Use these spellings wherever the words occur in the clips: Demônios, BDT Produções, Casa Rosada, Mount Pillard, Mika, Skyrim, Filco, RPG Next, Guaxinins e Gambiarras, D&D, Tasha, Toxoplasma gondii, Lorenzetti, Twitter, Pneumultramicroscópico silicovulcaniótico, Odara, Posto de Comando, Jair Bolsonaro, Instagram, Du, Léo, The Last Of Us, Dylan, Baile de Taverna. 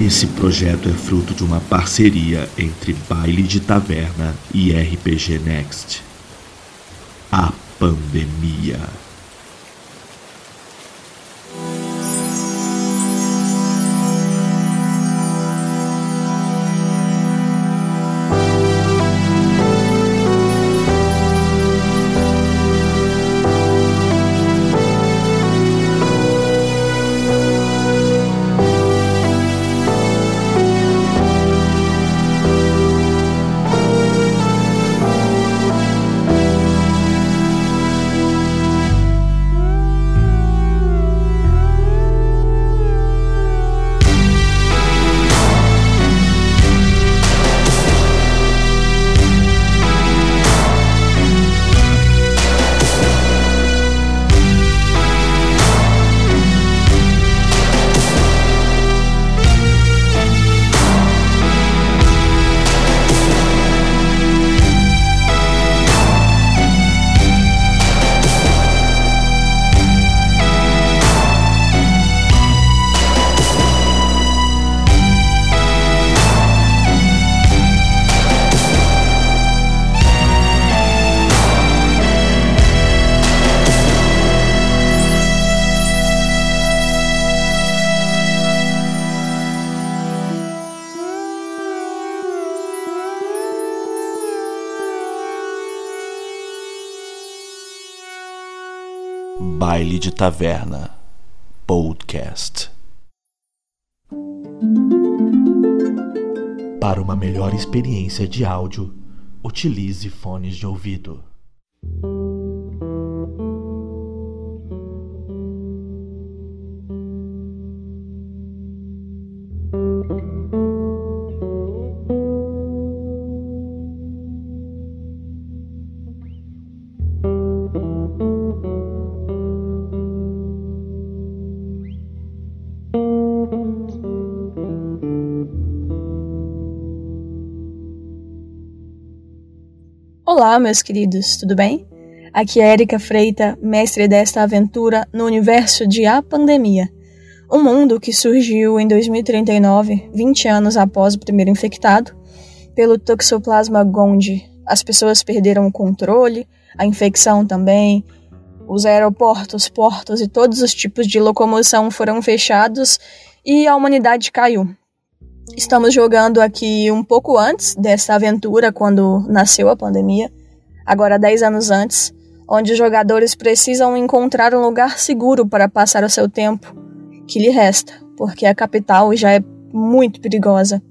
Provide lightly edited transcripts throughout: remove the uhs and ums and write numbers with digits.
Esse projeto é fruto de uma parceria entre Baile de Taverna e RPG Next. A Pandemia. Baile de Taverna Podcast. Para uma melhor experiência de áudio, utilize fones de ouvido. Olá, meus queridos, tudo bem? Aqui é Herica Freitas, mestre desta aventura no universo de A Pandemia, um mundo que surgiu em 2039, 20 anos após o primeiro infectado, pelo Toxoplasma gondii. As pessoas perderam o controle, a infecção também, os aeroportos, portos e todos os tipos de locomoção foram fechados e a humanidade caiu. Estamos jogando aqui um pouco antes dessa aventura, quando nasceu a pandemia, agora 10 anos antes, onde os jogadores precisam encontrar um lugar seguro para passar o seu tempo que lhe resta, porque a capital já é muito perigosa.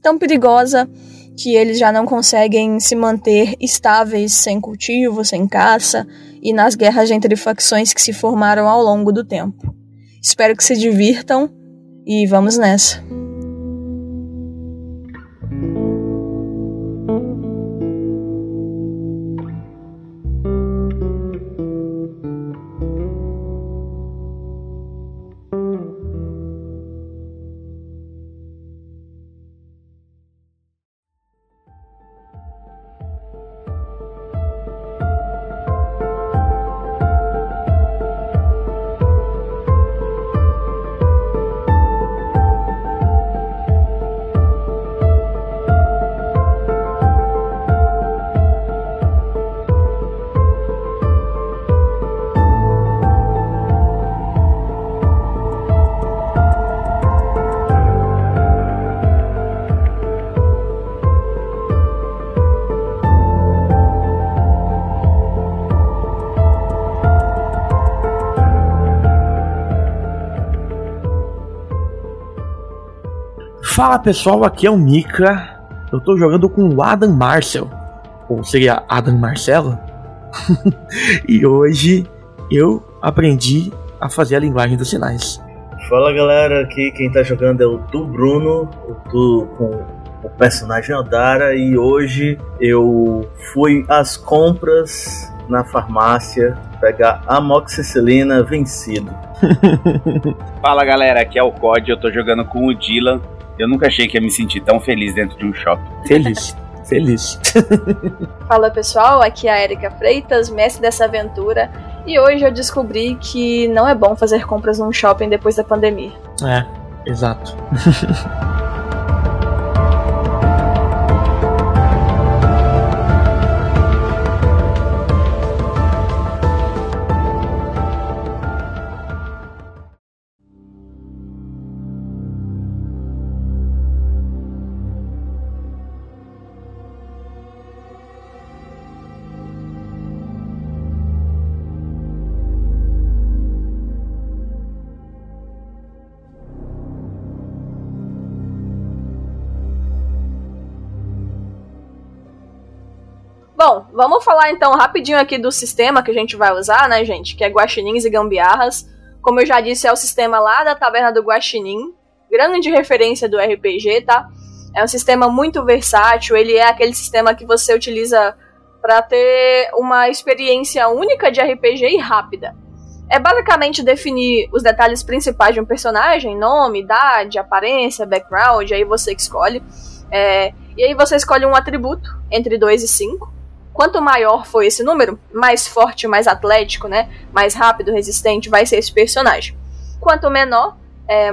Tão perigosa que eles já não conseguem se manter estáveis sem cultivo, sem caça e nas guerras entre facções que se formaram ao longo do tempo. Espero que se divirtam e vamos nessa. Fala pessoal, aqui é o Mika. Eu tô jogando com o Adam Marcelo, ou seria Adam Marcelo? E hoje eu aprendi a fazer a linguagem dos sinais. Fala galera, aqui quem tá jogando é o Du Bruno. Eu tô com o personagem Odara e hoje eu fui às compras na farmácia pegar amoxicilina vencido. Fala galera, aqui é o Kod, eu tô jogando com o Dylan. Eu nunca achei que ia me sentir tão feliz dentro de um shopping. Feliz, feliz. Fala pessoal, aqui é a Herica Freitas, mestre dessa aventura. E hoje eu descobri que não é bom fazer compras num shopping depois da pandemia. É, exato. Bom, vamos falar então rapidinho aqui do sistema que a gente vai usar, né, gente? Que é Guaxinins e Gambiarras. Como eu já disse, é o sistema lá da Taverna do Guaxinim. Grande referência do RPG, tá? É um sistema muito versátil. Ele é aquele sistema que você utiliza para ter uma experiência única de RPG e rápida. É basicamente definir os detalhes principais de um personagem. Nome, idade, aparência, background. Aí você que escolhe. E aí você escolhe um atributo entre 2 e 5. Quanto maior for esse número, mais forte, mais atlético, né? Mais rápido, resistente vai ser esse personagem. Quanto menor,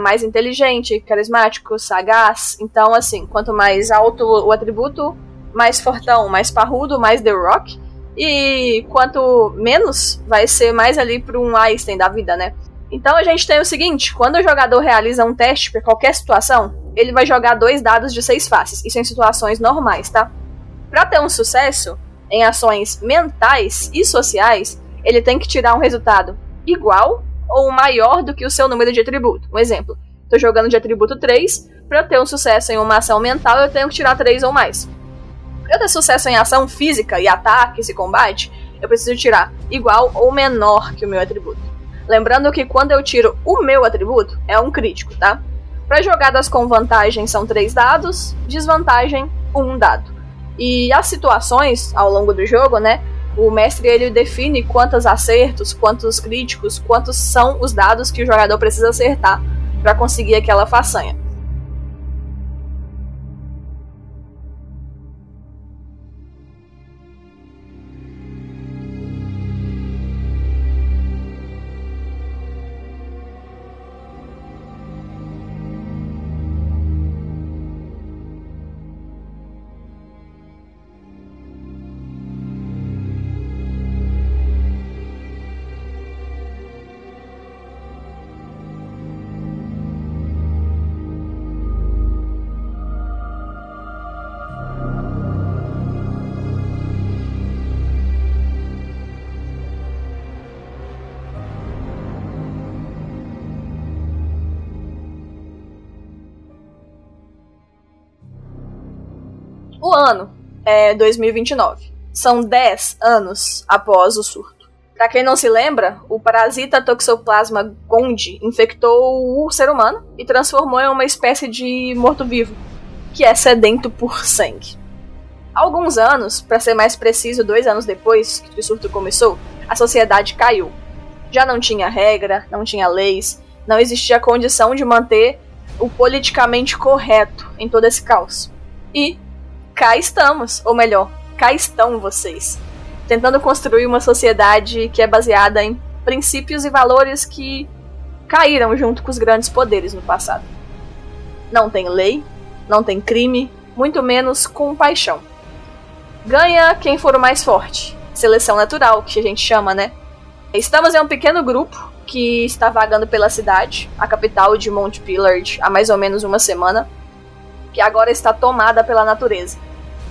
mais inteligente, carismático, sagaz. Então, assim, quanto mais alto o atributo, mais fortão, mais parrudo, mais The Rock. E quanto menos, vai ser mais ali para um Einstein da vida, né? Então a gente tem o seguinte: quando o jogador realiza um teste para qualquer situação, ele vai jogar 2 dados de 6 faces. Isso em situações normais, tá? Para ter um sucesso em ações mentais e sociais, ele tem que tirar um resultado igual ou maior do que o seu número de atributo. Um exemplo, estou jogando de atributo 3, para eu ter um sucesso em uma ação mental, eu tenho que tirar 3 ou mais. Para eu ter sucesso em ação física e ataques e combate, eu preciso tirar igual ou menor que o meu atributo. Lembrando que quando eu tiro o meu atributo, é um crítico, tá? Para jogadas com vantagem são 3 dados, desvantagem 1 dado. E as situações ao longo do jogo, né? O mestre ele define quantos acertos, quantos críticos, quantos são os dados que o jogador precisa acertar para conseguir aquela façanha. O ano é 2029. São 10 anos após o surto. Pra quem não se lembra, o parasita Toxoplasma gondii infectou o ser humano e transformou em uma espécie de morto-vivo, que é sedento por sangue. Alguns anos, pra ser mais preciso, 2 anos depois que o surto começou, a sociedade caiu. Já não tinha regra, não tinha leis, não existia condição de manter o politicamente correto em todo esse caos. E cá estamos, ou melhor, cá estão vocês, tentando construir uma sociedade que é baseada em princípios e valores que caíram junto com os grandes poderes no passado. Não tem lei, não tem crime, muito menos compaixão. Ganha quem for o mais forte, seleção natural, que a gente chama, né? Estamos em um pequeno grupo que está vagando pela cidade, a capital de Mount Pillard, há mais ou menos uma semana, que agora está tomada pela natureza,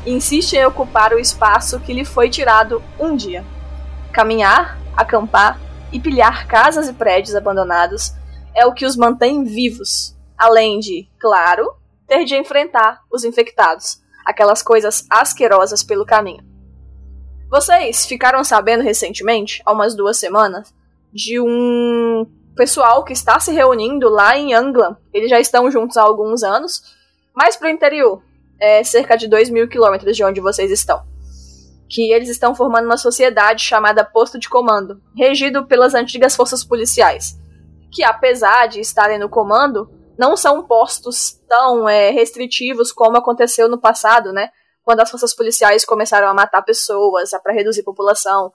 e insiste em ocupar o espaço que lhe foi tirado um dia. Caminhar, acampar e pilhar casas e prédios abandonados é o que os mantém vivos, além de, claro, ter de enfrentar os infectados, aquelas coisas asquerosas pelo caminho. Vocês ficaram sabendo recentemente, há umas 2 semanas, de um pessoal que está se reunindo lá em Anglan. Eles já estão juntos há alguns anos, mais pro interior, cerca de 2.000 quilômetros de onde vocês estão, que eles estão formando uma sociedade chamada Posto de Comando, regido pelas antigas forças policiais, que apesar de estarem no comando, não são postos tão restritivos como aconteceu no passado, né? Quando as forças policiais começaram a matar pessoas, para reduzir a população.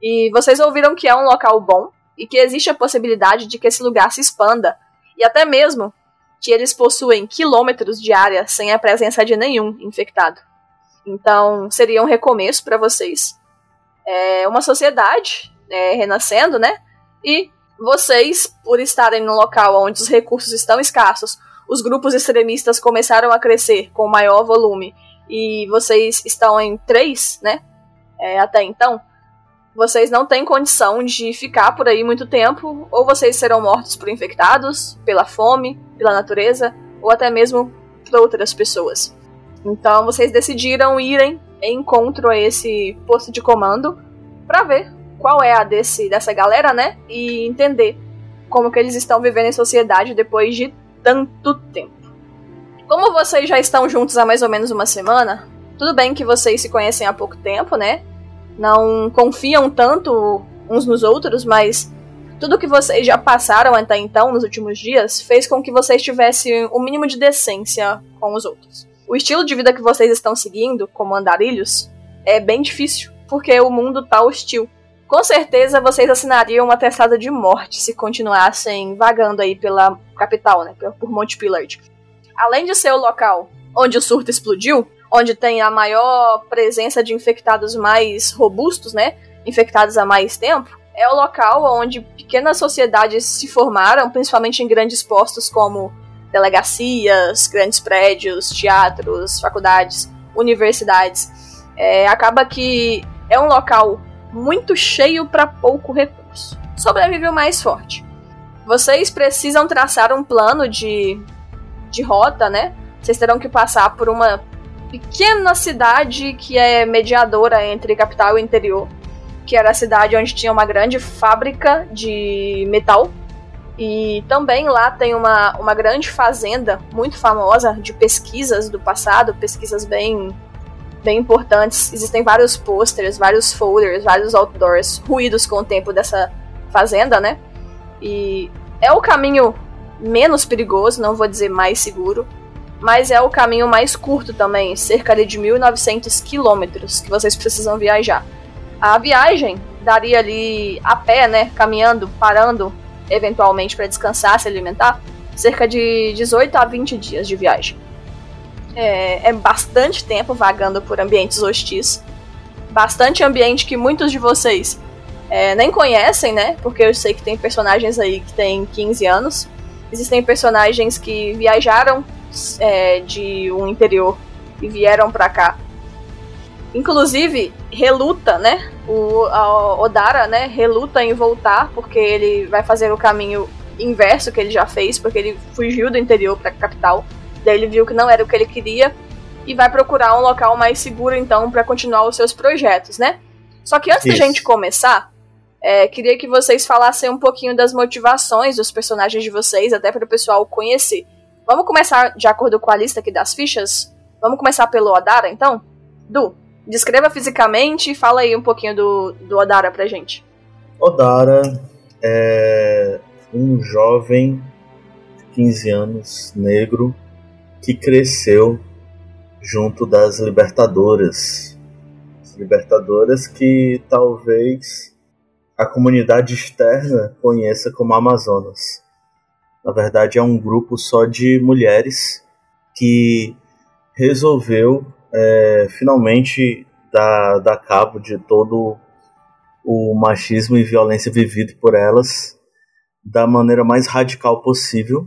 E vocês ouviram que é um local bom e que existe a possibilidade de que esse lugar se expanda, e até mesmo que eles possuem quilômetros de área sem a presença de nenhum infectado. Então, seria um recomeço para vocês. Uma sociedade renascendo, né? E vocês, por estarem no local onde os recursos estão escassos, os grupos extremistas começaram a crescer com maior volume, e vocês estão em 3, né? Até então, vocês não têm condição de ficar por aí muito tempo, ou vocês serão mortos por infectados, pela fome, pela natureza, ou até mesmo por outras pessoas. Então vocês decidiram irem em encontro a esse posto de comando pra ver qual é a dessa galera, né? E entender como que eles estão vivendo em sociedade depois de tanto tempo. Como vocês já estão juntos há mais ou menos uma semana, tudo bem que vocês se conhecem há pouco tempo, né? Não confiam tanto uns nos outros, mas tudo que vocês já passaram até então, nos últimos dias, fez com que vocês tivessem o mínimo de decência com os outros. O estilo de vida que vocês estão seguindo, como andarilhos, é bem difícil, porque o mundo tá hostil. Com certeza vocês assinariam uma testada de morte se continuassem vagando aí pela capital, né, por Mount Pillard. Além de ser o local onde o surto explodiu, onde tem a maior presença de infectados mais robustos, né, infectados há mais tempo, é o local onde pequenas sociedades se formaram, principalmente em grandes postos como delegacias, grandes prédios, teatros, faculdades, universidades. Acaba que é um local muito cheio para pouco recurso. Sobrevive o mais forte. Vocês precisam traçar um plano de rota, né? Vocês terão que passar por uma pequena cidade que é mediadora entre capital e interior, que era a cidade onde tinha uma grande fábrica de metal. E também lá tem uma grande fazenda muito famosa de pesquisas do passado, pesquisas bem importantes. Existem vários posters, vários folders, vários outdoors, ruídos com o tempo dessa fazenda, né? E é o caminho menos perigoso, não vou dizer mais seguro, mas é o caminho mais curto também, cerca de 1.900 quilômetros que vocês precisam viajar. A viagem daria ali a pé, né, caminhando, parando, eventualmente para descansar, se alimentar, cerca de 18 a 20 dias de viagem. É bastante tempo vagando por ambientes hostis, bastante ambiente que muitos de vocês nem conhecem, né? Porque eu sei que tem personagens aí que têm 15 anos, existem personagens que viajaram de um interior e vieram pra cá. Inclusive, reluta, né? A Odara, né? Reluta em voltar, porque ele vai fazer o caminho inverso que ele já fez, porque ele fugiu do interior pra capital. Daí ele viu que não era o que ele queria e vai procurar um local mais seguro, então, pra continuar os seus projetos, né? Só que antes da gente começar, queria que vocês falassem um pouquinho das motivações dos personagens de vocês, até para o pessoal conhecer. Vamos começar de acordo com a lista aqui das fichas? Vamos começar pelo Odara, então? Du, descreva fisicamente e fala aí um pouquinho do Odara pra gente. Odara é um jovem de 15 anos, negro, que cresceu junto das Libertadoras. As Libertadoras que talvez a comunidade externa conheça como Amazonas. Na verdade é um grupo só de mulheres que resolveu finalmente dar cabo de todo o machismo e violência vivido por elas da maneira mais radical possível.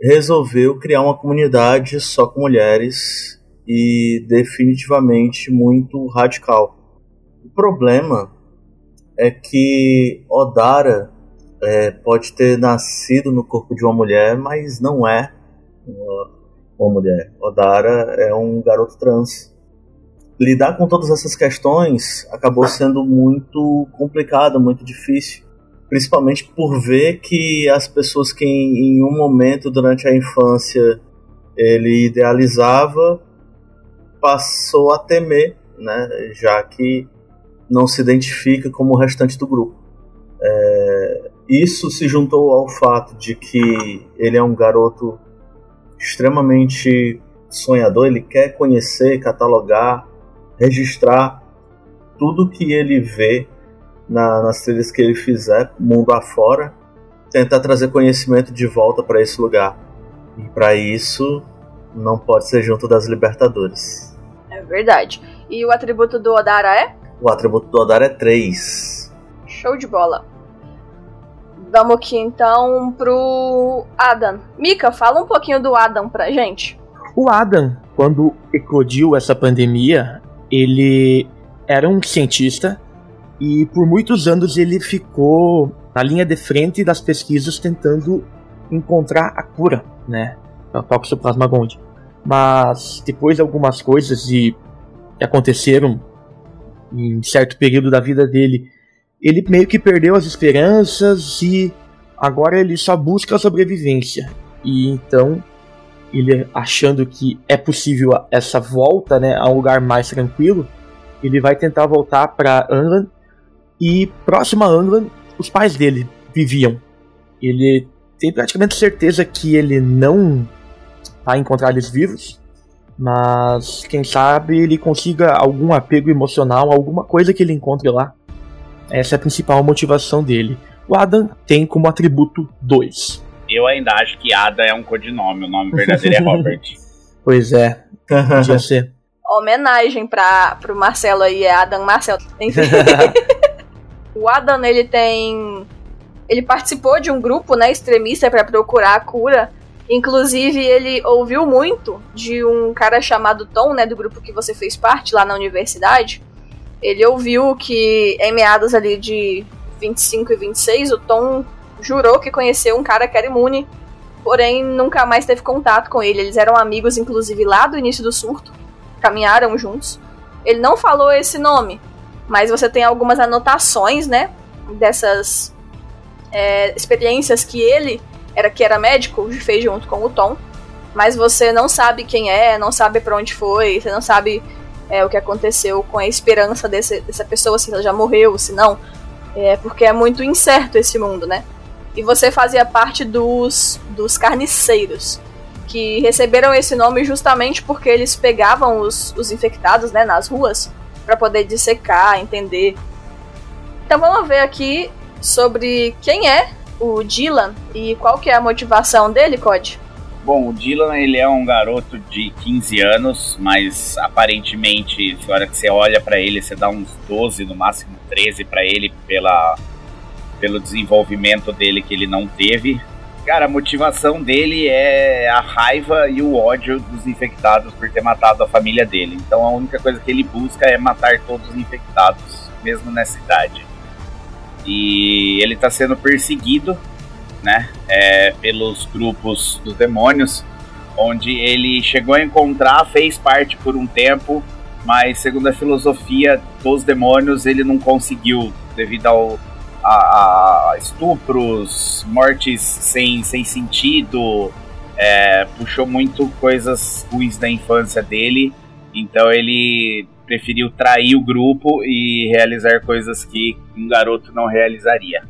Resolveu criar uma comunidade só com mulheres e definitivamente muito radical. O problema é que Odara pode ter nascido no corpo de uma mulher, mas não é uma mulher. Odara é um garoto trans. Lidar com todas essas questões acabou sendo muito complicado, muito difícil. Principalmente por ver que as pessoas que em um momento durante a infância ele idealizava, passou a temer, né? Já que não se identifica como o restante do grupo. Isso se juntou ao fato de que ele é um garoto extremamente sonhador, ele quer conhecer, catalogar, registrar tudo que ele vê nas trilhas que ele fizer, mundo afora, tentar trazer conhecimento de volta para esse lugar. E para isso, não pode ser junto das Libertadoras. É verdade. E o atributo do Odara é? O atributo do Odara é 3. Show de bola. Vamos aqui então pro Adam. Mika, fala um pouquinho do Adam pra gente. O Adam, quando eclodiu essa pandemia, ele era um cientista e por muitos anos ele ficou na linha de frente das pesquisas tentando encontrar a cura, né, para Toxoplasma gondii. Mas depois de algumas coisas que aconteceram em certo período da vida dele, ele meio que perdeu as esperanças e agora ele só busca a sobrevivência. E então, ele achando que é possível essa volta, né, a um lugar mais tranquilo, ele vai tentar voltar para Anglan. E próximo a Anglan, os pais dele viviam. Ele tem praticamente certeza que ele não vai encontrar eles vivos, mas quem sabe ele consiga algum apego emocional, alguma coisa que ele encontre lá. Essa é a principal motivação dele. O Adam tem como atributo 2. Eu ainda acho que Ada é um codinome, o nome verdadeiro é Robert. Pois é, podia ser. Homenagem pro Marcelo aí, é Adam Marcelo. O Adam, ele tem... Ele participou de um grupo, né, extremista para procurar a cura. Inclusive, ele ouviu muito de um cara chamado Tom, né, do grupo que você fez parte lá na universidade. Ele ouviu que em meados ali de 25 e 26, o Tom jurou que conheceu um cara que era imune, porém nunca mais teve contato com ele. Eles eram amigos, inclusive, lá do início do surto, caminharam juntos. Ele não falou esse nome, mas você tem algumas anotações, né, dessas experiências que ele, que era médico, fez junto com o Tom, mas você não sabe quem é, não sabe pra onde foi, você não sabe o que aconteceu com a esperança dessa pessoa, se ela já morreu, se não, porque é muito incerto esse mundo, né? E você fazia parte dos Carniceiros, que receberam esse nome justamente porque eles pegavam os infectados, né, nas ruas, para poder dissecar, entender. Então vamos ver aqui sobre quem é o Dylan e qual que é a motivação dele, Kod. Bom, o Dylan, ele é um garoto de 15 anos, mas aparentemente, na hora que você olha para ele, você dá uns 12, no máximo 13 para ele, pelo desenvolvimento dele que ele não teve. Cara, a motivação dele é a raiva e o ódio dos infectados por ter matado a família dele. Então a única coisa que ele busca é matar todos os infectados, mesmo nessa idade. E ele tá sendo perseguido, né, pelos grupos dos demônios, onde ele chegou a encontrar, fez parte por um tempo, mas segundo a filosofia dos demônios, ele não conseguiu devido a estupros, mortes sem sentido, puxou muito coisas ruins da infância dele, então ele preferiu trair o grupo e realizar coisas que um garoto não realizaria,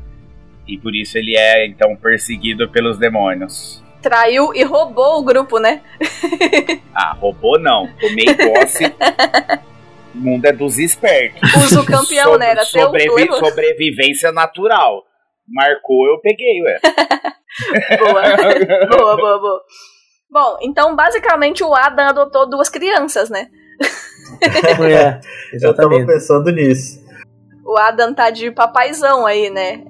e por isso ele é então perseguido pelos demônios. Traiu e roubou o grupo, né? Roubou não, tomei posse. O mundo é dos espertos. Uso campeão, né? Era sobrevivência natural. Marcou, eu peguei, ué. Boa. boa. Bom, então basicamente o Adam adotou 2 crianças, né? Eu tava pensando nisso. O Adam tá de papaizão aí, né?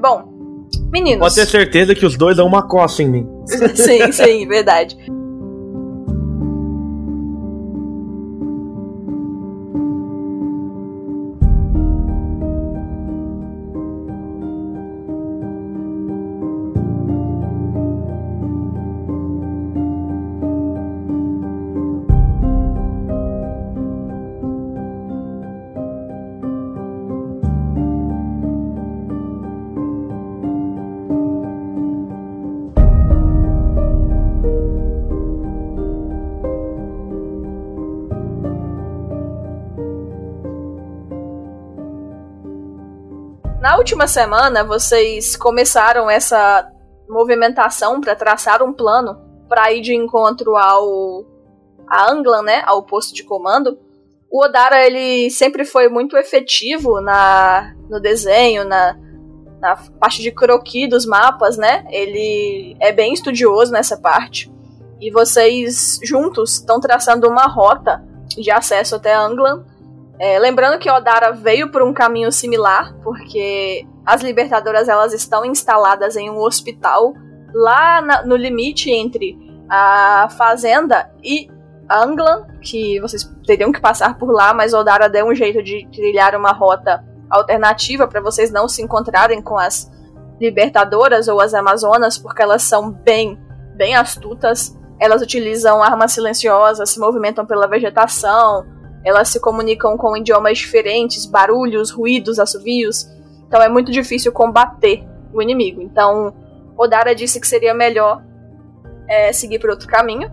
Bom, meninos. Pode ter certeza que os 2 dão uma coça em mim. Sim, verdade. Na última semana, vocês começaram essa movimentação para traçar um plano para ir de encontro a Anglan, né, ao posto de comando. O Odara, ele sempre foi muito efetivo no desenho, na parte de croquis dos mapas, né? Ele é bem estudioso nessa parte. E vocês juntos estão traçando uma rota de acesso até Anglan. Lembrando que Odara veio por um caminho similar, porque as Libertadoras, elas estão instaladas em um hospital lá no limite entre a Fazenda e Anglan, que vocês teriam que passar por lá, mas Odara deu um jeito de trilhar uma rota alternativa para vocês não se encontrarem com as Libertadoras ou as Amazonas, porque elas são bem astutas, Elas utilizam armas silenciosas, se movimentam pela vegetação, elas se comunicam com idiomas diferentes, barulhos, ruídos, assovios. Então é muito difícil combater o inimigo. Então, Odara disse que seria melhor seguir por outro caminho.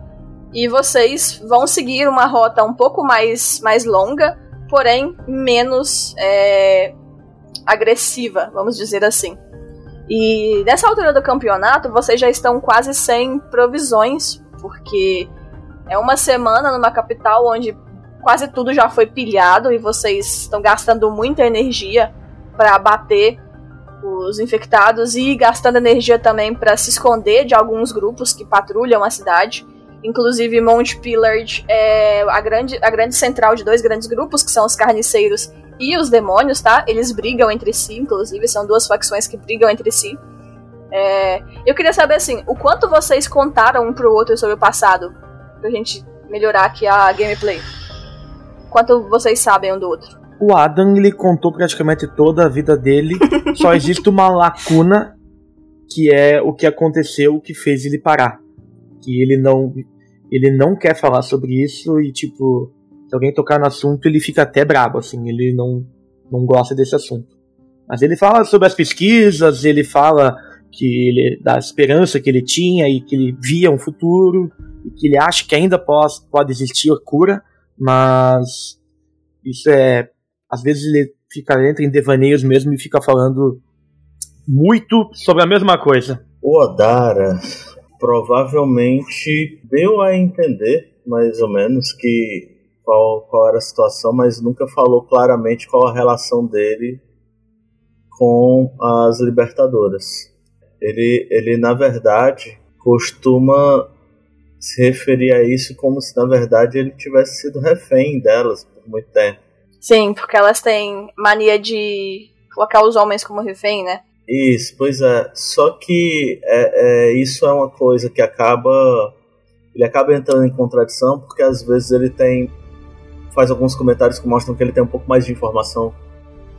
E vocês vão seguir uma rota um pouco mais longa, porém menos agressiva, vamos dizer assim. E nessa altura do campeonato, vocês já estão quase sem provisões, porque é uma semana numa capital onde quase tudo já foi pilhado e vocês estão gastando muita energia para abater os infectados e gastando energia também para se esconder de alguns grupos que patrulham a cidade. Inclusive, Mount Pillard é a grande central de dois grandes grupos, que são os Carniceiros e os Demônios, tá? Eles brigam entre si, inclusive, são duas facções que brigam entre si. Eu queria saber, assim, o quanto vocês contaram um pro outro sobre o passado, pra gente melhorar aqui a gameplay. Quanto vocês sabem um do outro? O Adam, ele contou praticamente toda a vida dele, só existe uma lacuna, que é o que aconteceu, o que fez ele parar. Que ele não quer falar sobre isso e, tipo, se alguém tocar no assunto, ele fica até brabo, assim, ele não gosta desse assunto. Mas ele fala sobre as pesquisas, ele fala que ele, da esperança que ele tinha e que ele via um futuro, e que ele acha que ainda pode existir a cura, mas isso é... Às vezes ele entra em devaneios mesmo e fica falando muito sobre a mesma coisa. O Odara provavelmente deu a entender, mais ou menos, que qual era a situação, mas nunca falou claramente qual a relação dele com as Libertadoras. Ele na verdade, costuma se referir a isso como se, na verdade, ele tivesse sido refém delas por muito tempo. Sim, porque elas têm mania de colocar os homens como refém, né? Isso, pois é. Só que isso é uma coisa que acaba... Ele acaba entrando em contradição, porque às vezes ele faz alguns comentários que mostram que ele tem um pouco mais de informação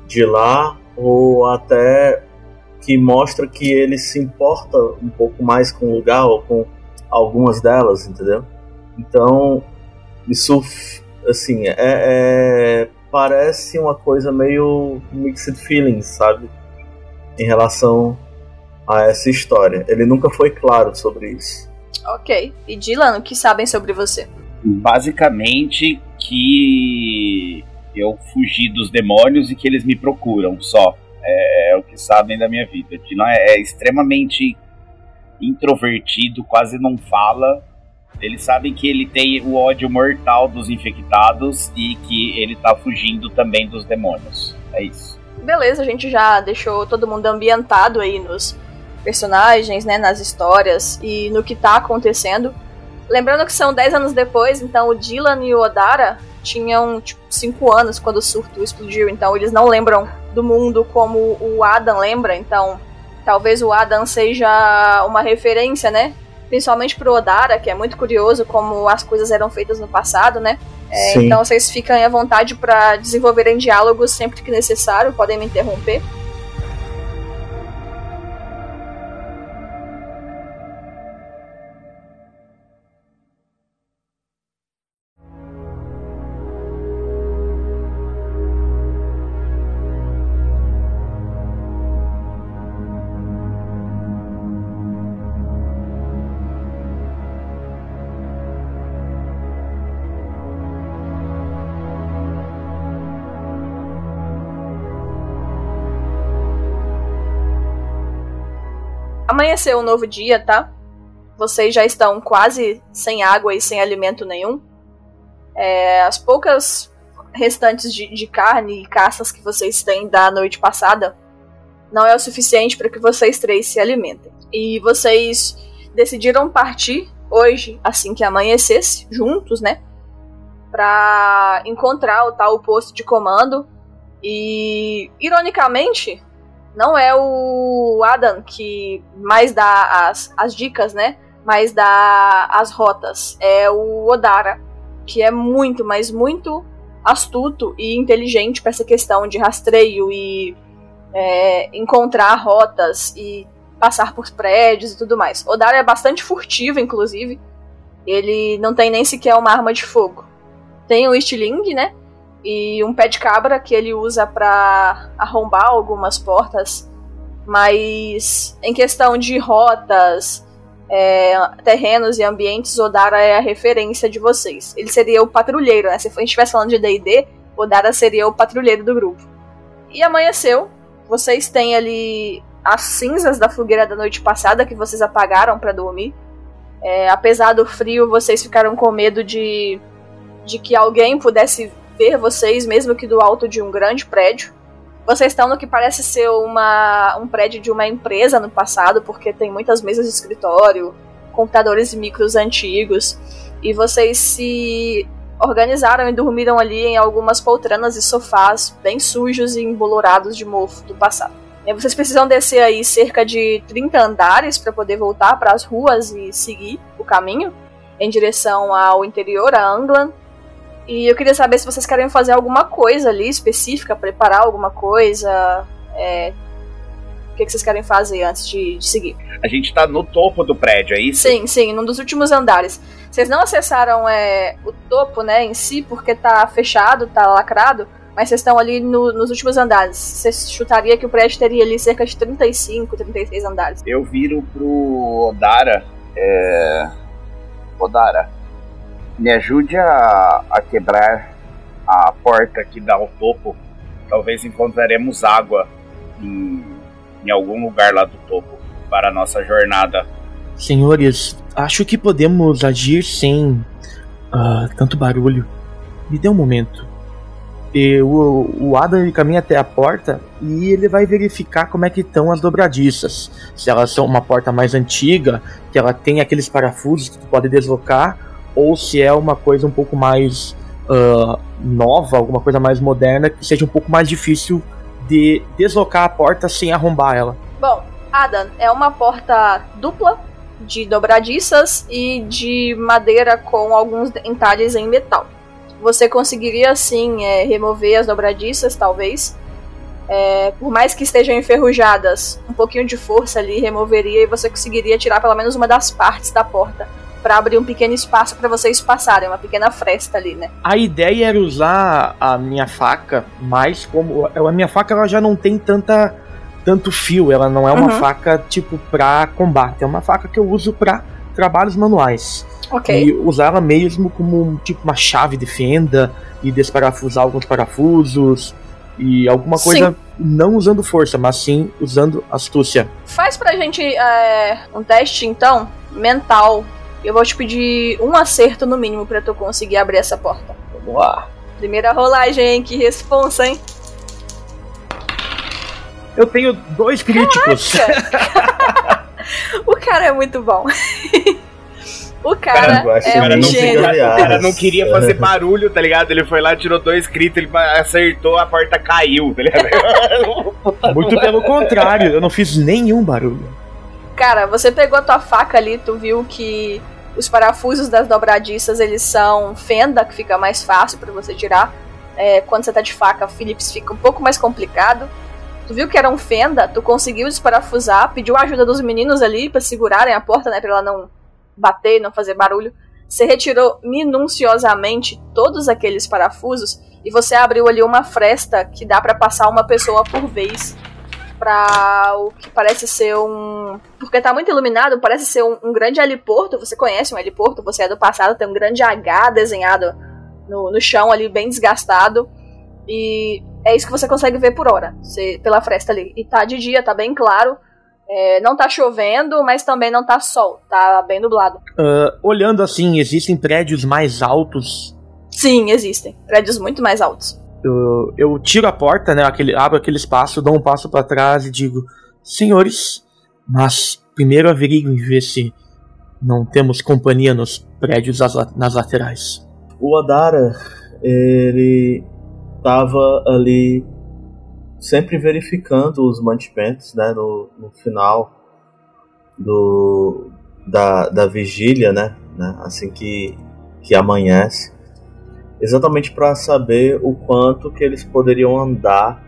de lá, ou até que mostra que ele se importa um pouco mais com o lugar ou com algumas delas, entendeu? Então, isso, assim, parece uma coisa meio mixed feelings, sabe? Em relação a essa história. Ele nunca foi claro sobre isso. Ok. E Dylan, o que sabem sobre você? Basicamente que eu fugi dos demônios e que eles me procuram só. É o que sabem da minha vida. Dylan é extremamente introvertido, quase não fala. Eles sabem que ele tem o ódio mortal dos infectados e que ele tá fugindo também dos demônios. É isso. Beleza, a gente já deixou todo mundo ambientado aí nos personagens, né, nas histórias e no que tá acontecendo. Lembrando que são 10 anos depois, então o Dylan e o Odara tinham, tipo, 5 anos quando o surto explodiu, então eles não lembram do mundo como o Adam lembra, então talvez o Adam seja uma referência, né, principalmente pro Odara, que é muito curioso como as coisas eram feitas no passado, né. Então vocês ficam à vontade para desenvolverem diálogos sempre que necessário, podem me interromper. Amanheceu um novo dia, tá? Vocês já estão quase sem água e sem alimento nenhum. As poucas restantes de carne e caças que vocês têm da noite passada não é o suficiente para que vocês três se alimentem. E vocês decidiram partir hoje, assim que amanhecesse, juntos, né? Pra encontrar o tal posto de comando. E, ironicamente... Não é o Adam que mais dá as dicas, né? Mais dá as rotas. É o Odara, que é muito, mas muito astuto e inteligente para essa questão de rastreio e encontrar rotas e passar por prédios e tudo mais. Odara é bastante furtivo, inclusive. Ele não tem nem sequer uma arma de fogo. Tem o estilingue, né? E um pé de cabra que ele usa pra arrombar algumas portas. Mas em questão de rotas, terrenos e ambientes, Odara é a referência de vocês. Ele seria o patrulheiro, né? Se a gente estivesse falando de D&D, Odara seria o patrulheiro do grupo. E amanheceu. Vocês têm ali as cinzas da fogueira da noite passada que vocês apagaram pra dormir. Apesar do frio, vocês ficaram com medo de que alguém pudesse ver vocês, mesmo que do alto de um grande prédio. Vocês estão no que parece ser um prédio de uma empresa no passado, porque tem muitas mesas de escritório, computadores micros antigos, e vocês se organizaram e dormiram ali em algumas poltranas e sofás bem sujos e embolorados de mofo do passado. E vocês precisam descer aí cerca de 30 andares para poder voltar para as ruas e seguir o caminho em direção ao interior, a Anglan. E eu queria saber se vocês querem fazer alguma coisa ali específica, preparar alguma coisa. O que vocês querem fazer antes de seguir? A gente tá no topo do prédio, é isso? Sim, num dos últimos andares. Vocês não acessaram o topo, né, em si, porque tá fechado, tá lacrado, mas vocês estão ali nos últimos andares. Você chutaria que o prédio teria ali cerca de 35, 36 andares. Eu viro pro Odara. Odara, me ajude a quebrar a porta que dá ao topo. Talvez encontraremos água em algum lugar lá do topo para a nossa jornada. Senhores, acho que podemos agir sem tanto barulho. Me dê um momento. O Adam caminha até a porta e ele vai verificar como é que estão as dobradiças. Se elas são uma porta mais antiga, que ela tem aqueles parafusos que tu pode deslocar, ou se é uma coisa um pouco mais nova, alguma coisa mais moderna, que seja um pouco mais difícil de deslocar a porta sem arrombar ela. Bom, Adam, é uma porta dupla de dobradiças e de madeira com alguns entalhes em metal. Você conseguiria, sim, remover as dobradiças, talvez. Por mais que estejam enferrujadas, um pouquinho de força ali removeria e você conseguiria tirar pelo menos uma das partes da porta para abrir um pequeno espaço para vocês passarem, uma pequena fresta ali, né? A ideia era usar a minha faca, mas como a minha faca ela já não tem tanto fio, ela não é uma faca tipo para combate, é uma faca que eu uso para trabalhos manuais. Okay. E usar ela mesmo como tipo uma chave de fenda e desparafusar alguns parafusos e alguma coisa, sim, não usando força, mas sim usando astúcia. Faz pra gente um teste então, mental. Eu vou te pedir um acerto no mínimo pra tu conseguir abrir essa porta. Vamos lá. Primeira rolagem, hein? Que responsa, hein? Eu tenho 2 críticos. O cara é muito bom. O cara é um gênio. O cara não queria fazer barulho, tá ligado? Ele foi lá, tirou 2 críticos, ele acertou, a porta caiu, tá ligado? Muito pelo contrário, eu não fiz nenhum barulho. Cara, você pegou a tua faca ali, tu viu que os parafusos das dobradiças, eles são fenda, que fica mais fácil pra você tirar. Quando você tá de faca, Phillips, fica um pouco mais complicado. Tu viu que era um fenda, tu conseguiu desparafusar, pediu a ajuda dos meninos ali pra segurarem a porta, né, pra ela não bater, não fazer barulho. Você retirou minuciosamente todos aqueles parafusos e você abriu ali uma fresta que dá pra passar uma pessoa por vez. Pra o que parece ser um... Porque tá muito iluminado, parece ser um grande heliporto. Você conhece um heliporto, você é do passado, tem um grande H desenhado no chão ali, bem desgastado. E é isso que você consegue ver por hora, pela fresta ali. E tá de dia, tá bem claro. Não tá chovendo, mas também não tá sol, tá bem nublado. Olhando assim, existem prédios mais altos? Sim, existem. Prédios muito mais altos. Eu tiro a porta, né, abro aquele espaço, dou um passo para trás e digo: senhores, mas primeiro averiguem e ver se não temos companhia nos prédios nas laterais. O Odara, ele tava ali sempre verificando os mantimentos, né, no final da vigília, né, assim que amanhece. Exatamente para saber o quanto que eles poderiam andar.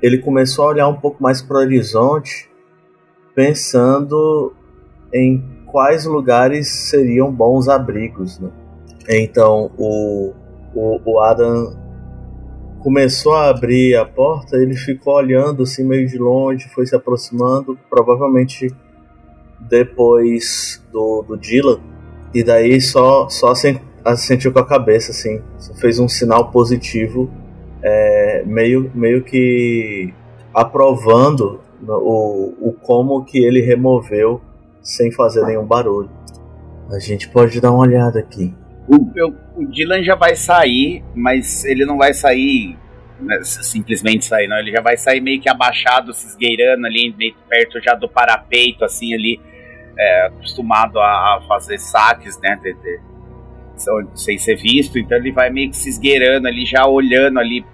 Ele começou a olhar um pouco mais para o horizonte, pensando em quais lugares seriam bons abrigos, né? Então o Adam começou a abrir a porta, ele ficou olhando assim meio de longe, foi se aproximando, provavelmente depois do Dylan, e daí só assentiu com a cabeça assim, fez um sinal positivo, meio que aprovando o como que ele removeu sem fazer nenhum barulho. A gente pode dar uma olhada aqui. O Dylan já vai sair, mas ele não vai sair, né, simplesmente sair, não. Ele já vai sair meio que abaixado, se esgueirando ali, perto já do parapeito, assim, ali, acostumado a fazer saques, né, sem ser visto. Então ele vai meio que se esgueirando ali, já olhando ali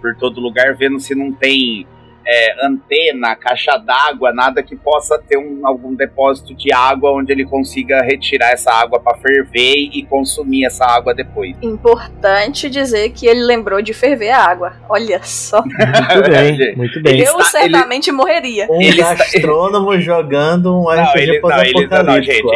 por todo lugar, vendo se não tem antena, caixa d'água, nada que possa ter algum depósito de água onde ele consiga retirar essa água para ferver e consumir essa água depois. Importante dizer que ele lembrou de ferver a água. Olha só. Muito bem, muito bem. Eu certamente morreria. Um astrônomo jogando um RPG pós-apocalíptico.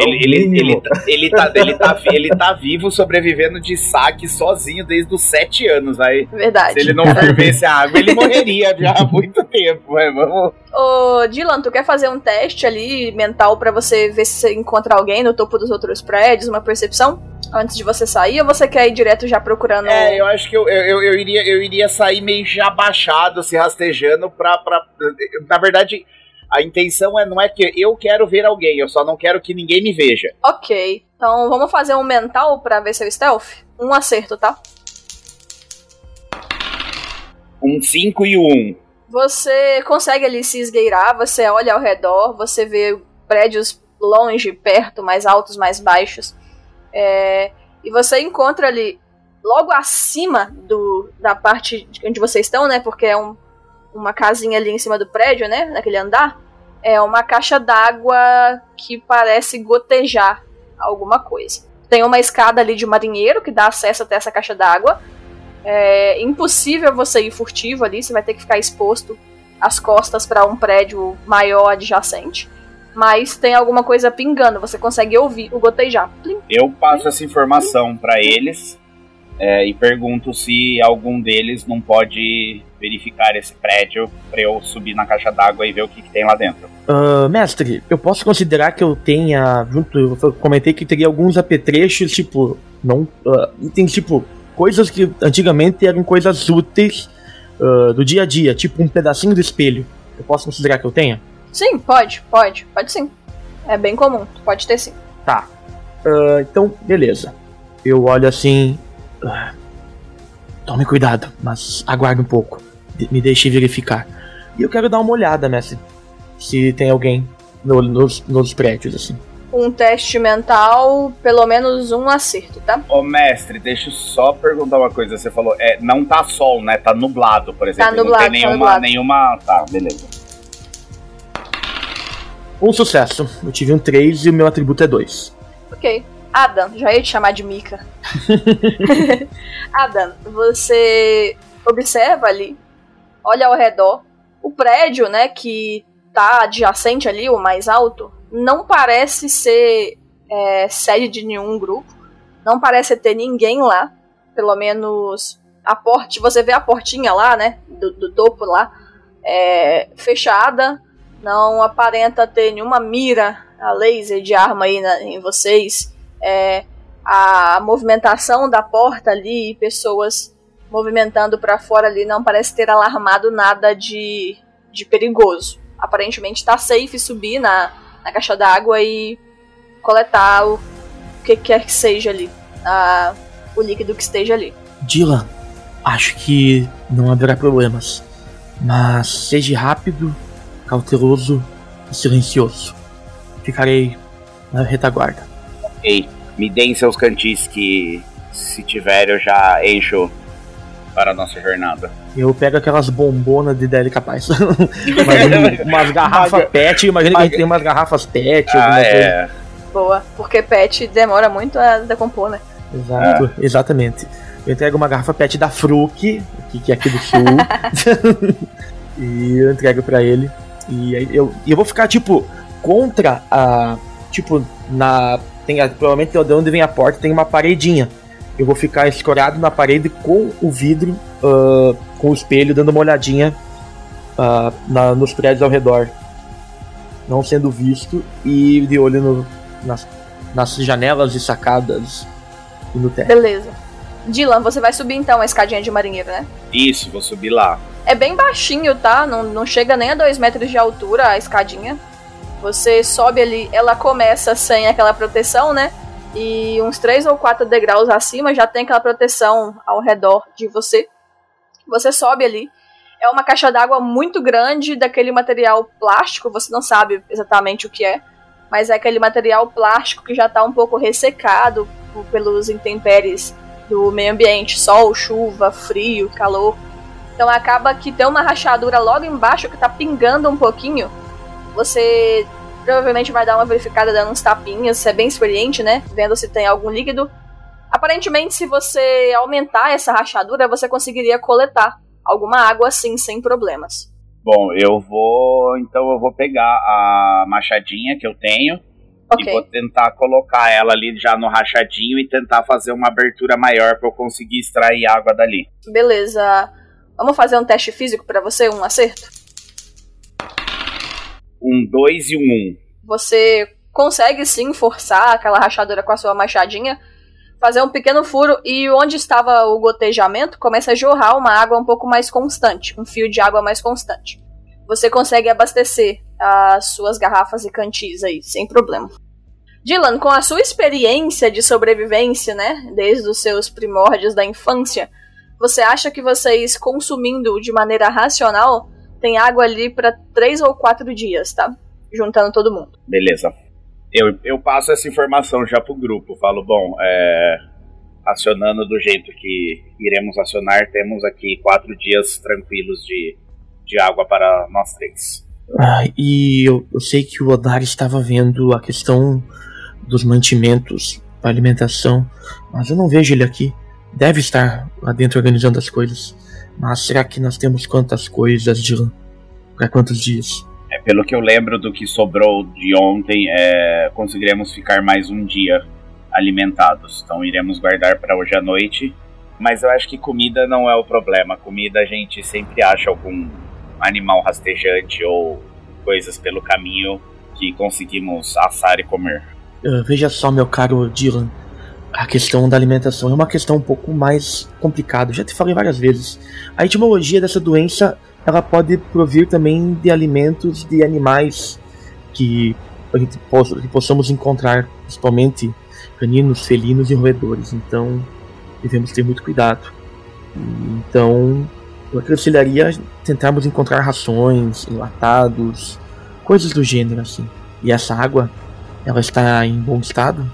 Ele tá vivo, sobrevivendo de saque sozinho desde os 7 anos. Aí, verdade. Se ele não fervesse a água, ele morreria já há muito tempo. Vamos. Ô, Dylan, tu quer fazer um teste ali mental pra você ver se você encontra alguém no topo dos outros prédios, uma percepção antes de você sair, ou você quer ir direto já procurando? Eu acho que eu iria sair meio já abaixado, se rastejando pra... Na verdade, a intenção não é que eu quero ver alguém, eu só não quero que ninguém me veja. Ok, então vamos fazer um mental pra ver seu stealth? Um acerto, tá? Um 5 e um. Você consegue ali se esgueirar, você olha ao redor, você vê prédios longe, perto, mais altos, mais baixos. E você encontra ali, logo acima da parte onde vocês estão, né? Porque é uma casinha ali em cima do prédio, né? Naquele andar. É uma caixa d'água que parece gotejar alguma coisa. Tem uma escada ali de marinheiro que dá acesso até essa caixa d'água. É impossível você ir furtivo ali, você vai ter que ficar exposto as costas para um prédio maior adjacente, mas tem alguma coisa pingando, você consegue ouvir o gotejar. Plim, eu passo essa informação para eles e pergunto se algum deles não pode verificar esse prédio para eu subir na caixa d'água e ver o que tem lá dentro. Mestre, eu posso considerar que eu tenha, eu comentei que teria alguns apetrechos, tipo, não, itens tipo coisas que antigamente eram coisas úteis do dia a dia, tipo um pedacinho do espelho. Eu posso considerar que eu tenha? Sim, pode sim. É bem comum, pode ter sim. Tá, então, beleza. Eu olho assim... Tome cuidado, mas aguarde um pouco. Me deixe verificar. E eu quero dar uma olhada, mestre, se tem alguém nos prédios, assim. Um teste mental, pelo menos um acerto, tá? Ô, mestre, deixa eu só perguntar uma coisa. Você falou, não tá sol, né? Tá nublado, por exemplo. Tá nublado, não tem nenhuma... Tá, beleza. Um sucesso. Eu tive um 3 e o meu atributo é 2. Ok. Adam, já ia te chamar de Mika. Adam, você observa ali, olha ao redor. O prédio, né, que tá adjacente ali, o mais alto... Não parece ser sede de nenhum grupo. Não parece ter ninguém lá. Pelo menos a porta. Você vê a portinha lá, né? Do topo lá. Fechada. Não aparenta ter nenhuma mira a laser de arma aí em vocês. A movimentação da porta ali e pessoas movimentando pra fora ali não parece ter alarmado nada de perigoso. Aparentemente tá safe subir na caixa d'água e coletar o que quer que seja ali, o líquido que esteja ali. Dylan, acho que não haverá problemas, mas seja rápido, cauteloso e silencioso. Ficarei na retaguarda. Ok, me deem seus cantis que, se tiver, eu já encho para a nossa jornada. Eu pego aquelas bombonas de DL capaz. Umas garrafas pet, imagina que a gente tem umas garrafas pet. Coisa. Boa, porque pet demora muito a decompor, né? Exato, exatamente. Eu entrego uma garrafa pet da Fruc, que é aqui do sul. E eu entrego pra ele. E aí eu vou ficar, tipo, contra a... tipo, provavelmente de onde vem a porta tem uma paredinha. Eu vou ficar escorado na parede com o vidro, com o espelho, dando uma olhadinha nos prédios ao redor, não sendo visto, e de olho nas janelas e sacadas e no teto. Beleza. Dylan, você vai subir então a escadinha de marinheiro, né? Isso, vou subir lá. É bem baixinho, tá? Não chega nem a 2 metros de altura a escadinha. Você sobe ali, ela começa sem aquela proteção, né? E uns 3 ou 4 degraus acima já tem aquela proteção ao redor de você. Você sobe ali. É uma caixa d'água muito grande, daquele material plástico, você não sabe exatamente o que é, mas é aquele material plástico que já tá um pouco ressecado pelos intempéries do meio ambiente, sol, chuva, frio, calor. Então acaba que tem uma rachadura logo embaixo que tá pingando um pouquinho. Você provavelmente vai dar uma verificada dando uns tapinhas, você é bem experiente, né? Vendo se tem algum líquido. Aparentemente, se você aumentar essa rachadura, você conseguiria coletar alguma água assim, sem problemas. Bom, eu vou pegar a machadinha que eu tenho. Okay. E vou tentar colocar ela ali já no rachadinho e tentar fazer uma abertura maior pra eu conseguir extrair água dali. Beleza. Vamos fazer um teste físico pra você, um acerto? 2 e 1. Você consegue sim forçar aquela rachadura com a sua machadinha, fazer um pequeno furo, e onde estava o gotejamento começa a jorrar uma água um pouco mais constante, um fio de água mais constante. Você consegue abastecer as suas garrafas e cantis aí, sem problema. Dylan, com a sua experiência de sobrevivência, né, desde os seus primórdios da infância, você acha que vocês, consumindo de maneira racional, tem água ali para 3 ou 4 dias, tá? Juntando todo mundo. Beleza. Eu passo essa informação já pro grupo. Falo, bom, acionando do jeito que iremos acionar, temos aqui 4 dias tranquilos de água para nós 3. E eu sei que o Odara estava vendo a questão dos mantimentos, a alimentação, mas eu não vejo ele aqui. Deve estar lá dentro organizando as coisas. Mas será que nós temos quantas coisas, Dylan? Para quantos dias? Pelo que eu lembro do que sobrou de ontem, conseguiremos ficar mais um dia alimentados. Então iremos guardar para hoje à noite. Mas eu acho que comida não é o problema. Comida a gente sempre acha algum animal rastejante ou coisas pelo caminho que conseguimos assar e comer. Veja só, meu caro Dylan. A questão da alimentação é uma questão um pouco mais complicada. Já te falei várias vezes. A etimologia dessa doença, ela pode provir também de alimentos de animais que possamos encontrar, principalmente caninos, felinos e roedores. Então, devemos ter muito cuidado. Então, eu aconselharia tentarmos encontrar rações, enlatados, coisas do gênero assim. E essa água, ela está em bom estado?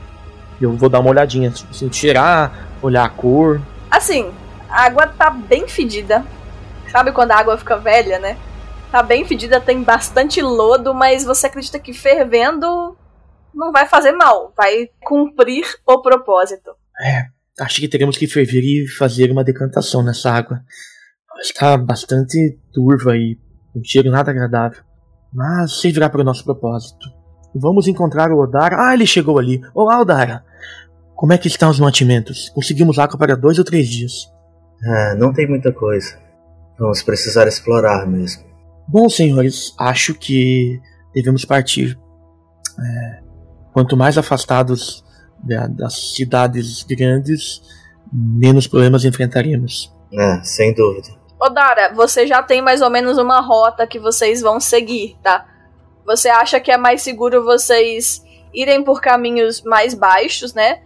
Eu vou dar uma olhadinha, assim, cheirar, olhar a cor. Assim, a água tá bem fedida. Sabe quando a água fica velha, né? Tá bem fedida, tem bastante lodo, mas você acredita que fervendo não vai fazer mal. Vai cumprir o propósito. Acho que teremos que ferver e fazer uma decantação nessa água. Está bastante turva e não cheiro nada agradável. Mas servirá para o nosso propósito. Vamos encontrar o Odara. Ah, ele chegou ali. Olá, Odara. Como é que estão os mantimentos? Conseguimos água para 2 ou 3 dias? Não tem muita coisa. Vamos precisar explorar mesmo. Bom, senhores, acho que devemos partir. Quanto mais afastados das cidades grandes, menos problemas enfrentaremos. Sem dúvida. Odara, você já tem mais ou menos uma rota que vocês vão seguir, tá? Você acha que é mais seguro vocês irem por caminhos mais baixos, né?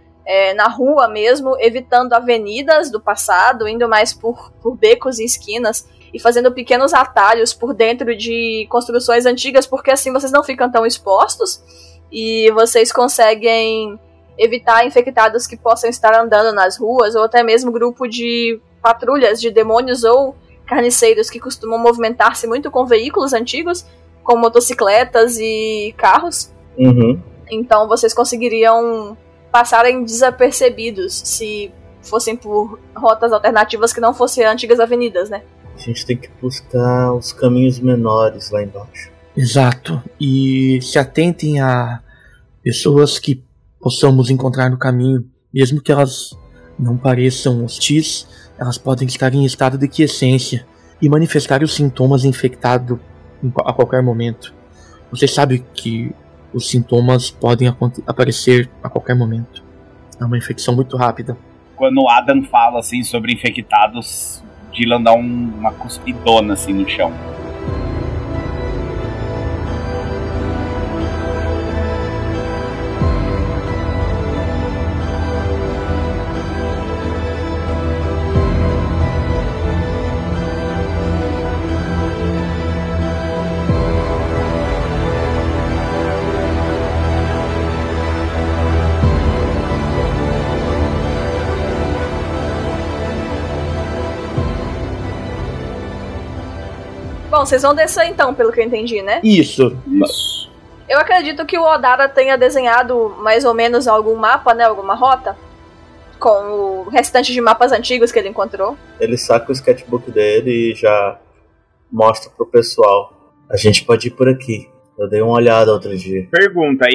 Na rua mesmo, evitando avenidas do passado, indo mais por becos e esquinas e fazendo pequenos atalhos por dentro de construções antigas, porque assim vocês não ficam tão expostos e vocês conseguem evitar infectados que possam estar andando nas ruas, ou até mesmo grupo de patrulhas de demônios ou carniceiros que costumam movimentar-se muito com veículos antigos, com motocicletas e carros. Uhum. Então vocês conseguiriam passarem desapercebidos se fossem por rotas alternativas que não fossem antigas avenidas, né? A gente tem que buscar os caminhos menores lá embaixo. Exato. E se atentem a pessoas que possamos encontrar no caminho, mesmo que elas não pareçam hostis, elas podem estar em estado de quiescência e manifestar os sintomas infectado a qualquer momento. Você sabe que os sintomas podem aparecer a qualquer momento. É uma infecção muito rápida. Quando o Adam fala assim sobre infectados, Dylan dá uma cuspidona assim no chão. Bom, vocês vão descer então, pelo que eu entendi, né? Isso. Eu acredito que o Odara tenha desenhado mais ou menos algum mapa, né? Alguma rota. Com o restante de mapas antigos que ele encontrou. Ele saca o sketchbook dele e já mostra pro pessoal. A gente pode ir por aqui. Eu dei uma olhada outro dia. Pergunta,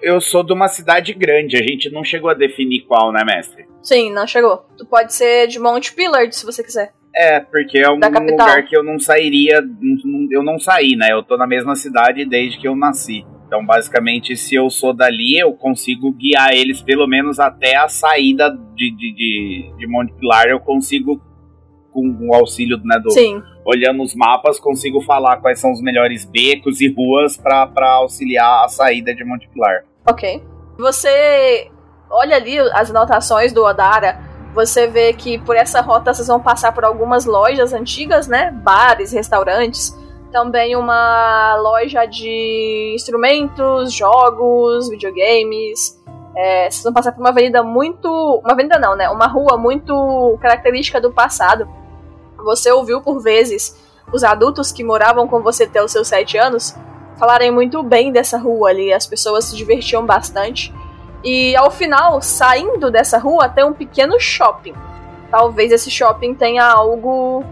eu sou de uma cidade grande. A gente não chegou a definir qual, né, mestre? Sim, não chegou. Tu pode ser de Mount Pillard, se você quiser. É, porque é um lugar que eu não sairia, eu não saí, né? Eu tô na mesma cidade desde que eu nasci. Então, basicamente, se eu sou dali, eu consigo guiar eles pelo menos até a saída de Mount Pillard. Eu consigo, com o auxílio, né, do... Sim. Olhando os mapas, consigo falar quais são os melhores becos e ruas pra auxiliar a saída de Mount Pillard. Ok. Você olha ali as anotações do Odara. Você vê que por essa rota vocês vão passar por algumas lojas antigas, né? Bares, restaurantes. Também uma loja de instrumentos, jogos, videogames. Vocês vão passar por uma avenida muito... Uma avenida não, né? Uma rua muito característica do passado. Você ouviu por vezes os adultos que moravam com você até os seus 7 anos falarem muito bem dessa rua ali. As pessoas se divertiam bastante. E ao final, saindo dessa rua, tem um pequeno shopping. Talvez esse shopping tenha algo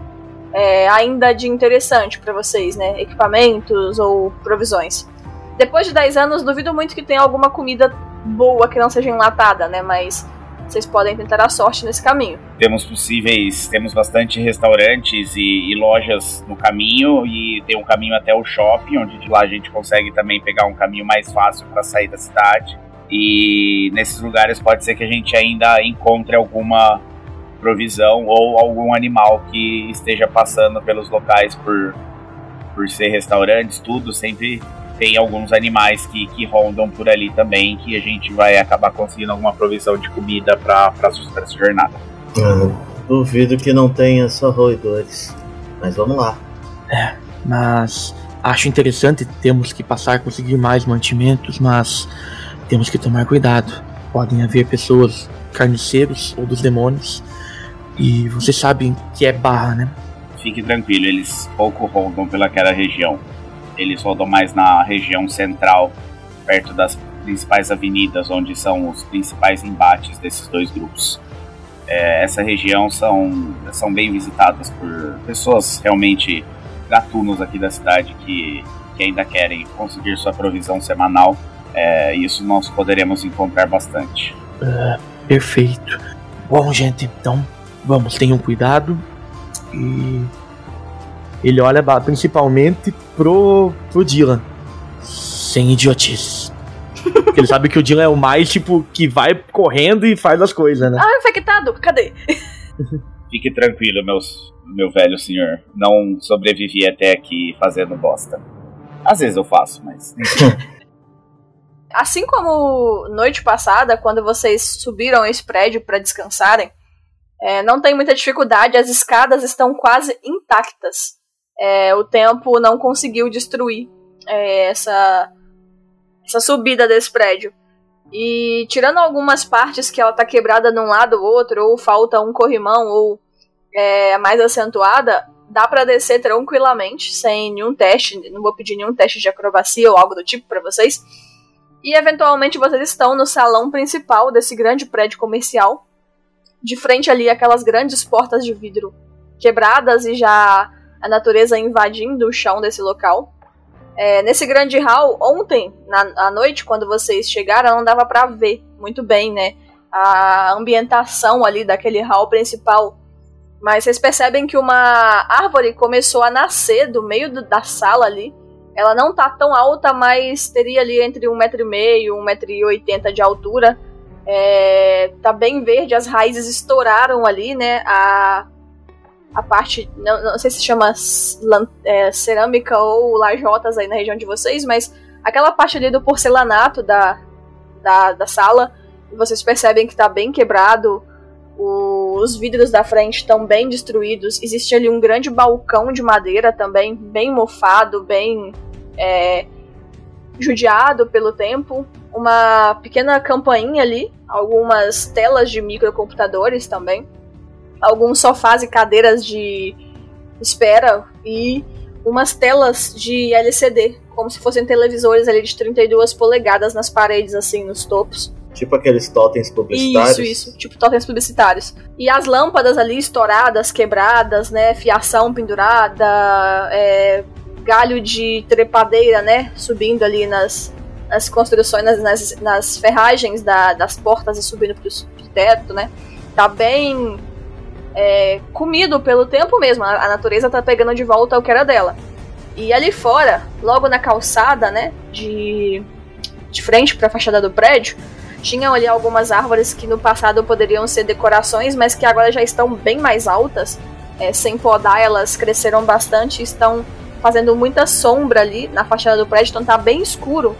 ainda de interessante para vocês, né? Equipamentos ou provisões. Depois de 10 anos, duvido muito que tenha alguma comida boa que não seja enlatada, né? Mas vocês podem tentar a sorte nesse caminho. Temos bastante restaurantes e lojas no caminho, e tem um caminho até o shopping, onde de lá a gente consegue também pegar um caminho mais fácil para sair da cidade. E nesses lugares pode ser que a gente ainda encontre alguma provisão ou algum animal que esteja passando pelos locais por ser restaurantes, tudo. Sempre tem alguns animais que rondam por ali também, que a gente vai acabar conseguindo alguma provisão de comida para sustentar essa jornada. Duvido que não tenha só roedores, mas vamos lá. Mas acho interessante, temos que conseguir mais mantimentos, mas... Temos que tomar cuidado. Podem haver pessoas, carniceiros ou dos demônios. E vocês sabem que é barra, né? Fique tranquilo, eles pouco rondam pelaquela região. Eles rodam mais na região central, perto das principais avenidas, onde são os principais embates desses dois grupos. Essa região são bem visitadas por pessoas realmente gatunos aqui da cidade que ainda querem conseguir sua provisão semanal. Isso nós poderemos encontrar bastante. Perfeito. Bom, gente, então vamos, tenham cuidado. E ele olha principalmente pro Dylan, sem idiotices. Porque ele sabe que o Dylan é o mais tipo que vai correndo e faz as coisas, né? Infectado, cadê? Fique tranquilo, meu velho senhor. Não sobrevivi até aqui fazendo bosta. Às vezes eu faço, mas... Assim como noite passada, quando vocês subiram esse prédio para descansarem, não tem muita dificuldade, as escadas estão quase intactas. O tempo não conseguiu destruir essa subida desse prédio. E tirando algumas partes que ela tá quebrada de um lado ou outro, ou falta um corrimão, ou mais acentuada, dá para descer tranquilamente, sem nenhum teste. Não vou pedir nenhum teste de acrobacia ou algo do tipo para vocês. E eventualmente vocês estão no salão principal desse grande prédio comercial. De frente ali, aquelas grandes portas de vidro quebradas e já a natureza invadindo o chão desse local. nesse grande hall, ontem, à noite, quando vocês chegaram, não dava pra ver muito bem, né, a ambientação ali daquele hall principal. Mas vocês percebem que uma árvore começou a nascer do meio da sala ali. Ela não tá tão alta, mas teria ali entre 1,5m e 1,80m de altura. Tá bem verde, as raízes estouraram ali, né? A parte, não sei se chama cerâmica ou lajotas aí na região de vocês, mas aquela parte ali do porcelanato da sala, vocês percebem que tá bem quebrado. Os vidros da frente estão bem destruídos. Existe ali um grande balcão de madeira também, bem mofado, bem judiado pelo tempo. Uma pequena campainha ali, algumas telas de microcomputadores também, alguns sofás e cadeiras de espera e umas telas de LCD, como se fossem televisores ali de 32 polegadas nas paredes, assim, nos topos. Tipo aqueles totens publicitários. Isso, tipo totens publicitários. E as lâmpadas ali estouradas, quebradas, né, fiação pendurada, galho de trepadeira, né, subindo ali nas construções, nas ferragens das portas e subindo pro teto, né. Tá bem comido pelo tempo mesmo, a natureza tá pegando de volta o que era dela. E ali fora, logo na calçada, né, de frente pra fachada do prédio, tinham ali algumas árvores que no passado poderiam ser decorações, mas que agora já estão bem mais altas, sem podar, elas cresceram bastante, estão fazendo muita sombra ali na fachada do prédio, então tá bem escuro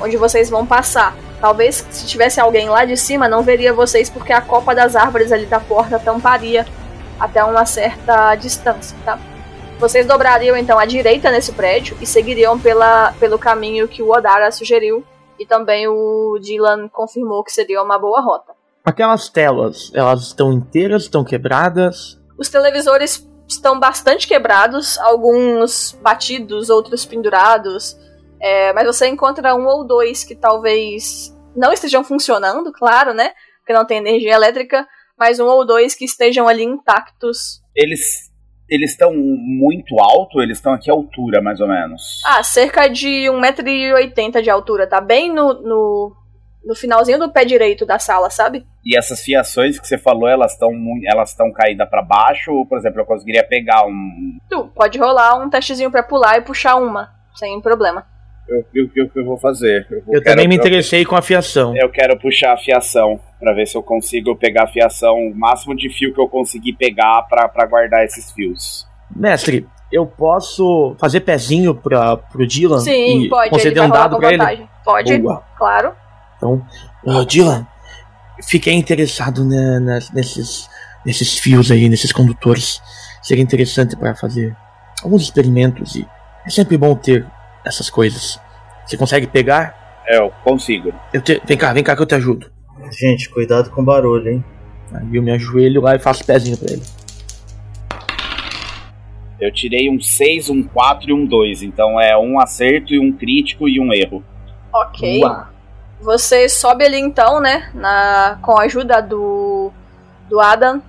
onde vocês vão passar. Talvez se tivesse alguém lá de cima não veria vocês, porque a copa das árvores ali da porta tamparia até uma certa distância, tá? Vocês dobrariam então à direita nesse prédio e seguiriam pelo caminho que o Odara sugeriu. E também o Dylan confirmou que seria uma boa rota. Aquelas telas, elas estão inteiras, estão quebradas? Os televisores estão bastante quebrados, alguns batidos, outros pendurados. Mas você encontra um ou dois que talvez não estejam funcionando, claro, né? Porque não tem energia elétrica, mas um ou dois que estejam ali intactos. Eles estão muito alto? Eles estão aqui à altura, mais ou menos? Cerca de 1,80m de altura. Tá bem no finalzinho do pé direito da sala, sabe? E essas fiações que você falou, elas estão caídas pra baixo? Por exemplo, eu conseguiria pegar um... Tu pode rolar um testezinho pra pular e puxar uma, sem problema. Eu vou fazer. Eu também me interessei com a fiação. Eu quero puxar a fiação pra ver se eu consigo pegar a fiação, o máximo de fio que eu conseguir pegar pra guardar esses fios. Mestre, eu posso fazer pezinho pro Dylan? Sim, pode. Conceder um dado pra ele? Pode, boa. Claro. Então, Dylan, fiquei interessado nesses fios aí, nesses condutores. Seria interessante pra fazer alguns experimentos e é sempre bom ter essas coisas. Você consegue pegar? Eu consigo. Vem cá que eu te ajudo. Gente, cuidado com o barulho, hein? Aí eu me ajoelho lá e faço pezinho pra ele. Eu tirei um 6, um 4 e um 2. Então é um acerto e um crítico e um erro. Ok. Uá. Você sobe ali então, né? Com a ajuda do Adam.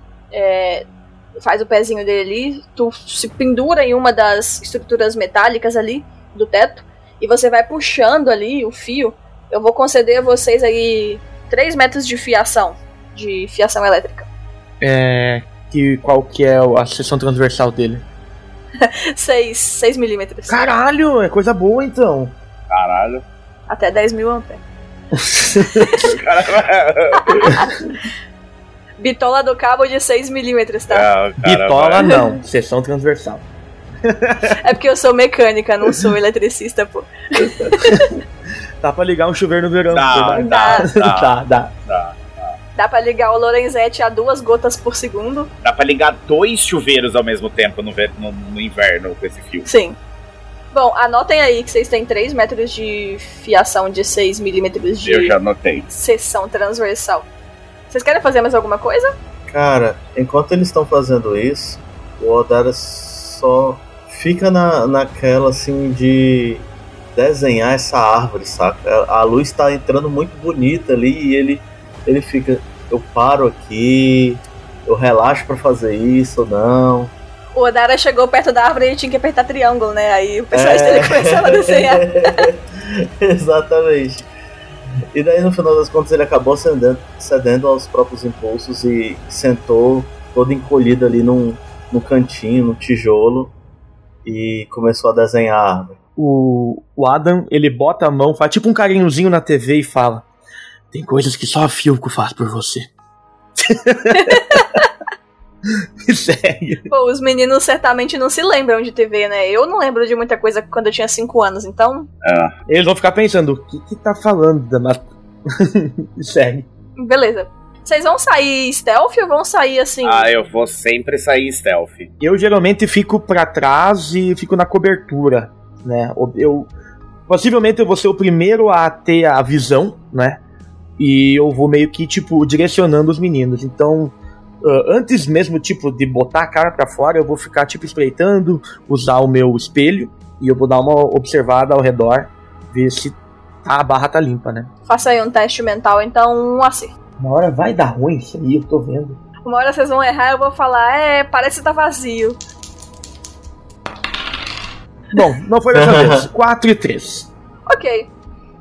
Faz o pezinho dele ali. Tu se pendura em uma das estruturas metálicas ali do teto, e você vai puxando ali o fio. Eu vou conceder a vocês aí 3 metros de fiação, elétrica. Qual que é a seção transversal dele? 6 milímetros. Caralho, é coisa boa então. Caralho. Até 10.000 amperes. Bitola do cabo de 6 milímetros, tá? Bitola não, seção transversal. É porque eu sou mecânica, não sou eletricista, pô. Dá pra ligar um chuveiro no verão. Dá pra ligar o Lorenzetti a 2 gotas por segundo. Dá pra ligar 2 chuveiros ao mesmo tempo no inverno com esse fio. Sim. Bom, anotem aí que vocês têm 3 metros de fiação de 6 milímetros de... Eu já anotei. Seção transversal. Vocês querem fazer mais alguma coisa? Cara, enquanto eles estão fazendo isso, o Odara só fica naquela assim de desenhar essa árvore, saca? A luz tá entrando muito bonita ali e ele fica, eu paro aqui, eu relaxo pra fazer isso ou não. o Odara chegou perto da árvore e ele tinha que apertar triângulo, né? Aí o pessoal dele começava a desenhar. Exatamente. E daí, no final das contas, ele acabou cedendo aos próprios impulsos e sentou todo encolhido ali num cantinho, num tijolo, e começou a desenhar a árvore. O Adam, ele bota a mão, faz tipo um carinhozinho na TV e fala: tem coisas que só a Filco faz por você. Sério. Pô, os meninos certamente não se lembram de TV, né? Eu não lembro de muita coisa quando eu tinha 5 anos, então... Eles vão ficar pensando, o que tá falando, danado? Sério. Beleza. Vocês vão sair stealth ou vão sair assim? Eu vou sempre sair stealth. Eu geralmente fico pra trás e fico na cobertura, né? Possivelmente eu vou ser o primeiro a ter a visão, né? E eu vou meio que, tipo, direcionando os meninos. Então, antes mesmo, tipo, de botar a cara pra fora, eu vou ficar, tipo, espreitando, usar o meu espelho, e eu vou dar uma observada ao redor, ver se a barra tá limpa, né? Faça aí um teste mental, então, um acerto. Uma hora vai dar ruim isso aí, eu tô vendo. Uma hora vocês vão errar, eu vou falar, parece que tá vazio. Bom, não foi dessa vez. 4 e 3. Ok.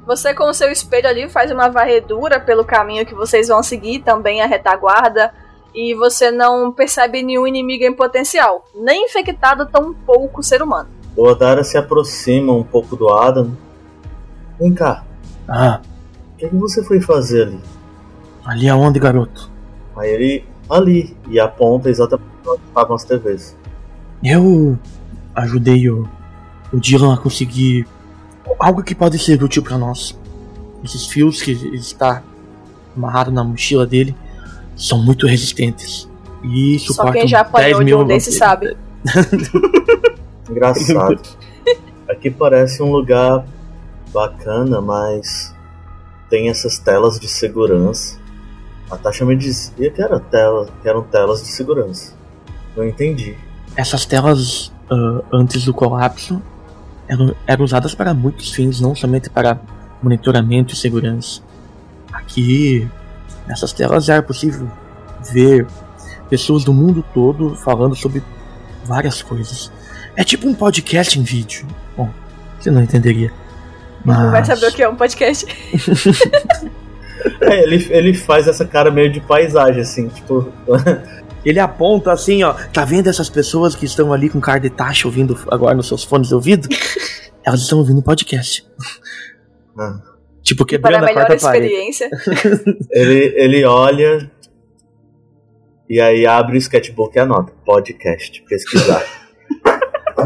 Você com o seu espelho ali faz uma varredura pelo caminho que vocês vão seguir, também a retaguarda, e você não percebe nenhum inimigo em potencial, nem infectado, tampouco ser humano. O Odara se aproxima um pouco do Adam. Vem cá. O que você foi fazer ali? Ali aonde, garoto? Aí ele, ali, e aponta exatamente onde estavam as TVs. Eu ajudei o Dylan a conseguir algo que pode ser útil pra nós. Esses fios que ele está amarrado na mochila dele são muito resistentes. E só quem já apanhou de um desses sabe. Engraçado. Aqui parece um lugar bacana, mas tem essas telas de segurança. A Tasha me dizia que eram telas de segurança. Não entendi. Essas telas, antes do colapso, eram usadas para muitos fins, não somente para monitoramento e segurança. Aqui, nessas telas, era possível ver pessoas do mundo todo falando sobre várias coisas. É tipo um podcast em vídeo. Bom, você não entenderia. Mas... não vai saber o que é um podcast. Ele faz essa cara meio de paisagem, assim, tipo... Ele aponta assim, ó, tá vendo essas pessoas que estão ali com cara de Tasha ouvindo agora nos seus fones de ouvido? Elas estão ouvindo podcast. Tipo, quebrando a quarta parede. Ele olha e aí abre o sketchbook e anota, podcast, pesquisar.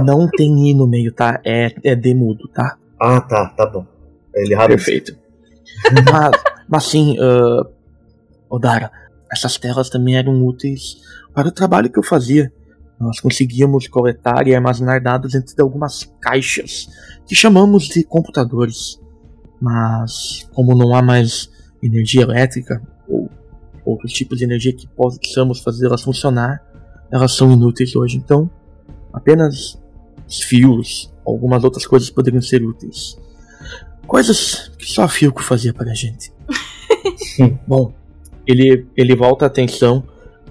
Não tem i no meio, tá? É demudo, tá? Tá bom. Ele rabisca. Perfeito. Mas sim, Odara, essas telas também eram úteis para o trabalho que eu fazia. Nós conseguíamos coletar e armazenar dados dentro de algumas caixas, que chamamos de computadores. Mas, como não há mais energia elétrica, ou outros tipos de energia que possamos fazê-las funcionar, elas são inúteis hoje. Então, apenas os fios, algumas outras coisas poderiam ser úteis. Coisas que só a Filco fazia para a gente. Sim. Bom... Ele volta a atenção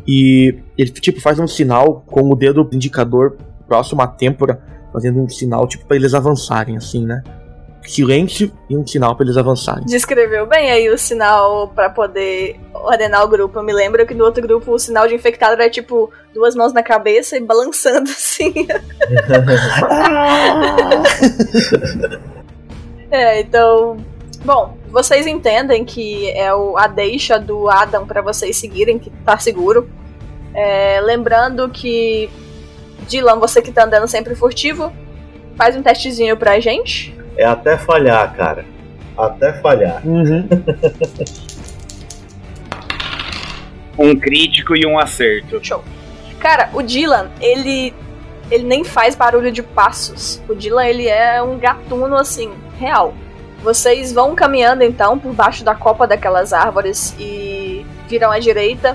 e ele tipo faz um sinal com o dedo indicador próximo à têmpora, fazendo um sinal tipo pra eles avançarem, assim, né? Silêncio e um sinal pra eles avançarem. Descreveu bem aí o sinal pra poder ordenar o grupo. Eu me lembro que no outro grupo o sinal de infectado era tipo 2 mãos na cabeça e balançando assim. Então... Bom, vocês entendem que é a deixa do Adam pra vocês seguirem, que tá seguro. Lembrando que, Dylan, você que tá andando sempre furtivo, faz um testezinho pra gente. É até falhar, cara. Até falhar. Uhum. Um crítico e um acerto. Show. Cara, o Dylan, ele nem faz barulho de passos. O Dylan, ele é um gatuno, assim, real. Vocês vão caminhando, então, por baixo da copa daquelas árvores e viram à direita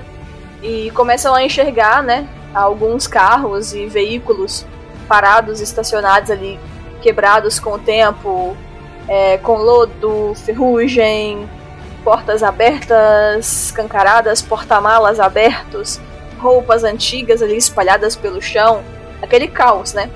e começam a enxergar, né, alguns carros e veículos parados, estacionados ali, quebrados com o tempo, com lodo, ferrugem, portas abertas, escancaradas, porta-malas abertos, roupas antigas ali espalhadas pelo chão, aquele caos, né?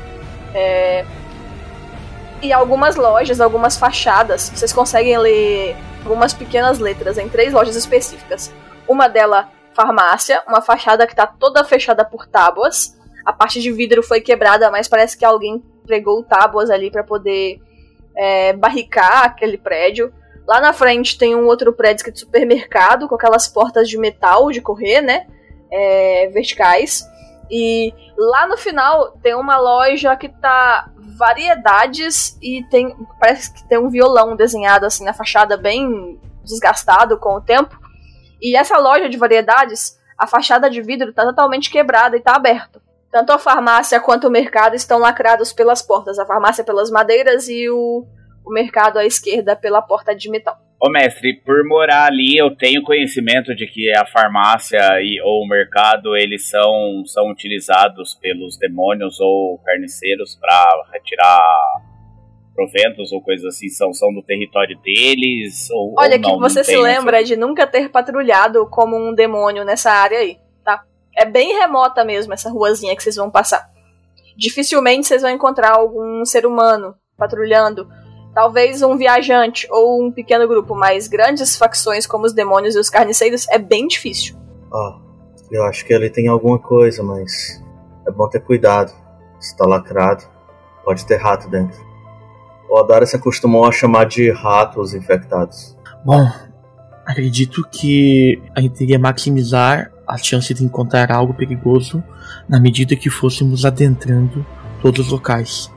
E algumas lojas, algumas fachadas, vocês conseguem ler algumas pequenas letras em 3 lojas específicas. Uma delas, farmácia, uma fachada que tá toda fechada por tábuas. A parte de vidro foi quebrada, mas parece que alguém pregou tábuas ali pra poder barricar aquele prédio. Lá na frente tem um outro prédio que é de supermercado, com aquelas portas de metal de correr, né? Verticais. E lá no final tem uma loja que tá variedades e tem, parece que tem um violão desenhado assim na fachada, bem desgastado com o tempo. E essa loja de variedades, a fachada de vidro tá totalmente quebrada e tá aberta. Tanto a farmácia quanto o mercado estão lacrados pelas portas. A farmácia pelas madeiras e o mercado à esquerda pela porta de metal. Ô mestre, por morar ali, eu tenho conhecimento de que a farmácia ou o mercado, eles são utilizados pelos demônios ou carniceiros para retirar proventos ou coisas assim, são do território deles? Ou, olha, ou não, que você não se lembra isso. De nunca ter patrulhado como um demônio nessa área aí, tá? É bem remota mesmo essa ruazinha que vocês vão passar. Dificilmente vocês vão encontrar algum ser humano patrulhando. Talvez um viajante ou um pequeno grupo, mas grandes facções como os demônios e os carniceiros é bem difícil. Eu acho que ali tem alguma coisa, mas é bom ter cuidado. Se tá lacrado, pode ter rato dentro. O Odara se acostumou a chamar de rato os infectados. Bom, acredito que a gente teria maximizar a chance de encontrar algo perigoso na medida que fôssemos adentrando todos os locais.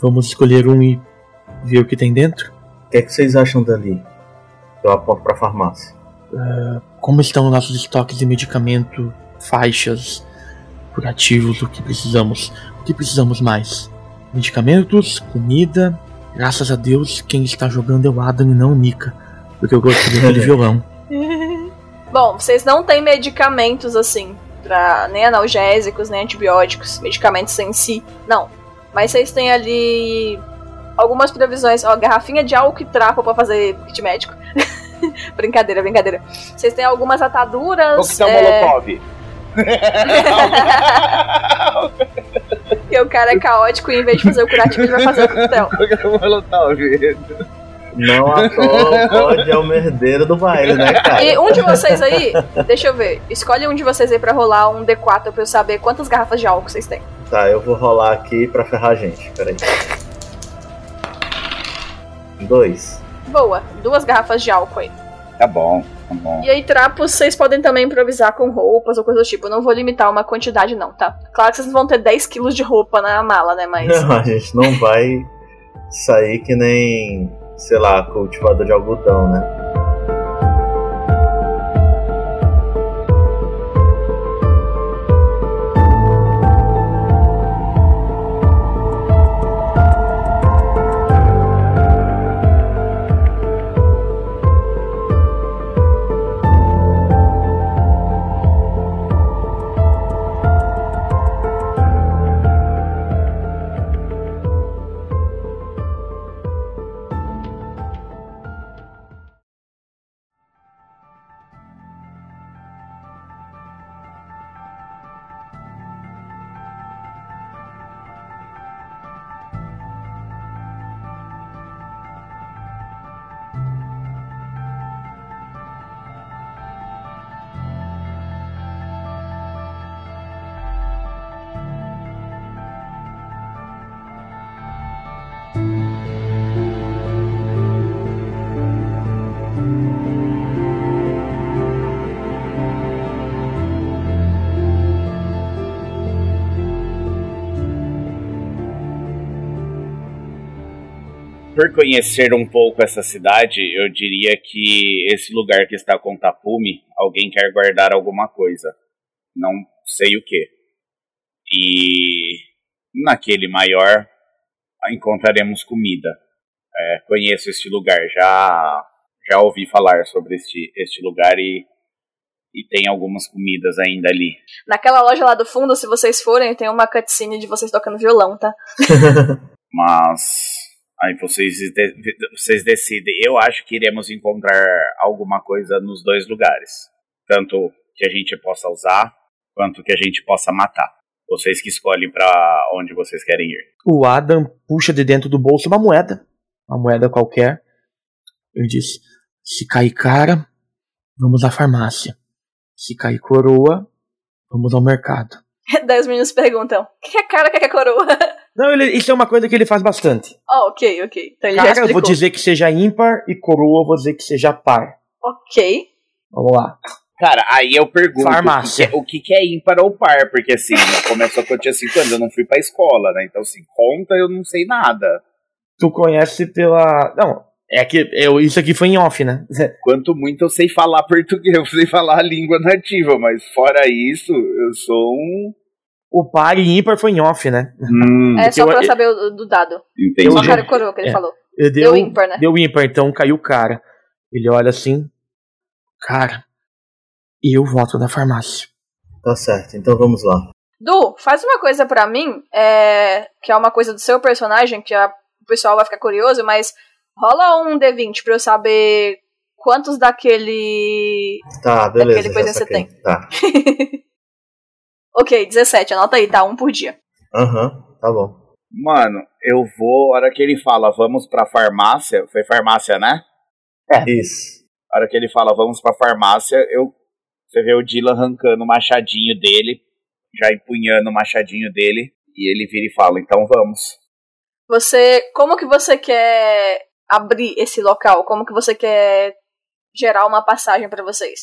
Vamos escolher um e ver o que tem dentro? O que é que vocês acham dali? Eu aponto pra farmácia. Como estão nossos estoques de medicamento, faixas, curativos, o que precisamos? O que precisamos mais? Medicamentos, comida... Graças a Deus, quem está jogando é o Adam e não o Mika, porque eu gosto de violão. Bom, vocês não têm medicamentos assim, nem analgésicos, nem antibióticos, medicamentos em si, não. Mas vocês têm ali... algumas previsões, ó, garrafinha de álcool e trapo pra fazer kit médico. brincadeira. Vocês têm algumas ataduras. Coquetel Molotov. E o cara é caótico e em vez de fazer o curativo, ele vai fazer o coquetel. Coquetel Molotov. Não à toa, pode é o merdeiro do baile, né, cara? E um de vocês aí, deixa eu ver, escolhe um de vocês aí pra rolar um D4 pra eu saber quantas garrafas de álcool vocês têm. Tá, eu vou rolar aqui pra ferrar a gente, peraí. 2. Boa, 2 garrafas de álcool aí. Tá bom. E aí trapos, vocês podem também improvisar com roupas ou coisa do tipo. Eu não vou limitar uma quantidade não, tá? Claro que vocês não vão ter 10 quilos de roupa na mala, né, mas... Não, a gente não vai sair que nem, sei lá, cultivador de algodão, né? Por conhecer um pouco essa cidade, eu diria que esse lugar que está com tapume, alguém quer guardar alguma coisa. Não sei o que. E naquele maior, encontraremos comida. Conheço este lugar, já ouvi falar sobre este lugar e tem algumas comidas ainda ali. Naquela loja lá do fundo, se vocês forem, tem uma cutscene de vocês tocando violão, tá? Mas... aí vocês decidem. Eu acho que iremos encontrar alguma coisa nos 2 lugares. Tanto que a gente possa usar, quanto que a gente possa matar. Vocês que escolhem pra onde vocês querem ir. O Adam puxa de dentro do bolso uma moeda. Uma moeda qualquer. Ele diz, se cair cara, vamos à farmácia. Se cair coroa, vamos ao mercado. 10 meninos perguntam, o que é cara, o que é coroa? Não, isso é uma coisa que ele faz bastante. Ah, ok. Então ele cara, já explicou. Cara, vou dizer que seja ímpar e coroa, vou dizer que seja par. Ok. Vamos lá. Cara, aí eu pergunto o que é ímpar ou par, porque assim, começou quando eu tinha 5 anos, eu não fui pra escola, né? Então, assim, conta, eu não sei nada. Tu conhece pela... Não, é que isso aqui foi em off, né? Quanto muito eu sei falar português, eu sei falar a língua nativa, mas fora isso, eu sou um... O par e ímpar foi em off, né? É só pra eu saber do dado. Entendi. Só cara e coroa que ele falou. Deu ímpar, né? Deu ímpar, então caiu o cara. Ele olha assim, cara... E eu volto da farmácia. Tá certo, então vamos lá. Du, faz uma coisa pra mim, que é uma coisa do seu personagem, que o pessoal vai ficar curioso, mas rola um D20 pra eu saber quantos daquele... Tá, beleza. Daquele coisa você tem. Tá. Ok, 17, anota aí, tá? Um por dia. Aham, tá bom. Mano, eu vou... A hora que ele fala, vamos pra farmácia... Foi farmácia, né? É. Isso. A hora que ele fala, vamos pra farmácia, Você vê o Dylan arrancando o machadinho dele, já empunhando o machadinho dele, e ele vira e fala, então vamos. Como que você quer abrir esse local? Como que você quer gerar uma passagem pra vocês?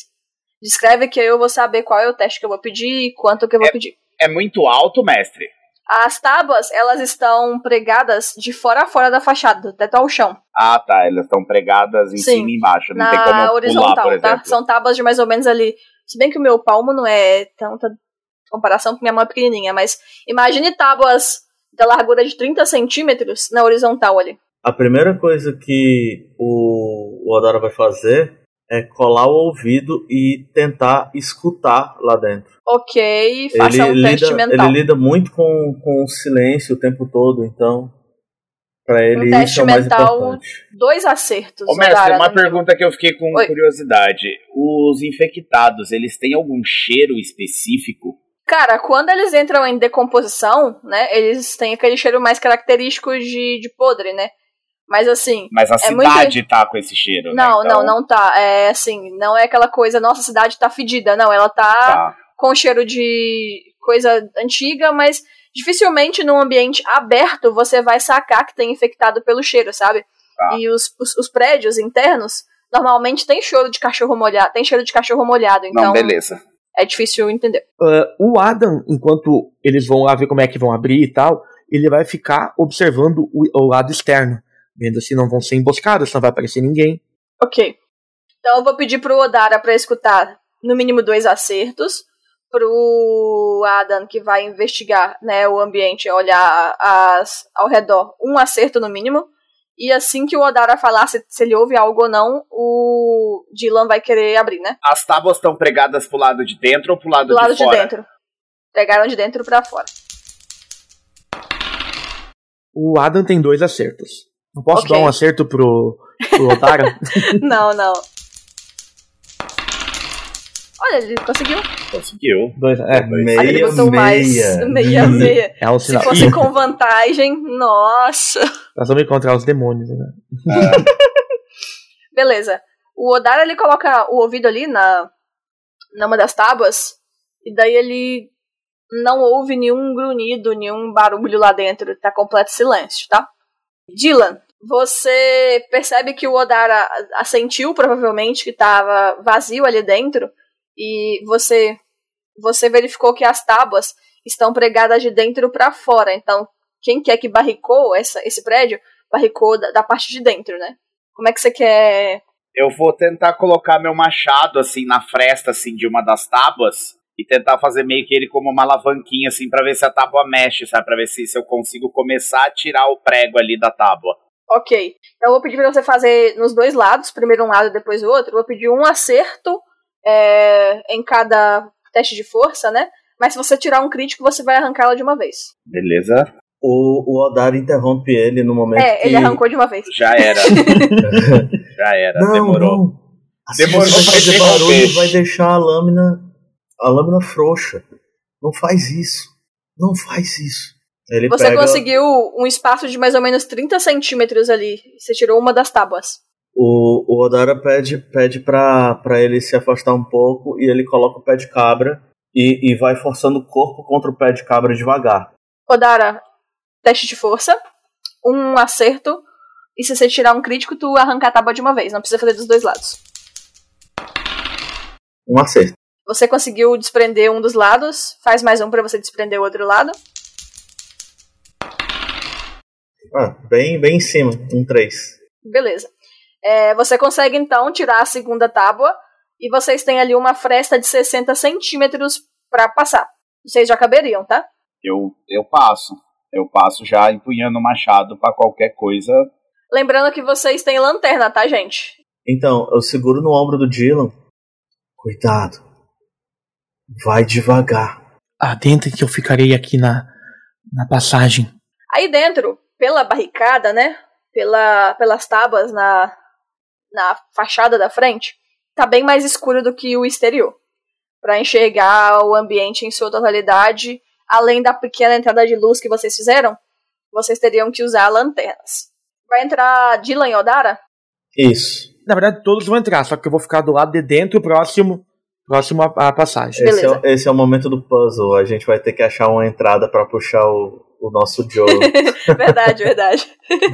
Descreve que eu vou saber qual é o teste que eu vou pedir e quanto que eu vou pedir. É muito alto, mestre? As tábuas, elas estão pregadas de fora a fora da fachada, do teto ao chão. Ah, tá, elas estão pregadas em cima e embaixo, não tem como pular, horizontal, por exemplo. Tá? São tábuas de mais ou menos ali... Se bem que o meu palmo não é tanta comparação com minha mão pequenininha, mas imagine tábuas da largura de 30 centímetros na horizontal ali. A primeira coisa que o Odara vai fazer é colar o ouvido e tentar escutar lá dentro. Ok, faça um teste mental. Ele lida muito com o silêncio o tempo todo, então... Pra ele, teste isso é mental, mais importante. 2 acertos. Ô, mestre, uma pergunta que eu fiquei com curiosidade. Os infectados, eles têm algum cheiro específico? Cara, quando eles entram em decomposição, né, eles têm aquele cheiro mais característico de podre, né? Mas assim... Mas a cidade tá com esse cheiro, né? Então... Não tá. É assim, não é aquela coisa, nossa, a cidade tá fedida. Não, ela tá com cheiro de coisa antiga, mas... Dificilmente num ambiente aberto você vai sacar que tem infectado pelo cheiro, sabe? Ah. E os prédios internos normalmente tem cheiro de cachorro molhado, então não, beleza. É difícil entender. O Adam, enquanto eles vão lá ver como é que vão abrir e tal, ele vai ficar observando o lado externo, vendo se não vão ser emboscados, se não vai aparecer ninguém. Ok. Então eu vou pedir pro Odara pra escutar no mínimo 2 acertos. Pro Adam, que vai investigar, né, o ambiente, olhar ao redor, 1 acerto no mínimo, e assim que o Odara falar se ele ouve algo ou não, o Dylan vai querer abrir, né? As tábuas estão pregadas pro lado de dentro ou pro lado de fora? Lado de dentro. Pregaram de dentro pra fora. O Adam tem 2 acertos. Não posso dar um acerto pro Odara? Não. Olha, ele conseguiu. Dois, meia, botou meia. É um sinal. Se fosse com vantagem, nossa. Nós vamos encontrar os demônios, né? Beleza. O Odara, ele coloca o ouvido ali na uma das tábuas, e daí ele não ouve nenhum grunhido, nenhum barulho lá dentro. Tá completo silêncio, tá? Dylan, você percebe que o Odara assentiu, provavelmente, que tava vazio ali dentro. E você verificou que as tábuas estão pregadas de dentro para fora. Então, quem quer que barricou esse prédio, barricou da parte de dentro, né? Como é que você quer... Eu vou tentar colocar meu machado, assim, na fresta, assim, de uma das tábuas e tentar fazer meio que ele como uma alavanquinha, assim, pra ver se a tábua mexe, sabe? Pra ver se eu consigo começar a tirar o prego ali da tábua. Ok. Então, eu vou pedir pra você fazer nos 2 lados, primeiro um lado e depois o outro. Eu vou pedir um acerto... em cada teste de força, né? Mas se você tirar um crítico, você vai arrancá-la de uma vez. Beleza. O Odara interrompe ele no momento que... ele arrancou de uma vez. Já era. Não, demorou. Não. Assim, demorou pra fazer barulho, vai deixar a lâmina frouxa. Não faz isso. Não faz isso. Ele você pega... conseguiu um espaço de mais ou menos 30 centímetros ali. Você tirou uma das tábuas. O Odara pede pra ele se afastar um pouco e ele coloca o pé de cabra e vai forçando o corpo contra o pé de cabra devagar. Odara, teste de força, um acerto, e se você tirar um crítico, tu arranca a tábua de uma vez, não precisa fazer dos dois lados. Um acerto. Você conseguiu desprender um dos lados, faz mais um pra você desprender o outro lado. Ah, bem em cima, um 3. Beleza. Você consegue então tirar a segunda tábua e vocês têm ali uma fresta de 60 centímetros pra passar. Vocês já caberiam, tá? Eu passo já empunhando o machado pra qualquer coisa. Lembrando que vocês têm lanterna, tá, gente? Então, eu seguro no ombro do Dylan. Cuidado. Vai devagar. Adentra que eu ficarei aqui na passagem. Aí dentro, pela barricada, né? Pelas tábuas na fachada da frente, tá bem mais escuro do que o exterior. Pra enxergar o ambiente em sua totalidade, além da pequena entrada de luz que vocês fizeram, vocês teriam que usar lanternas. Vai entrar Dylan e Odara? Isso. Na verdade, todos vão entrar, só que eu vou ficar do lado de dentro, próximo à passagem. Esse é o momento do puzzle. A gente vai ter que achar uma entrada pra puxar o nosso Joe. Verdade.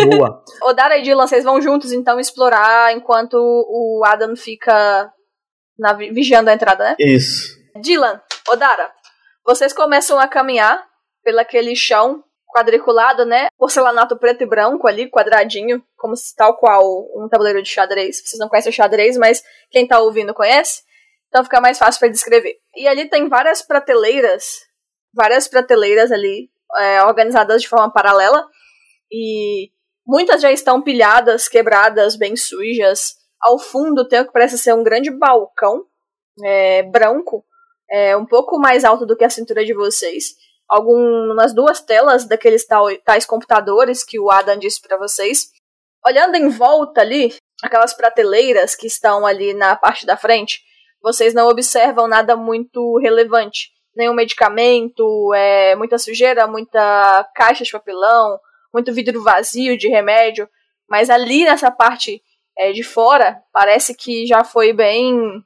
Boa. Odara e Dylan, vocês vão juntos, então, explorar enquanto o Adam fica vigiando a entrada, né? Isso. Dylan, Odara, vocês começam a caminhar pelo aquele chão quadriculado, né? Porcelanato preto e branco ali, quadradinho, como se tal qual um tabuleiro de xadrez. Vocês não conhecem o xadrez, mas quem tá ouvindo conhece. Então fica mais fácil pra descrever. E ali tem várias prateleiras ali, organizadas de forma paralela, e muitas já estão pilhadas, quebradas, bem sujas. Ao fundo tem o que parece ser um grande balcão branco, um pouco mais alto do que a cintura de vocês. Algumas duas telas daqueles tais computadores que o Adam disse para vocês. Olhando em volta ali, aquelas prateleiras que estão ali na parte da frente, vocês não observam nada muito relevante. Nenhum medicamento, muita sujeira, muita caixa de papelão, muito vidro vazio de remédio. Mas ali nessa parte de fora, parece que já foi bem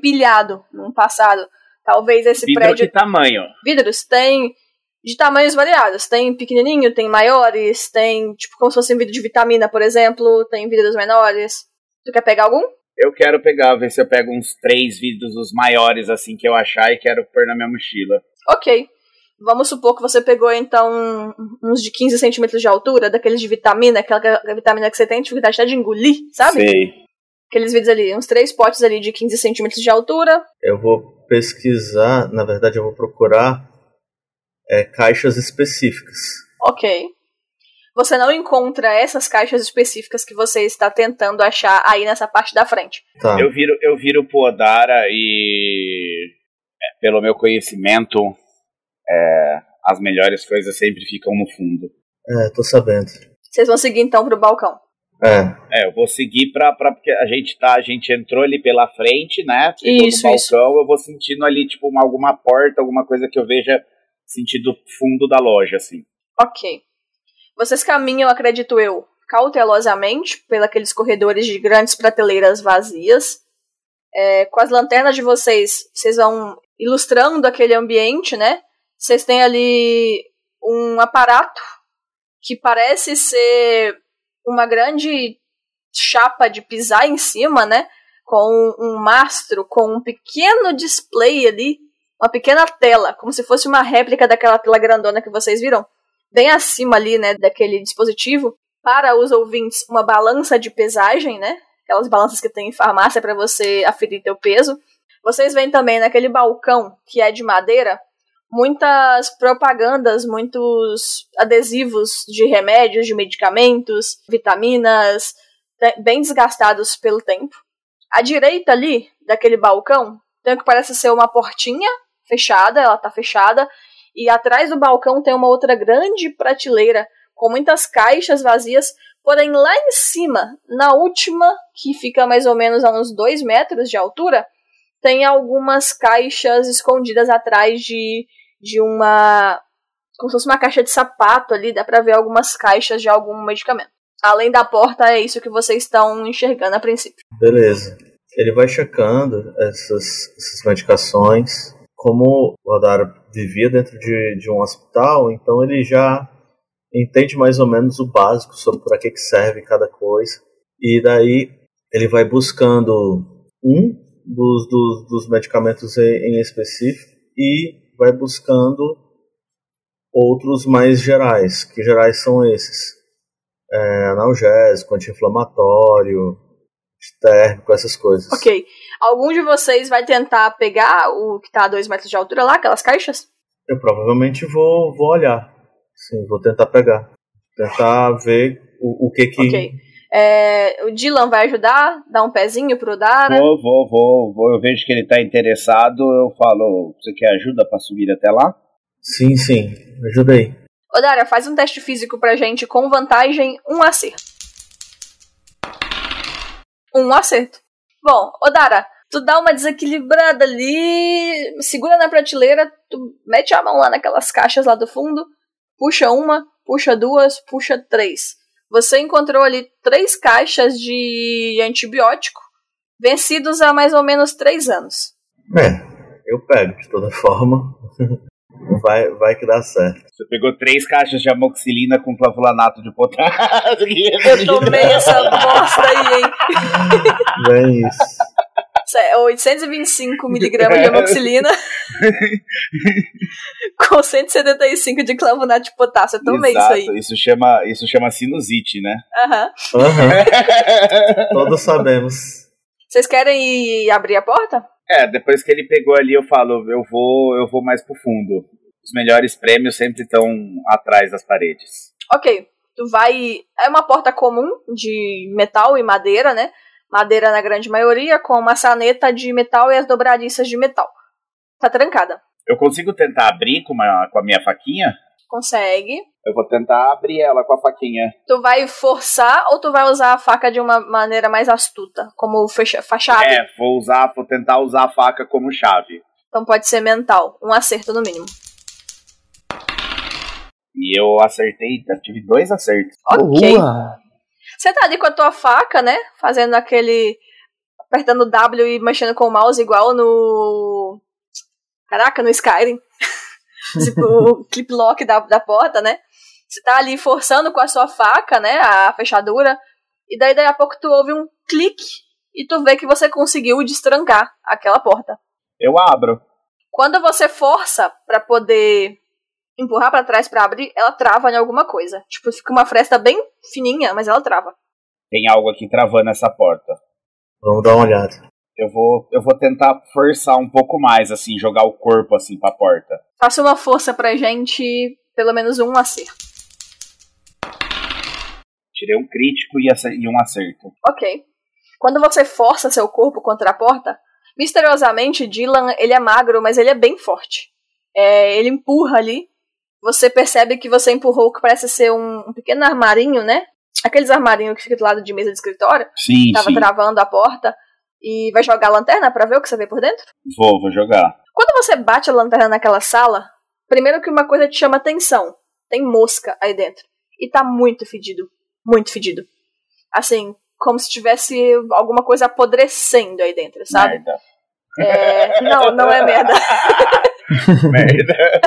pilhado no passado. Talvez esse vidro prédio... Vidro de tamanho. Vidros tem de tamanhos variados. Tem pequenininho, tem maiores, tem tipo como se fosse um vidro de vitamina, por exemplo. Tem vidros menores. Tu quer pegar algum? Eu quero pegar, ver se eu pego uns 3 vidros os maiores, assim, que eu achar e quero pôr na minha mochila. Ok. Vamos supor que você pegou, então, uns de 15 centímetros de altura, daqueles de vitamina, aquela vitamina que você tem dificuldade até de engolir, sabe? Sei. Aqueles vidros ali, uns 3 potes ali de 15 centímetros de altura. Eu vou pesquisar, na verdade eu vou procurar caixas específicas. Ok. Você não encontra essas caixas específicas que você está tentando achar aí nessa parte da frente. Tá. Eu viro pro Odara e, pelo meu conhecimento, as melhores coisas sempre ficam no fundo. Tô sabendo. Vocês vão seguir então pro balcão? Eu vou seguir porque a gente entrou ali pela frente, né? Isso. Balcão, eu vou sentindo ali, tipo, alguma porta, alguma coisa que eu veja sentido fundo da loja, assim. Ok. Vocês caminham, acredito eu, cautelosamente pelos corredores de grandes prateleiras vazias. Com as lanternas de vocês, vocês vão ilustrando aquele ambiente, né? Vocês têm ali um aparato que parece ser uma grande chapa de pisar em cima, né? Com um mastro, com um pequeno display ali, uma pequena tela, como se fosse uma réplica daquela tela grandona que vocês viram. Bem acima ali, né, daquele dispositivo, para os ouvintes, uma balança de pesagem, né, aquelas balanças que tem em farmácia para você aferir teu peso. Vocês veem também naquele balcão, que é de madeira, muitas propagandas, muitos adesivos de remédios, de medicamentos, vitaminas, bem desgastados pelo tempo. À direita ali, daquele balcão, tem o que parece ser uma portinha fechada, ela tá fechada, e atrás do balcão tem uma outra grande prateleira com muitas caixas vazias, porém lá em cima, na última, que fica mais ou menos a uns 2 metros de altura, tem algumas caixas escondidas atrás de, de uma... como se fosse uma caixa de sapato ali, dá pra ver algumas caixas de algum medicamento. Além da porta, é isso que vocês estão enxergando a princípio. Beleza. Ele vai checando essas medicações. Como o Odara vivia dentro de um hospital, então ele já entende mais ou menos o básico sobre para que serve cada coisa. E daí ele vai buscando um dos medicamentos em específico e vai buscando outros mais gerais. Que gerais são esses? Analgésico, anti-inflamatório, térmico, essas coisas. Ok. Algum de vocês vai tentar pegar o que está a 2 metros de altura lá, aquelas caixas? Eu provavelmente vou olhar. Sim, vou tentar pegar. Tentar ver o que... Ok. O Dylan vai ajudar? Dar um pezinho pro Dara? Vou. Eu vejo que ele tá interessado. Eu falo, você quer ajuda pra subir até lá? Sim. Ajuda aí. Ô, Dara, faz um teste físico pra gente com vantagem, um acerto. Um acerto. Bom, ô, Dara, tu dá uma desequilibrada ali, segura na prateleira, tu mete a mão lá naquelas caixas lá do fundo, puxa uma, puxa duas, puxa 3. Você encontrou ali 3 caixas de antibiótico, vencidos há mais ou menos 3 anos. Eu pego de toda forma. Vai que dá certo. Você pegou 3 caixas de amoxicilina com clavulanato de potássio. Eu tomei essa bosta aí, hein? Bem isso. 825 mg de amoxicilina com 175 de clavunato de potássio. Eu tomei isso aí. Isso chama sinusite, né? Aham. Todos sabemos. Vocês querem ir abrir a porta? Depois que ele pegou ali, eu falo, eu vou mais pro fundo. Os melhores prêmios sempre estão atrás das paredes. Ok, tu vai... É uma porta comum de metal e madeira, né? Madeira na grande maioria, com uma maçaneta de metal e as dobradiças de metal. Tá trancada. Eu consigo tentar abrir com a minha faquinha? Consegue. Eu vou tentar abrir ela com a faquinha. Tu vai forçar ou tu vai usar a faca de uma maneira mais astuta? Como fachada? Vou tentar usar a faca como chave. Então pode ser mental. Um acerto no mínimo. E eu acertei, tive 2 acertos. Ok. Boa. Você tá ali com a tua faca, né? Fazendo aquele... apertando W e mexendo com o mouse igual no... Caraca, no Skyrim. Tipo, o clip lock da porta, né? Você tá ali forçando com a sua faca, né? A fechadura. E daí a pouco tu ouve um clique e tu vê que você conseguiu destrancar aquela porta. Eu abro. Quando você força pra poder... empurrar pra trás pra abrir, ela trava em alguma coisa. Tipo, fica uma fresta bem fininha, mas ela trava. Tem algo aqui travando essa porta. Vamos dar uma olhada. Eu vou tentar forçar um pouco mais, assim, jogar o corpo, assim, pra porta. Faça uma força pra gente, pelo menos um acerto. Tirei um crítico e um acerto. Ok. Quando você força seu corpo contra a porta, misteriosamente, Dylan, ele é magro, mas ele é bem forte. Ele empurra ali. Você percebe que você empurrou o que parece ser um pequeno armarinho, né? Aqueles armarinhos que fica do lado de mesa de escritório. Sim, Tava travando a porta. E vai jogar a lanterna pra ver o que você vê por dentro? Vou jogar. Quando você bate a lanterna naquela sala, primeiro que uma coisa te chama atenção. Tem mosca aí dentro. E tá muito fedido. Muito fedido. Assim, como se tivesse alguma coisa apodrecendo aí dentro, sabe? Merda. Não é merda. Merda.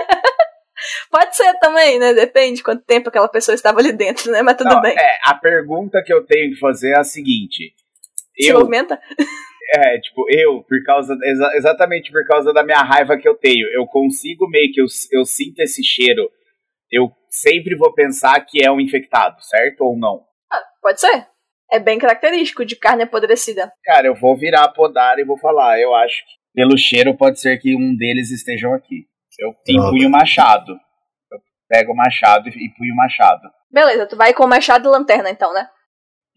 Pode ser também, né? Depende de quanto tempo aquela pessoa estava ali dentro, né? Mas tudo bem. A pergunta que eu tenho que fazer é a seguinte. Se movimenta? Exatamente por causa da minha raiva que eu tenho. Eu consigo meio que eu sinto esse cheiro. Eu sempre vou pensar que é um infectado, certo? Ou não? Pode ser. É bem característico de carne apodrecida. Cara, eu vou virar a podar e vou falar. Eu acho que pelo cheiro pode ser que um deles estejam aqui. Eu empunho o machado. Eu pego o machado e empunho o machado. Beleza, tu vai com o machado e lanterna então, né?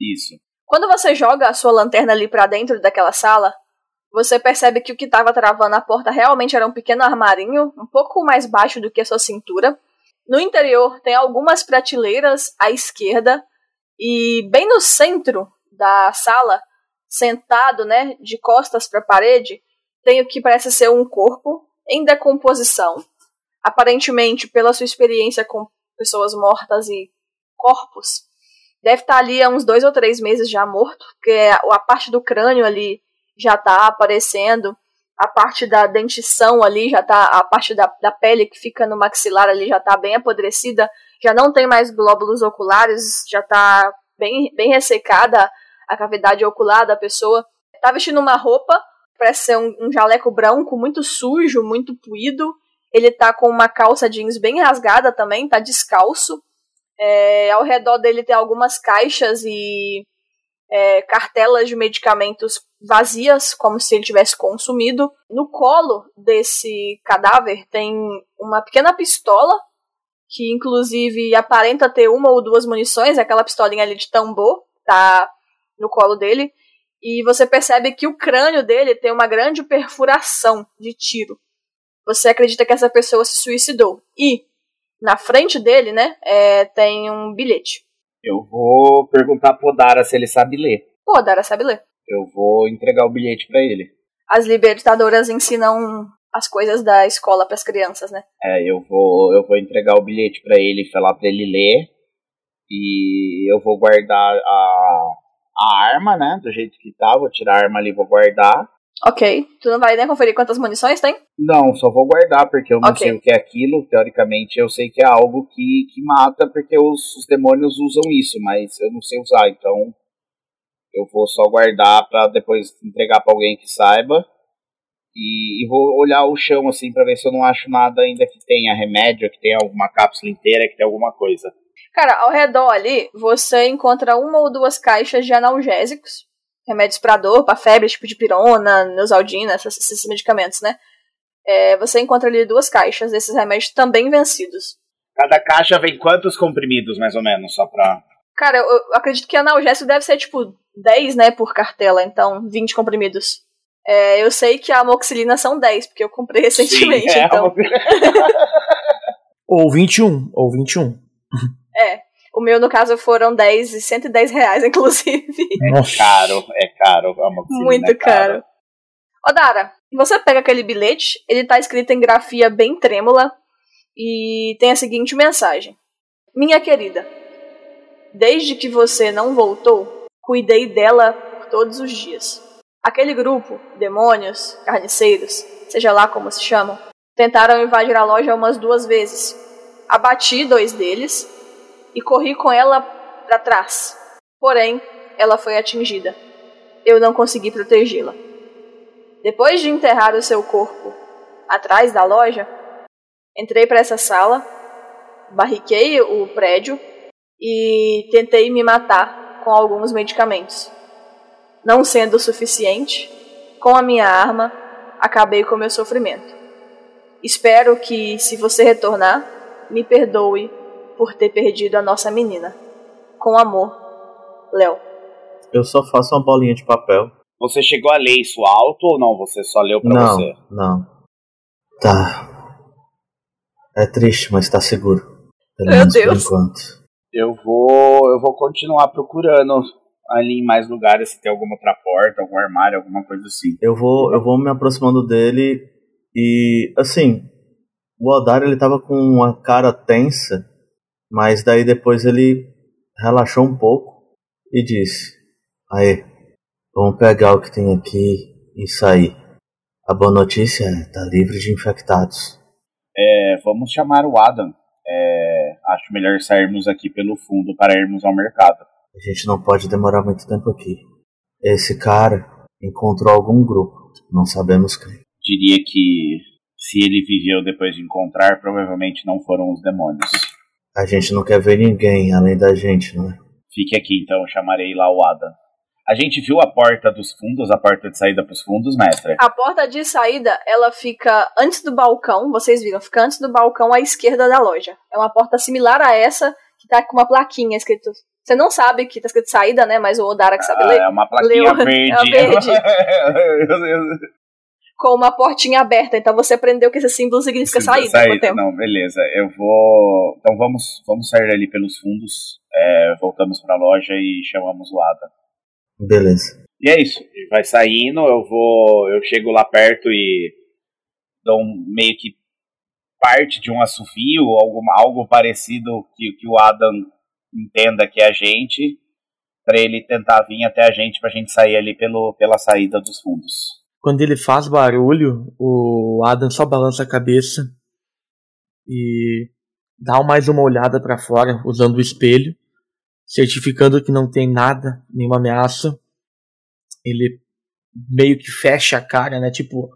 Isso. Quando você joga a sua lanterna ali pra dentro daquela sala, você percebe que o que tava travando a porta realmente era um pequeno armarinho, um pouco mais baixo do que a sua cintura. No interior tem algumas prateleiras à esquerda e bem no centro da sala, sentado, né, de costas pra parede, tem o que parece ser um corpo em decomposição, aparentemente, pela sua experiência com pessoas mortas e corpos, deve estar ali há uns 2 ou 3 meses já morto, porque a parte do crânio ali já está aparecendo, a parte da dentição ali já está, a parte da pele que fica no maxilar ali já está bem apodrecida, já não tem mais glóbulos oculares, já está bem ressecada a cavidade ocular da pessoa. Está vestindo uma roupa, parece ser um jaleco branco, muito sujo, muito puído. Ele tá com uma calça jeans bem rasgada também, tá descalço. Ao redor dele tem algumas caixas e cartelas de medicamentos vazias, como se ele tivesse consumido. No colo desse cadáver tem uma pequena pistola, que inclusive aparenta ter 1 ou 2 munições, aquela pistolinha ali de tambor, tá no colo dele. E você percebe que o crânio dele tem uma grande perfuração de tiro. Você acredita que essa pessoa se suicidou. E, na frente dele, né, tem um bilhete. Eu vou perguntar pro Odara se ele sabe ler. Pô, Odara sabe ler. Eu vou entregar o bilhete pra ele. As libertadoras ensinam as coisas da escola pras crianças, né? Eu vou entregar o bilhete pra ele e falar pra ele ler. E eu vou guardar a arma, né, do jeito que tá. Vou tirar a arma ali e vou guardar. Ok, tu não vai nem conferir quantas munições tem? Não, só vou guardar, porque eu não sei o que é aquilo. Teoricamente eu sei que é algo que mata, porque os demônios usam isso, mas eu não sei usar, então eu vou só guardar pra depois entregar pra alguém que saiba. E vou olhar o chão assim pra ver se eu não acho nada ainda que tenha remédio, que tenha alguma cápsula inteira, que tenha alguma coisa. Cara, ao redor ali você encontra 1 ou 2 caixas de analgésicos. Remédios pra dor, pra febre, tipo de pirona, neosaldina, esses medicamentos, né? Você encontra ali 2 caixas desses remédios também vencidos. Cada caixa vem quantos comprimidos, mais ou menos, só pra... Cara, eu acredito que analgésico deve ser, tipo, 10, né, por cartela, então 20 comprimidos. Eu sei que a amoxicilina são 10, porque eu comprei recentemente, então... ou 21. O meu, no caso, foram 10 e R$110, inclusive. É caro. Muito caro. Odara, você pega aquele bilhete, ele tá escrito em grafia bem trêmula e tem a seguinte mensagem. Minha querida, desde que você não voltou, cuidei dela por todos os dias. Aquele grupo, demônios, carniceiros, seja lá como se chamam, tentaram invadir a loja umas 2 vezes. Abati 2 deles... e corri com ela para trás. Porém, ela foi atingida. Eu não consegui protegê-la. Depois de enterrar o seu corpo atrás da loja, entrei para essa sala, barriquei o prédio e tentei me matar com alguns medicamentos. Não sendo o suficiente, com a minha arma, acabei com o meu sofrimento. Espero que, se você retornar, me perdoe por ter perdido a nossa menina. Com amor, Léo. Eu só faço uma bolinha de papel. Você chegou a ler isso alto ou não? Você só leu pra você? Não. Tá. É triste, mas tá seguro. Meu Deus. Por enquanto. Eu vou continuar procurando ali em mais lugares, se tem alguma outra porta, algum armário, alguma coisa assim. Eu vou me aproximando dele e, assim, o Odara, ele tava com uma cara tensa. Mas daí depois ele relaxou um pouco e disse: "Aê, vamos pegar o que tem aqui e sair. A boa notícia é, tá livre de infectados." Vamos chamar o Adam. Acho melhor sairmos aqui pelo fundo para irmos ao mercado. A gente não pode demorar muito tempo aqui. Esse cara encontrou algum grupo, não sabemos quem. Diria que se ele viveu depois de encontrar, provavelmente não foram os demônios. A gente não quer ver ninguém além da gente, não é? Fique aqui então, eu chamarei lá o Adam. A gente viu a porta dos fundos, a porta de saída pros fundos, mestre? A porta de saída, ela fica antes do balcão, vocês viram, fica antes do balcão à esquerda da loja. É uma porta similar a essa, que tá com uma plaquinha escrito... Você não sabe que tá escrito saída, né? Mas o Odara que sabe ler... É uma plaquinha verde. É uma verde. Com uma portinha aberta, então você aprendeu que esse símbolo significa saída. Tempo. Não, beleza, eu vou... Então vamos sair ali pelos fundos, voltamos pra loja e chamamos o Ada. Beleza. E é isso, vai saindo, eu chego lá perto e dou meio que parte de um assovio, algo parecido que o Adam entenda que é a gente, para ele tentar vir até a gente, pra gente sair ali pela saída dos fundos. Quando ele faz barulho, o Adam só balança a cabeça e dá mais uma olhada pra fora, usando o espelho, certificando que não tem nada, nenhuma ameaça. Ele meio que fecha a cara, né? Tipo,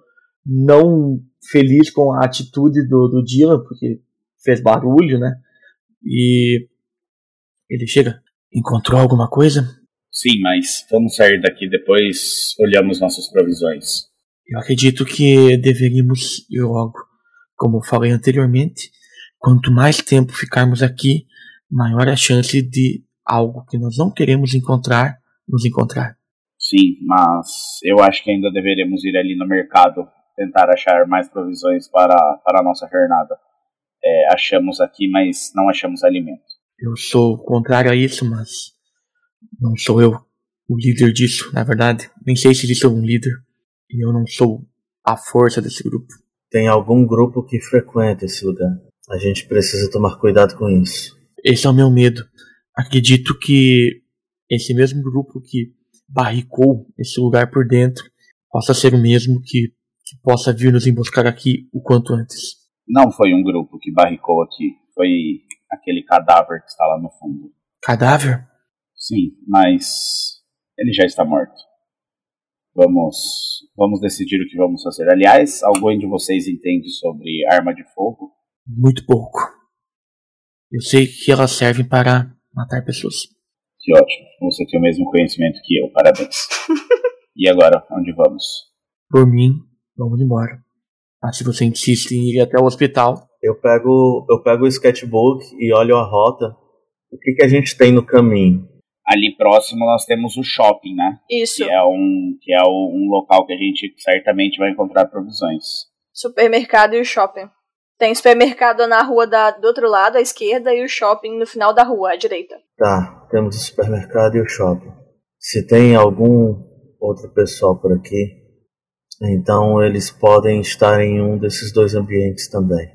não feliz com a atitude do Dylan, porque fez barulho, né? E ele chega. Encontrou alguma coisa? Sim, mas vamos sair daqui, depois olhamos nossas provisões. Eu acredito que deveríamos ir logo. Como eu falei anteriormente, quanto mais tempo ficarmos aqui, maior a chance de algo que nós não queremos encontrar, nos encontrar. Sim, mas eu acho que ainda deveremos ir ali no mercado, tentar achar mais provisões para a nossa jornada. Achamos aqui, mas não achamos alimento. Eu sou contrário a isso, mas não sou eu o líder disso, na verdade. Nem sei se existe algum líder. E eu não sou a força desse grupo. Tem algum grupo que frequenta esse lugar. A gente precisa tomar cuidado com isso. Esse é o meu medo. Acredito que esse mesmo grupo que barricou esse lugar por dentro possa ser o mesmo que possa vir nos emboscar aqui o quanto antes. Não foi um grupo que barricou aqui. Foi aquele cadáver que está lá no fundo. Cadáver? Sim, mas ele já está morto. Vamos decidir o que vamos fazer. Aliás, algum de vocês entende sobre arma de fogo? Muito pouco. Eu sei que elas servem para matar pessoas. Que ótimo. Você tem o mesmo conhecimento que eu. Parabéns. E agora, onde vamos? Por mim, vamos embora. Mas se você insiste em ir até o hospital... Eu pego o sketchbook e olho a rota. O que a gente tem no caminho? Ali próximo nós temos o shopping, né? Isso. Que é um local que a gente certamente vai encontrar provisões. Supermercado e o shopping. Tem supermercado na rua do outro lado, à esquerda, e o shopping no final da rua, à direita. Tá, temos o supermercado e o shopping. Se tem algum outro pessoal por aqui, então eles podem estar em um desses dois ambientes também.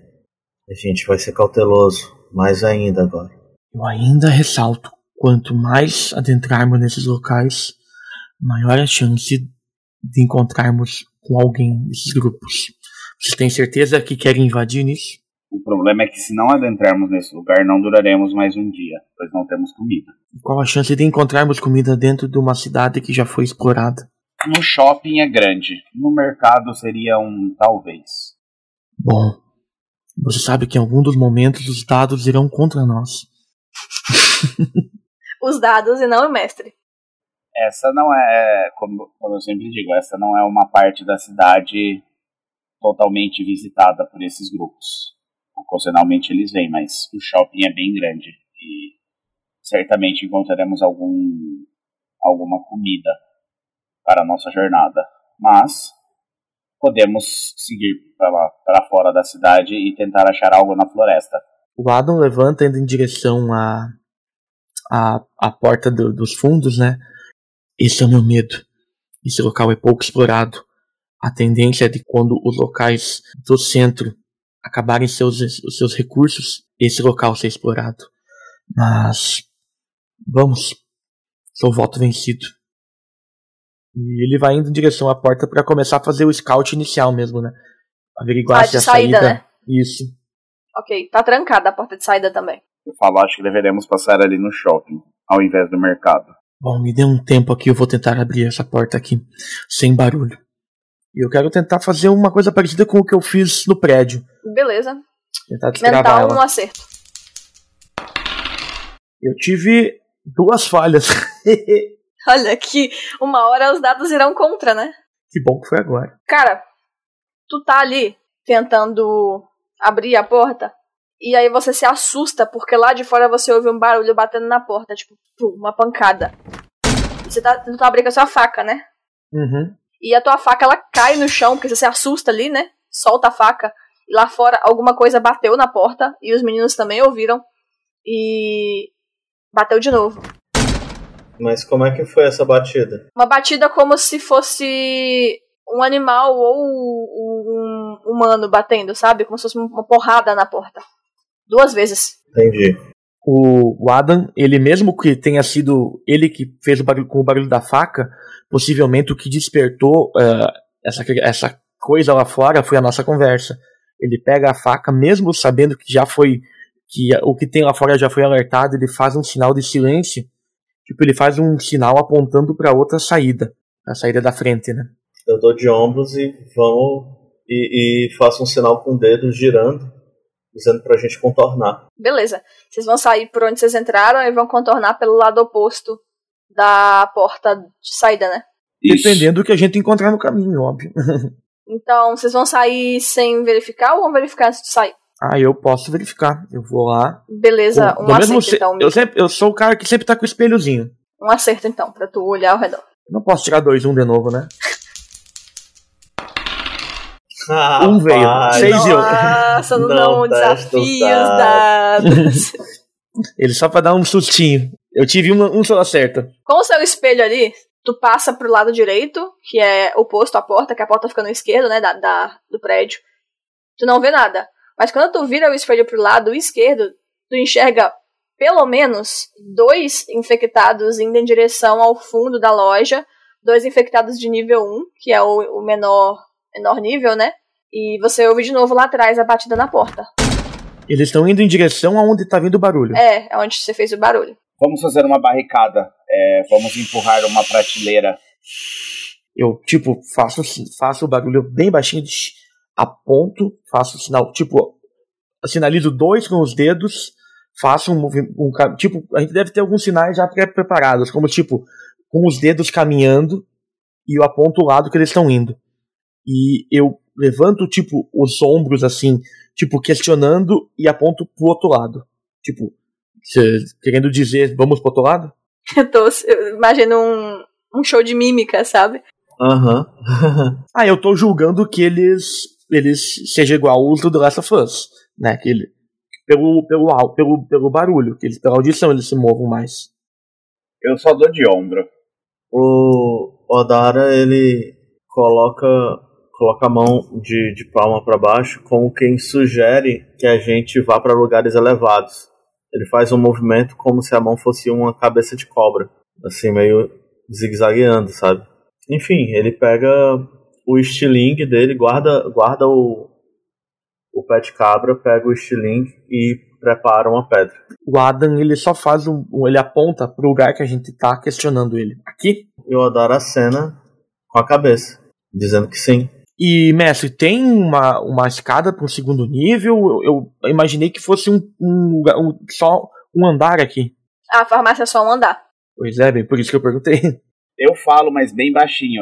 A gente vai ser cauteloso, mais ainda agora. Eu ainda ressalto, quanto mais adentrarmos nesses locais, maior a chance de encontrarmos com alguém desses grupos. Vocês têm certeza que querem invadir nisso? O problema é que se não adentrarmos nesse lugar, não duraremos mais um dia, pois não temos comida. E qual a chance de encontrarmos comida dentro de uma cidade que já foi explorada? No shopping é grande, no mercado seria um talvez. Bom, você sabe que em algum dos momentos os dados irão contra nós. Os dados e não o mestre. Essa não é, como eu sempre digo, essa não é uma parte da cidade totalmente visitada por esses grupos. Ocasionalmente eles vêm, mas o shopping é bem grande e certamente encontraremos alguma comida para a nossa jornada. Mas podemos seguir para fora da cidade e tentar achar algo na floresta. O Adam levanta indo em direção à porta dos fundos, né? Esse é o meu medo. Esse local é pouco explorado. A tendência é de quando os locais do centro acabarem os seus recursos, esse local ser explorado. Mas vamos. Sou voto vencido. E ele vai indo em direção à porta para começar a fazer o scout inicial mesmo, né? Averiguar se a saída, né? Isso. Ok, tá trancada a porta de saída também. Eu falo, acho que deveremos passar ali no shopping, ao invés do mercado. Bom, me dê um tempo aqui, eu vou tentar abrir essa porta aqui, sem barulho. E eu quero tentar fazer uma coisa parecida com o que eu fiz no prédio. Beleza. Tentar destravar ela. Mental, um acerto. Eu tive 2 falhas. Olha que uma hora os dados irão contra, né? Que bom que foi agora. Cara, tu tá ali tentando abrir a porta e aí você se assusta porque lá de fora você ouve um barulho batendo na porta, tipo, uma pancada. Você tá tentando abrir com a sua faca, né? Uhum. E a tua faca, ela cai no chão, porque você se assusta ali, né? Solta a faca. E lá fora, alguma coisa bateu na porta. E os meninos também ouviram. E bateu de novo. Mas como é que foi essa batida? Uma batida como se fosse um animal ou um um humano batendo, sabe? Como se fosse uma porrada na porta. 2 vezes. Entendi. O Adam, ele mesmo que tenha sido ele que fez o barulho, com o barulho da faca, possivelmente o que despertou essa coisa lá fora foi a nossa conversa. Ele pega a faca, mesmo sabendo que já foi, que o que tem lá fora já foi alertado, ele faz um sinal de silêncio. Tipo, ele faz um sinal apontando para outra saída. A saída da frente, né? Eu dou de ombros e vamos. E faço um sinal com o dedo girando, dizendo pra gente contornar. Beleza. Vocês vão sair por onde vocês entraram e vão contornar pelo lado oposto da porta de saída, né? Isso. Dependendo do que a gente encontrar no caminho, óbvio. Então, vocês vão sair sem verificar ou vão verificar antes de sair? Ah, eu posso verificar. Eu vou lá. Beleza, um acerto então. Eu sou o cara que sempre tá com o espelhozinho. Um acerto então, pra tu olhar ao redor. Não posso tirar 2 e 1 de novo, né? Ah, 1 veio, 6 e 1. Nossa, não desafios dados. Ele só pra dar um sustinho. Eu tive um só acerto. Com o seu espelho ali, tu passa pro lado direito, que é oposto à porta, que a porta fica no esquerdo, né, do prédio. Tu não vê nada. Mas quando tu vira o espelho pro lado esquerdo, tu enxerga pelo menos 2 infectados indo em direção ao fundo da loja. 2 infectados de nível 1, que é o menor nível, né? E você ouve de novo lá atrás a batida na porta. Eles estão indo em direção aonde tá vindo o barulho. É onde você fez o barulho. Vamos fazer uma barricada. Vamos empurrar uma prateleira. Eu, tipo, faço o barulho bem baixinho, aponto, faço o sinal, tipo, sinalizo 2 com os dedos, faço um tipo, a gente deve ter alguns sinais já preparados, como tipo, com os dedos caminhando, e eu aponto o lado que eles estão indo. E eu levanto, tipo, os ombros, assim, tipo, questionando, e aponto pro outro lado. Tipo, querendo dizer, vamos pro outro lado? Eu imagino um show de mímica, sabe? Aham. Uhum. Eu tô julgando que eles sejam igual os do The Last of Us, né? Que pelo barulho, que eles, pela audição, eles se movam mais. Eu só dou de ombro. O Odara, ele coloca a mão de palma pra baixo, como quem sugere que a gente vá pra lugares elevados. Ele faz um movimento como se a mão fosse uma cabeça de cobra, assim, meio zigue-zagueando, sabe? Enfim, ele pega o estilingue dele, guarda o pé de cabra, pega o estilingue e prepara uma pedra. O Adam, ele só faz ele aponta pro lugar que a gente tá questionando ele. Aqui? Eu adoro a cena com a cabeça, dizendo que sim. E, mestre, tem uma escada pro segundo nível? Eu imaginei que fosse só um andar aqui. A farmácia é só um andar. Pois é, bem, por isso que eu perguntei. Eu falo, mas bem baixinho.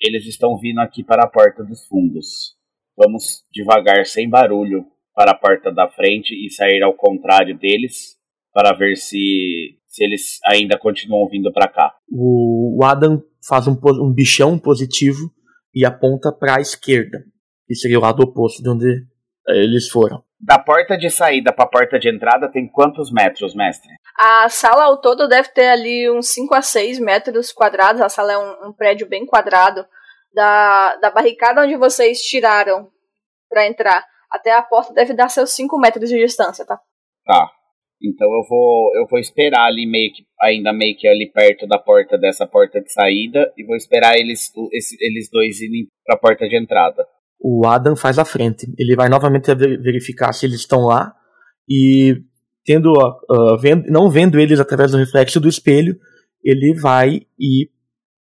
Eles estão vindo aqui para a porta dos fundos. Vamos devagar, sem barulho, para a porta da frente e sair ao contrário deles para ver se eles ainda continuam vindo para cá. O Adam faz um bichão positivo e aponta para a esquerda, que seria o lado oposto de onde eles foram. Da porta de saída para a porta de entrada tem quantos metros, mestre? A sala ao todo deve ter ali uns 5 a 6 metros quadrados. A sala é um prédio bem quadrado. Da barricada onde vocês tiraram para entrar até a porta deve dar seus 5 metros de distância, tá? Tá. Então eu vou esperar ali meio que ali perto da porta, dessa porta de saída, e vou esperar eles 2 irem para a porta de entrada. O Adam faz a frente. Ele vai novamente verificar se eles estão lá e não vendo eles através do reflexo do espelho, ele vai ir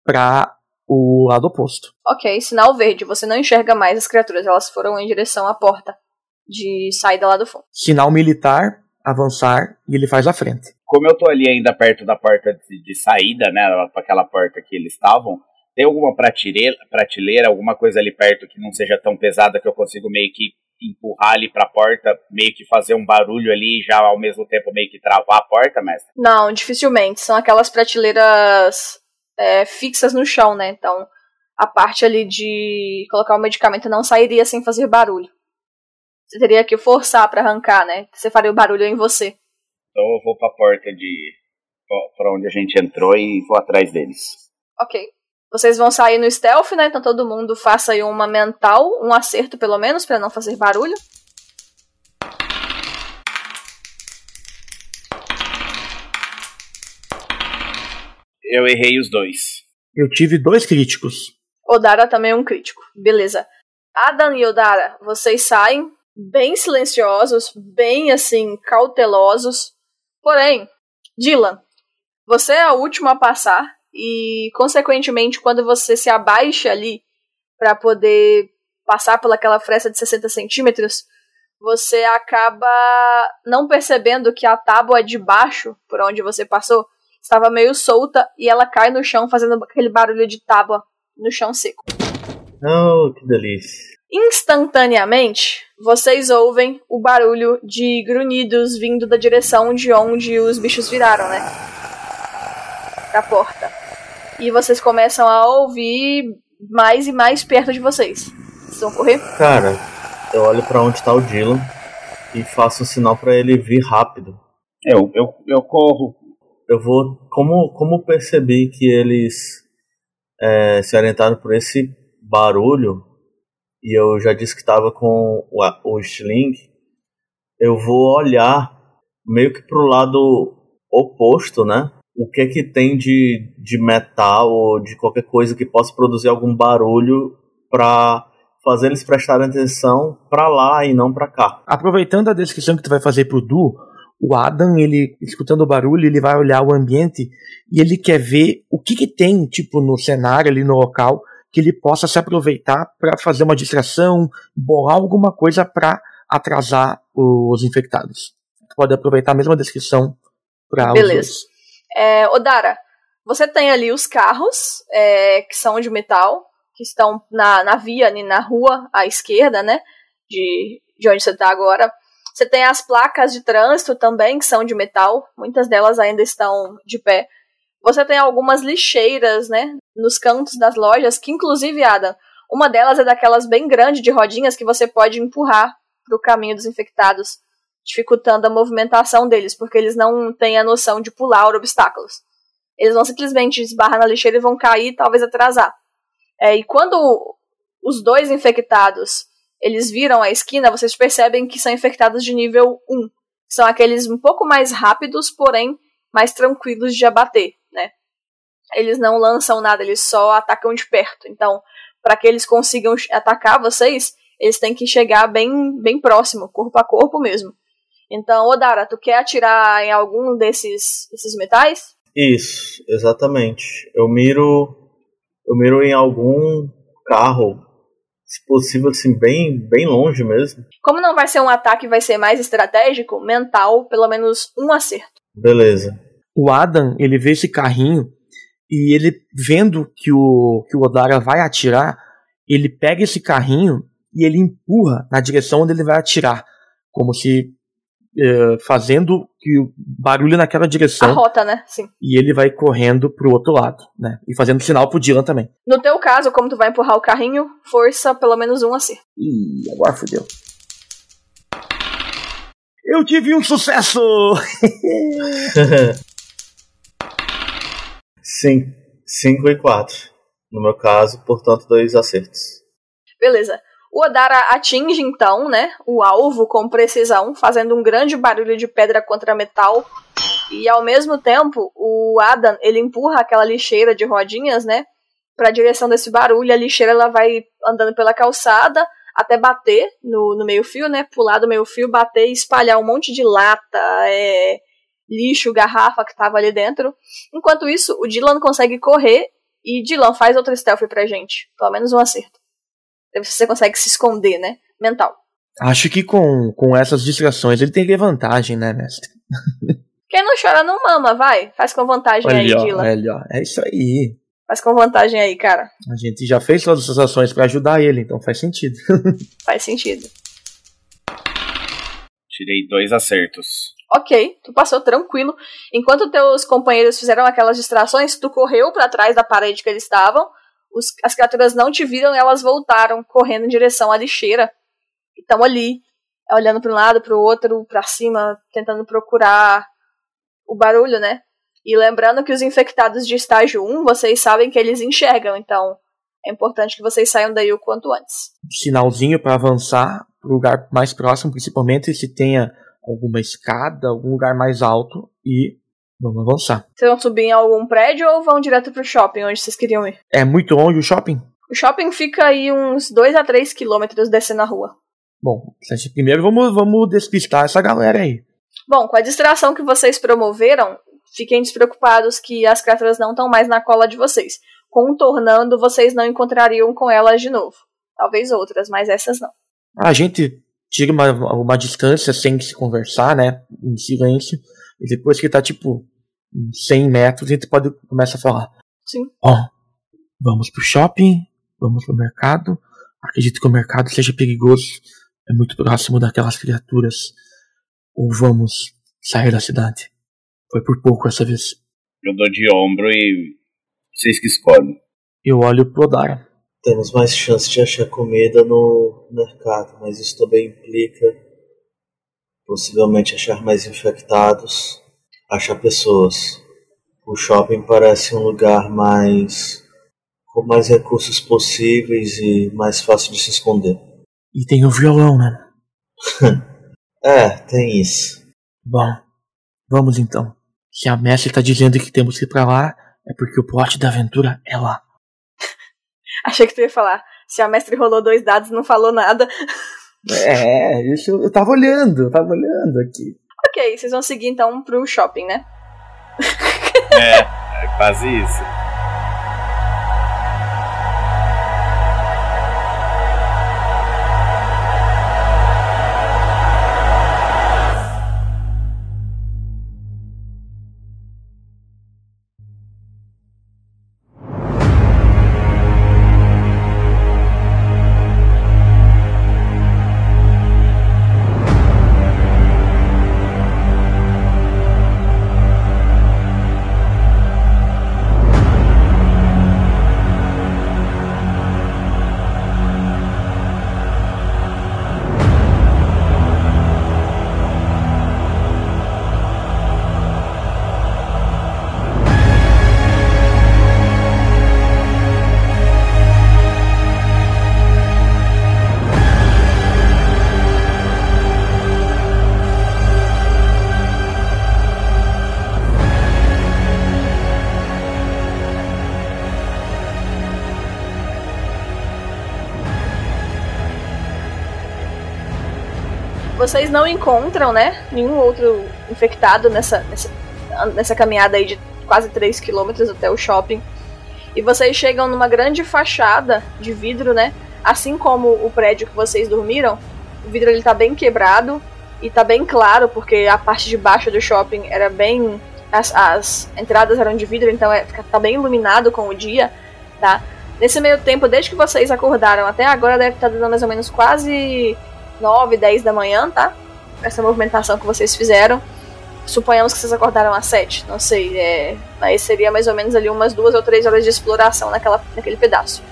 para o lado oposto. Ok, sinal verde. Você não enxerga mais as criaturas. Elas foram em direção à porta de saída lá do fundo. Sinal militar, avançar, e ele faz a frente. Como eu tô ali ainda perto da porta de saída, né, aquela porta que eles estavam, tem alguma prateleira, alguma coisa ali perto que não seja tão pesada que eu consigo meio que empurrar ali pra porta, meio que fazer um barulho ali e já ao mesmo tempo meio que travar a porta, mestre? Não, dificilmente. São aquelas prateleiras fixas no chão, né? Então a parte ali de colocar o medicamento não sairia sem fazer barulho. Você teria que forçar pra arrancar, né? Você faria o barulho em você. Então eu vou pra porta pra onde a gente entrou e vou atrás deles. Ok. Vocês vão sair no stealth, né? Então todo mundo faça aí uma mental, um acerto pelo menos, pra não fazer barulho. Eu errei os dois. Eu tive 2 críticos. Odara também é um crítico. Beleza. Adam e Odara, vocês saem bem silenciosos, bem, assim, cautelosos. Porém, Dylan, você é a última a passar e, consequentemente, quando você se abaixa ali pra poder passar pelaquela fresta de 60 centímetros, você acaba não percebendo que a tábua de baixo, por onde você passou, estava meio solta e ela cai no chão fazendo aquele barulho de tábua no chão seco. Oh, que delícia. Instantaneamente, vocês ouvem o barulho de grunhidos vindo da direção de onde os bichos viraram, né? Da porta. E vocês começam a ouvir mais e mais perto de vocês. Vocês vão correr? Cara, eu olho pra onde tá o Dylan e faço um sinal pra ele vir rápido. Eu corro. Eu vou... Como percebi que eles se orientaram por esse barulho, e eu já disse que estava com o Sling, eu vou olhar meio que pro lado oposto, né? O que é que tem de metal ou de qualquer coisa que possa produzir algum barulho para fazer eles prestarem atenção para lá e não para cá. Aproveitando a descrição que tu vai fazer pro Du, o Adam, ele, escutando o barulho, ele vai olhar o ambiente e ele quer ver o que tem, tipo, no cenário ali no local, que ele possa se aproveitar para fazer uma distração, bolar alguma coisa para atrasar os infectados. Pode aproveitar a mesma descrição para os dois. Beleza. Odara, você tem ali os carros, que são de metal, que estão na via, ali na rua à esquerda, né, de onde você está agora. Você tem as placas de trânsito também, que são de metal. Muitas delas ainda estão de pé. Você tem algumas lixeiras, né, nos cantos das lojas, que inclusive, Adam, uma delas é daquelas bem grandes de rodinhas que você pode empurrar para o caminho dos infectados, dificultando a movimentação deles, porque eles não têm a noção de pular obstáculos. Eles vão simplesmente esbarrar na lixeira e vão cair, talvez atrasar. E quando os dois infectados... eles viram a esquina, vocês percebem que são infectados de nível 1. São aqueles um pouco mais rápidos, porém mais tranquilos de abater, né? Eles não lançam nada, eles só atacam de perto. Então, para que eles consigam atacar vocês, eles têm que chegar bem, bem próximo, corpo a corpo mesmo. Então, Odara, tu quer atirar em algum desses metais? Isso, exatamente. Eu miro em algum carro, se possível, assim, bem, bem longe mesmo. Como não vai ser um ataque, vai ser mais estratégico, mental, pelo menos um acerto. Beleza. O Adam, ele vê esse carrinho e ele, vendo que o Odara vai atirar, ele pega esse carrinho e ele empurra na direção onde ele vai atirar, como se fazendo que o barulho naquela direção. A rota, né? Sim. E ele vai correndo pro outro lado, né? E fazendo sinal pro Dylan também. No teu caso, como tu vai empurrar o carrinho, força pelo menos um acerto. Ih, agora fodeu. Eu tive um sucesso! 5 e 4. No meu caso, portanto, 2 acertos. Beleza. O Odara atinge, então, né, o alvo com precisão, fazendo um grande barulho de pedra contra metal. E, ao mesmo tempo, o Adam, ele empurra aquela lixeira de rodinhas, né, para a direção desse barulho. A lixeira, ela vai andando pela calçada até bater no meio-fio, né, pular do meio-fio, bater e espalhar um monte de lata, lixo, garrafa que tava ali dentro. Enquanto isso, o Dylan consegue correr e, Dylan, faz outro stealth pra gente. Pelo menos um acerto. Você consegue se esconder, né? Mental. Acho que com essas distrações ele tem que ter vantagem, né, mestre? Quem não chora não mama, vai. Faz com vantagem aí, Dylan. É isso aí. Faz com vantagem aí, cara. A gente já fez todas essas ações pra ajudar ele, então faz sentido. Faz sentido. Tirei 2 acertos. Ok, tu passou tranquilo. Enquanto teus companheiros fizeram aquelas distrações, tu correu pra trás da parede que eles estavam. As criaturas não te viram e elas voltaram correndo em direção à lixeira. E estão ali, olhando para um lado, para o outro, para cima, tentando procurar o barulho, né? E lembrando que os infectados de estágio 1, vocês sabem que eles enxergam, então é importante que vocês saiam daí o quanto antes. Sinalzinho para avançar para o lugar mais próximo, principalmente se tenha alguma escada, algum lugar mais alto, e vamos avançar. Vocês vão subir em algum prédio ou vão direto pro shopping, onde vocês queriam ir? É muito longe o shopping? O shopping fica aí uns 2 a 3 quilômetros descendo a rua. Bom, primeiro vamos despistar essa galera aí. Bom, com a distração que vocês promoveram, fiquem despreocupados que as criaturas não estão mais na cola de vocês. Contornando, vocês não encontrariam com elas de novo. Talvez outras, mas essas não. A gente tira uma distância sem se conversar, né? Em silêncio. E depois que tá, 100 metros, a gente começa a falar. Sim. Ó, vamos pro shopping, vamos pro mercado. Acredito que o mercado seja perigoso. É muito próximo daquelas criaturas. Ou vamos sair da cidade. Foi por pouco essa vez. Eu dou de ombro e vocês que escolhem. Eu olho pro Odara. Temos mais chance de achar comida no mercado, mas isso também implica possivelmente achar mais infectados, achar pessoas. O shopping parece um lugar com mais recursos possíveis e mais fácil de se esconder. E tem o violão, né? Tem isso. Bom, vamos então. Se a mestre tá dizendo que temos que ir pra lá, é porque o plot da aventura é lá. Achei que tu ia falar. Se a mestre rolou 2 dados e não falou nada. Isso eu tava olhando aqui. Ok, vocês vão seguir então pro shopping, né? É quase isso. Vocês não encontram, né, nenhum outro infectado nessa caminhada aí de quase 3 quilômetros até o shopping. E vocês chegam numa grande fachada de vidro, né, assim como o prédio que vocês dormiram. O vidro ele tá bem quebrado e tá bem claro, porque a parte de baixo do shopping era bem... As entradas eram de vidro, então tá bem iluminado com o dia, tá? Nesse meio tempo, desde que vocês acordaram até agora, deve estar dando mais ou menos quase 9, 10 da manhã, tá? Essa movimentação que vocês fizeram. Suponhamos que vocês acordaram às 7, não sei. Aí seria mais ou menos ali umas 2 ou 3 horas de exploração naquele pedaço.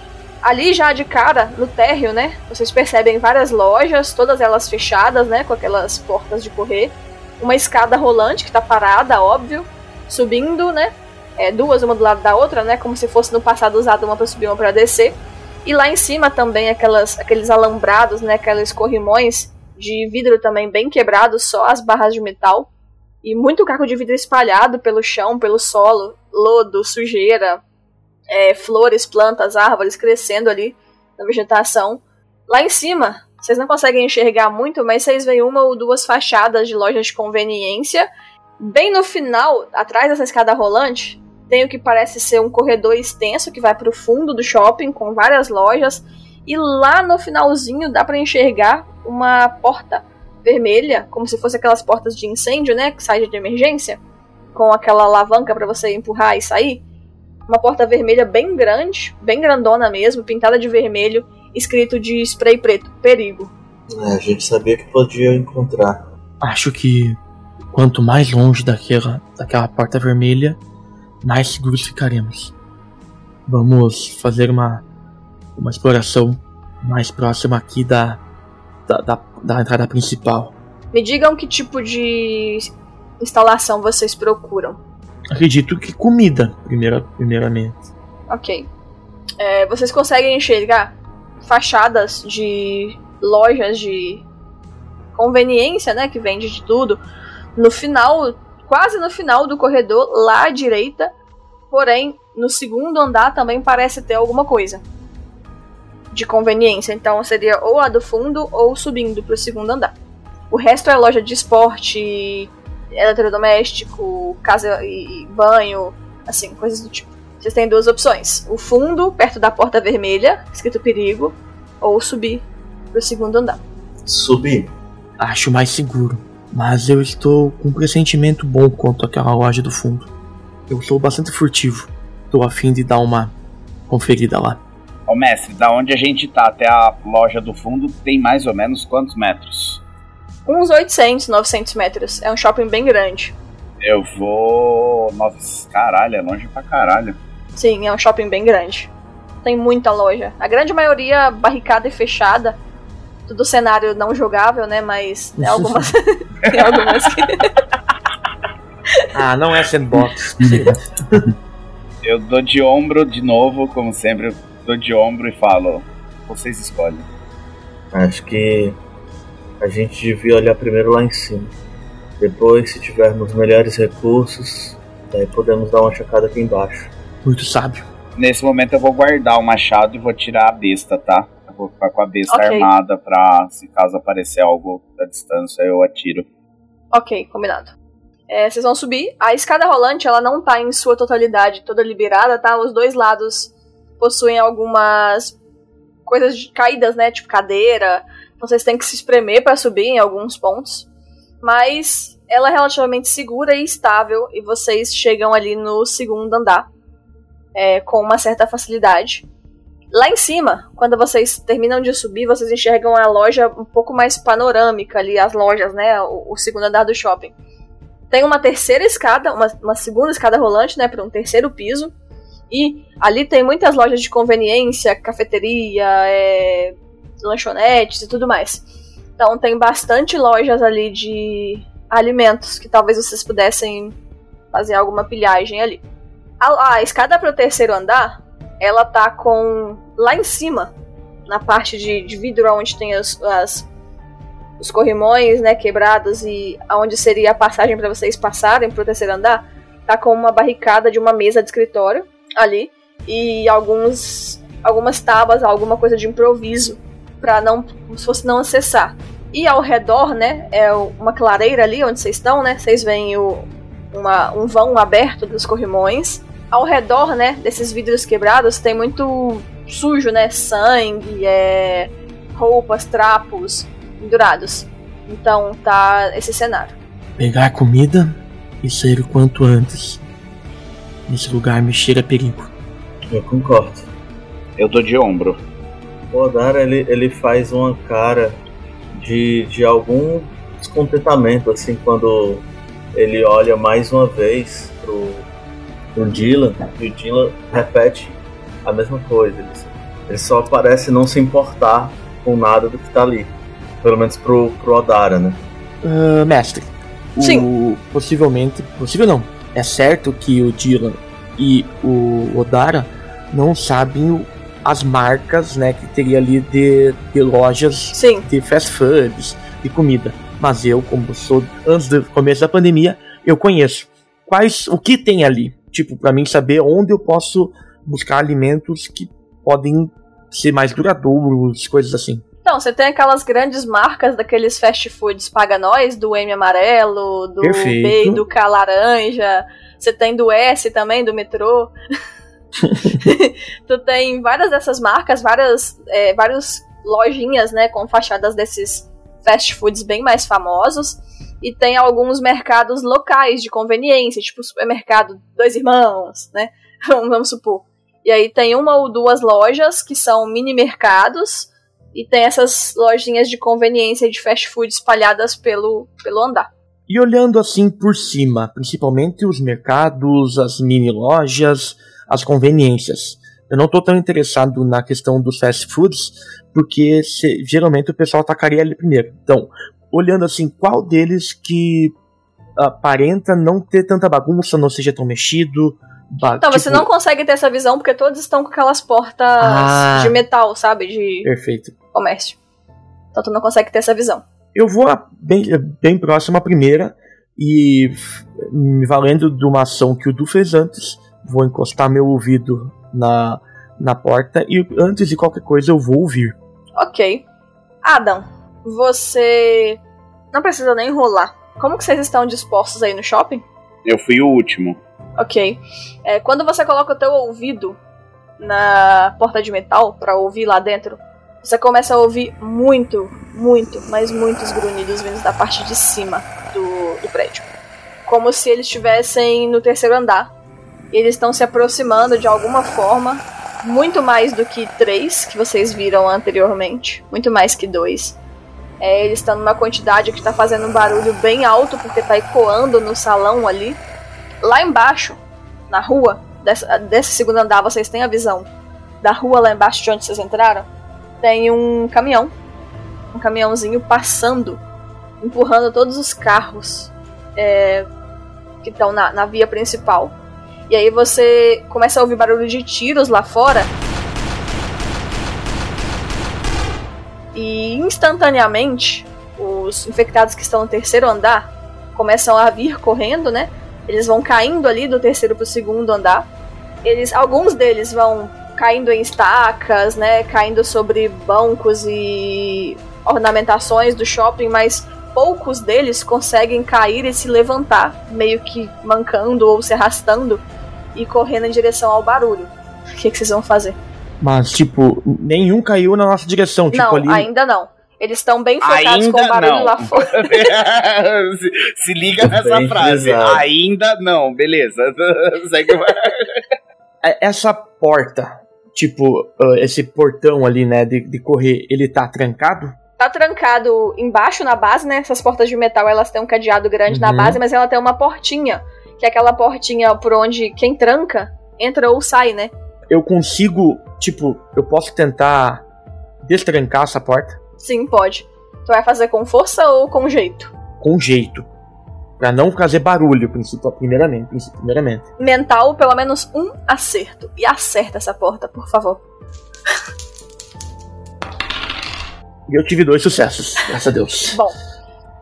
Ali já de cara, no térreo, né? Vocês percebem várias lojas, todas elas fechadas, né? Com aquelas portas de correr. Uma escada rolante que tá parada, óbvio. Subindo, né? Duas, uma do lado da outra, né? Como se fosse no passado usado uma pra subir, uma pra descer. E lá em cima também aqueles alambrados, né, aqueles corrimões de vidro também bem quebrados, só as barras de metal. E muito caco de vidro espalhado pelo chão, pelo solo, lodo, sujeira, flores, plantas, árvores crescendo ali na vegetação. Lá em cima, vocês não conseguem enxergar muito, mas vocês veem uma ou duas fachadas de lojas de conveniência. Bem no final, atrás dessa escada rolante... Tem o que parece ser um corredor extenso que vai pro fundo do shopping, com várias lojas. E lá no finalzinho dá pra enxergar uma porta vermelha, como se fosse aquelas portas de incêndio, né? Que saem de emergência, com aquela alavanca pra você empurrar e sair. Uma porta vermelha bem grande, bem grandona mesmo, pintada de vermelho, escrito de spray preto, perigo. A gente sabia que podia encontrar. Acho que quanto mais longe daquela porta vermelha, mais seguros ficaremos. Vamos fazer uma exploração mais próxima aqui da entrada principal. Me digam que tipo de instalação vocês procuram. Acredito que comida, primeiramente. Ok. É, vocês conseguem enxergar fachadas de lojas de conveniência, né? Que vende de tudo. No final, quase no final do corredor, lá à direita. Porém, no segundo andar também parece ter alguma coisa de conveniência. Então seria ou a do fundo ou subindo para o segundo andar. O resto é loja de esporte, eletrodoméstico, casa e banho, assim, coisas do tipo. Vocês têm duas opções. O fundo, perto da porta vermelha, escrito perigo, ou subir pro segundo andar. Subir? Acho mais seguro. Mas eu estou com um pressentimento bom quanto àquela loja do fundo. Eu sou bastante furtivo. Estou a fim de dar uma conferida lá. Ô mestre, da onde a gente tá até a loja do fundo tem mais ou menos quantos metros? Uns 800, 900 metros. É um shopping bem grande. Eu vou... Nossa, caralho, é longe pra caralho. Sim, é um shopping bem grande. Tem muita loja. A grande maioria barricada e fechada. Todo cenário não jogável, né? Mas tem algumas... tem algumas que... Ah, não é sandbox. Eu dou de ombro de novo, como sempre. Eu dou de ombro e falo... Vocês escolhem. Acho que... a gente devia olhar primeiro lá em cima. Depois, se tivermos melhores recursos, daí podemos dar uma chacada aqui embaixo. Muito sábio. Nesse momento eu vou guardar o machado e vou tirar a besta, tá? Eu vou ficar com a besta armada pra, se caso aparecer algo da distância, eu atiro. Ok, combinado. É, vocês vão subir. A escada rolante, ela não tá em sua totalidade toda liberada, tá? Os dois lados possuem algumas coisas caídas, né? Tipo cadeira... Vocês têm que se espremer para subir em alguns pontos. Mas ela é relativamente segura e estável. E vocês chegam ali no segundo andar. Com uma certa facilidade. Lá em cima, quando vocês terminam de subir, vocês enxergam a loja um pouco mais panorâmica ali. As lojas, né? O segundo andar do shopping. Tem uma terceira escada. Uma segunda escada rolante, né? Para um terceiro piso. E ali tem muitas lojas de conveniência, cafeteria, lanchonetes e tudo mais. Então tem bastante lojas ali de alimentos que talvez vocês pudessem fazer alguma pilhagem ali. A escada para o terceiro andar, ela tá com... lá em cima, na parte de vidro onde tem os corrimões, né, quebrados, e onde seria a passagem para vocês passarem para o terceiro andar, tá com uma barricada de uma mesa de escritório ali e algumas tábuas, alguma coisa de improviso pra não, como se fosse não acessar. E ao redor, né, é uma clareira ali onde vocês estão, né, vocês veem um vão aberto dos corrimões. Ao redor, né, desses vidros quebrados tem muito sujo, né, sangue, roupas, trapos pendurados. Então tá esse cenário. Pegar comida e sair o quanto antes. Nesse lugar me cheira perigo. Eu concordo. Eu tô de ombro. O Odara, ele faz uma cara de algum descontentamento, assim, quando ele olha mais uma vez pro Dylan, e o Dylan repete a mesma coisa. Ele só parece não se importar com nada do que tá ali, pelo menos pro Odara, né? Mestre, sim. Possível não, é certo que o Dylan e o Odara não sabem as marcas, né, que teria ali de lojas, sim, de fast foods, de comida. Mas eu, como sou antes do começo da pandemia, eu conheço o que tem ali. Tipo, pra mim saber onde eu posso buscar alimentos que podem ser mais duradouros, coisas assim. Então, você tem aquelas grandes marcas daqueles fast foods paga nós, do M amarelo, do B, do K laranja. Você tem do S também, do metrô. Tu tem várias dessas marcas, várias lojinhas, né, com fachadas desses fast foods bem mais famosos. E tem alguns mercados locais de conveniência, tipo o supermercado Dois Irmãos, né, vamos supor. E aí tem uma ou duas lojas que são mini mercados, e tem essas lojinhas de conveniência de fast food espalhadas pelo andar. E olhando assim por cima, principalmente os mercados, as mini lojas, as conveniências. Eu não tô tão interessado na questão dos fast foods, porque geralmente o pessoal atacaria ele primeiro. Então, olhando assim, qual deles que aparenta não ter tanta bagunça, não seja tão mexido. Então, tipo... você não consegue ter essa visão porque todos estão com aquelas portas de metal, sabe? De perfeito. Comércio. Então tu não consegue ter essa visão. Eu vou bem próximo à primeira e, me valendo de uma ação que o Du fez antes, vou encostar meu ouvido na porta e antes de qualquer coisa eu vou ouvir. Ok. Adam, você não precisa nem rolar. Como que vocês estão dispostos aí no shopping? Eu fui o último. Ok. Quando você coloca o teu ouvido na porta de metal pra ouvir lá dentro, você começa a ouvir muito, muito, mas muitos grunhidos vindos da parte de cima do prédio. Como se eles estivessem no terceiro andar. E eles estão se aproximando de alguma forma, muito mais do que 3 que vocês viram anteriormente. Muito mais que 2. Eles estão numa quantidade que tá fazendo um barulho bem alto, porque tá ecoando no salão ali. Lá embaixo, na rua, desse segundo andar, vocês têm a visão da rua lá embaixo de onde vocês entraram. Tem um caminhão, um caminhãozinho passando, empurrando todos os carros que estão na via principal. E aí você começa a ouvir barulho de tiros lá fora. E instantaneamente, os infectados que estão no terceiro andar começam a vir correndo, né? Eles vão caindo ali do terceiro pro segundo andar. Alguns deles vão caindo em estacas, né? Caindo sobre bancos e ornamentações do shopping, mas poucos deles conseguem cair e se levantar, meio que mancando ou se arrastando e correndo em direção ao barulho. O que vocês vão fazer? Mas, tipo, nenhum caiu na nossa direção. Tipo, não, ali... ainda não. Eles estão bem focados ainda com o barulho não. Lá fora. se liga nessa bem frase. Pesado. Ainda não, beleza. Segue o... Essa porta, tipo, esse portão ali, né, de correr, ele tá trancado? Tá trancado embaixo na base, né? Essas portas de metal, elas têm um cadeado grande na base, mas ela tem uma portinha, que é aquela portinha por onde quem tranca entra ou sai, né? Eu consigo, tipo, eu posso tentar destrancar essa porta? Sim, pode. Tu vai fazer com força ou com jeito? Com jeito. Pra não fazer barulho, primeiramente. Mental, pelo menos um acerto. E acerta essa porta, por favor. E eu tive 2 sucessos, graças a Deus. Bom,